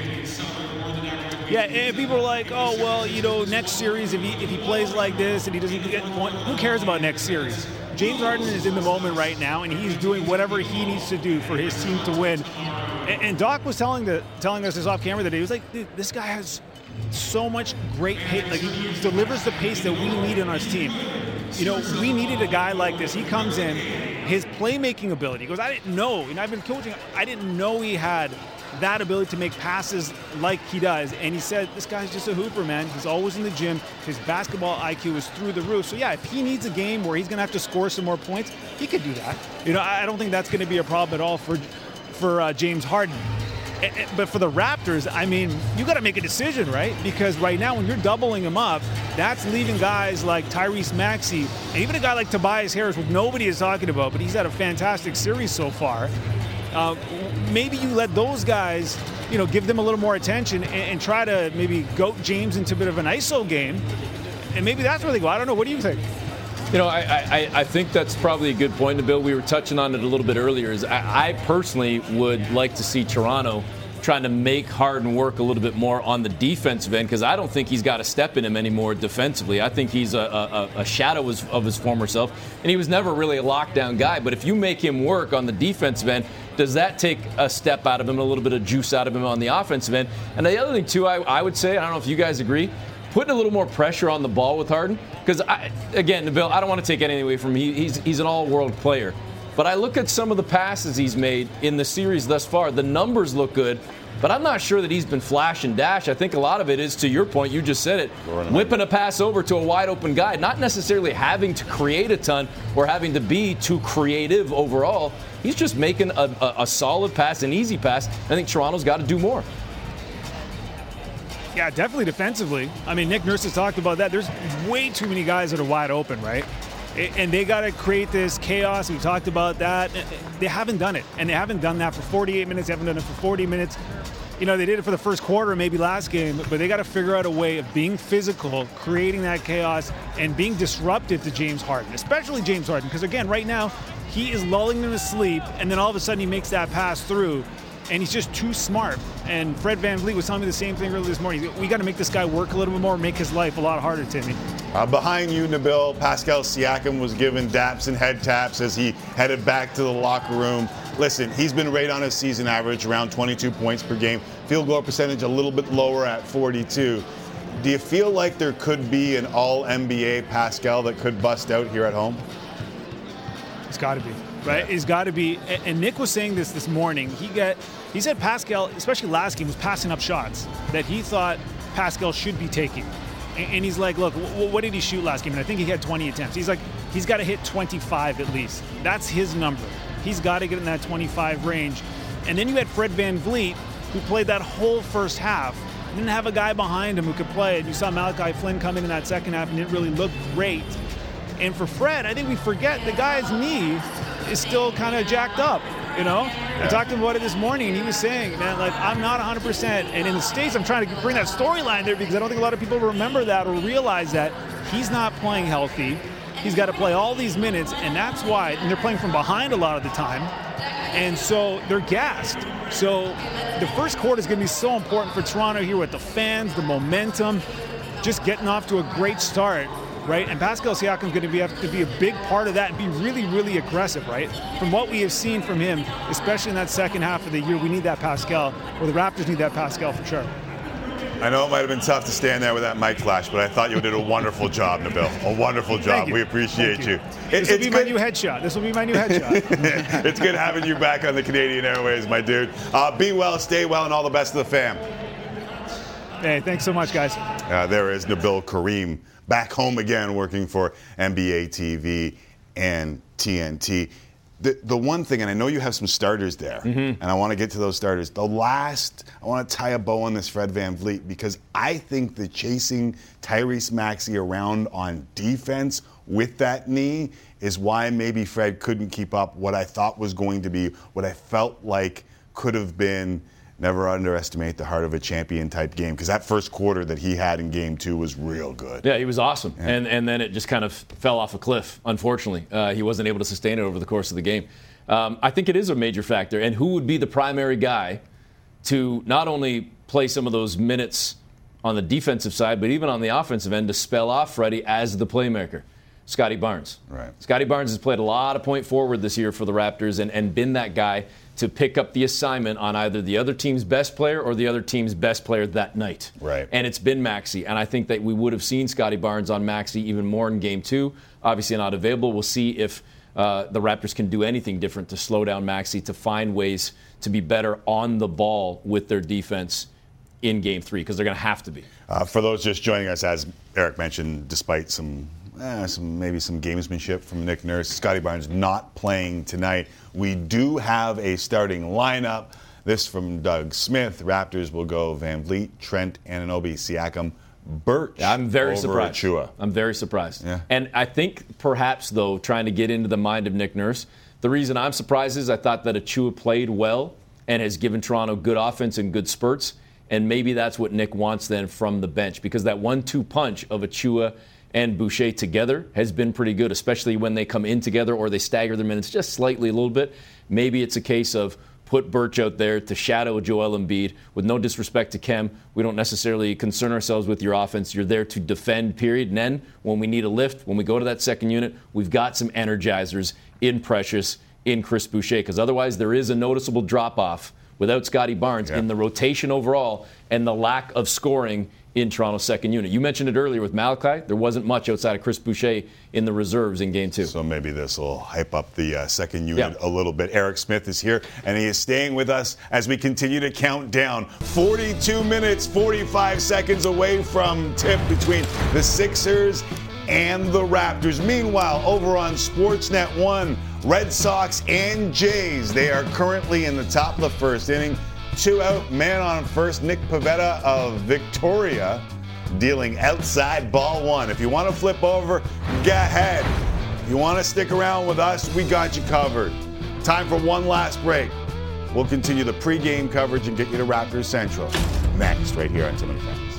Yeah, and people are like, oh, well, you know, next series, if he plays like this and he doesn't get one, who cares about next series? James Harden is in the moment right now, and he's doing whatever he needs to do for his team to win. And Doc was telling us this off camera today. He was like, dude, this guy has so much great pace. Like, he delivers the pace that we need in our team. You know, we needed a guy like this. He comes in, his playmaking ability. He goes, I didn't know. You know, I've been coaching. I didn't know he had that ability to make passes like he does. And he said, this guy's just a hooper, man. He's always in the gym. His basketball IQ is through the roof. So, yeah, if he needs a game where he's going to have to score some more points, he could do that. You know, I don't think that's going to be a problem at all for James Harden. But for the Raptors, I mean, you got to make a decision, right? Because right now when you're doubling him up, that's leaving guys like Tyrese Maxey and even a guy like Tobias Harris, who nobody is talking about, but he's had a fantastic series so far. Maybe you let those guys, you know, give them a little more attention and try to maybe goat James into a bit of an ISO game. And maybe that's where they go. I don't know. What do you think? You know, I think that's probably a good point, Nabil. We were touching on it a little bit earlier. Is I personally would like to see Toronto trying to make Harden work a little bit more on the defensive end, because I don't think he's got a step in him anymore defensively. I think he's a shadow of his former self, and he was never really a lockdown guy. But if you make him work on the defensive end, does that take a step out of him, a little bit of juice out of him on the offensive end? And the other thing, too, I would say, I don't know if you guys agree, putting a little more pressure on the ball with Harden. Because, again, Nabil, I don't want to take anything away from him. He's an all-world player. But I look at some of the passes he's made in the series thus far. The numbers look good, But I'm not sure that he's been flash and dash. I think a lot of it is, to your point, you just said it, whipping a pass over to a wide-open guy, not necessarily having to create a ton or having to be too creative overall. He's just making a solid pass, an easy pass. I think Toronto's got to do more. Yeah, definitely defensively. I mean, Nick Nurse has talked about that. There's way too many guys that are wide open, right? And they got to create this chaos. We've talked about that. They haven't done it. And they haven't done that for 48 minutes. They haven't done it for 40 minutes. You know, they did it for the first quarter, maybe last game. But they got to figure out a way of being physical, creating that chaos, and being disruptive to James Harden, especially James Harden. Because, again, right now, he is lulling them to sleep. And then all of a sudden he makes that pass through. And he's just too smart. And Fred VanVleet was telling me the same thing earlier this morning. We got to make this guy work a little bit more, make his life a lot harder, Timmy. Behind you, Nabil, Pascal Siakam was given daps and head taps as he headed back to the locker room. Listen, he's been right on his season average, around 22 points per game. Field goal percentage a little bit lower at 42. Do you feel like there could be an all-NBA Pascal that could bust out here at home? It's got to be. Right, it's got to be. And Nick was saying this morning. He said Pascal, especially last game, was passing up shots that he thought Pascal should be taking. And he's like, look, what did he shoot last game? And I think he had 20 attempts. He's like, he's got to hit 25 at least. That's his number. He's got to get in that 25 range. And then you had Fred VanVleet, who played that whole first half. He didn't have a guy behind him who could play. And you saw Malachi Flynn come in that second half and it really looked great. And for Fred, I think we forget the guy's knee is still kind of jacked up, you know? Yeah. I talked to him about it this morning, and he was saying, man, like, I'm not 100%. And in the States, I'm trying to bring that storyline there because I don't think a lot of people remember that or realize that he's not playing healthy. He's got to play all these minutes, and that's why. And they're playing from behind a lot of the time. And so they're gassed. So the first quarter is going to be so important for Toronto here with the fans, the momentum, just getting off to a great start. Right, and Pascal Siakam is going to have to be a big part of that and be really, really aggressive, right? From what we have seen from him, especially in that second half of the year, we need that Pascal, or the Raptors need that Pascal for sure. I know it might have been tough to stand there with that mic flash, but I thought you did a wonderful job, Nabil. A wonderful job. We appreciate you. This will be my new headshot. It's good having you back on the Canadian Airways, my dude. Be well, stay well, and all the best to the fam. Hey, thanks so much, guys. There is Nabil Karim. Back home again, working for NBA TV and TNT. The one thing, and I know you have some starters there, and I want to get to those starters. I want to tie a bow on this Fred VanVleet, because I think the chasing Tyrese Maxey around on defense with that knee is why maybe Fred couldn't keep up what I thought was going to be, what I felt like could have been. Never underestimate the heart of a champion type game, because that first quarter that he had in game 2 was real good. Yeah, he was awesome. Yeah. And then it just kind of fell off a cliff, unfortunately. He wasn't able to sustain it over the course of the game. I think it is a major factor. And who would be the primary guy to not only play some of those minutes on the defensive side, but even on the offensive end to spell off Freddie as the playmaker? Scotty Barnes. Right. Scotty Barnes has played a lot of point forward this year for the Raptors and been that guy to pick up the assignment on either the other team's best player or the other team's best player that night. Right. And it's been Maxey. And I think that we would have seen Scotty Barnes on Maxey even more in Game 2. Obviously not available. We'll see if the Raptors can do anything different to slow down Maxey, to find ways to be better on the ball with their defense in Game 3, because they're going to have to be. For those just joining us, as Eric mentioned, despite some gamesmanship from Nick Nurse, Scotty Barnes not playing tonight. We do have a starting lineup. This from Doug Smith. Raptors will go VanVleet, Trent, Anunoby, Siakam, Birch. I'm very surprised. Chua. I'm very surprised. Yeah. And I think perhaps, though, trying to get into the mind of Nick Nurse, the reason I'm surprised is I thought that Achua played well and has given Toronto good offense and good spurts. And maybe that's what Nick wants then from the bench, because that 1-2 punch of Achua and Boucher together has been pretty good, especially when they come in together or they stagger their minutes just slightly a little bit. Maybe it's a case of put Birch out there to shadow Joel Embiid. With no disrespect to Kem, we don't necessarily concern ourselves with your offense. You're there to defend, period. And then when we need a lift, when we go to that second unit, we've got some energizers in Precious, in Chris Boucher, because otherwise there is a noticeable drop-off without Scotty Barnes in the rotation overall and the lack of scoring in Toronto's second unit. You mentioned it earlier with Malachi. There wasn't much outside of Chris Boucher in the reserves in Game 2. So maybe this will hype up the second unit a little bit. Eric Smith is here, and he is staying with us as we continue to count down. 42 minutes, 45 seconds away from tip between the Sixers and the Raptors. Meanwhile, over on Sportsnet 1, Red Sox and Jays, they are currently in the top of the first inning. 2 out, man on first, Nick Pivetta of Victoria dealing outside ball 1. If you want to flip over, go ahead. If you want to stick around with us, we got you covered. Time for one last break. We'll continue the pregame coverage and get you to Raptors Central next, right here on Tim McAuliffe.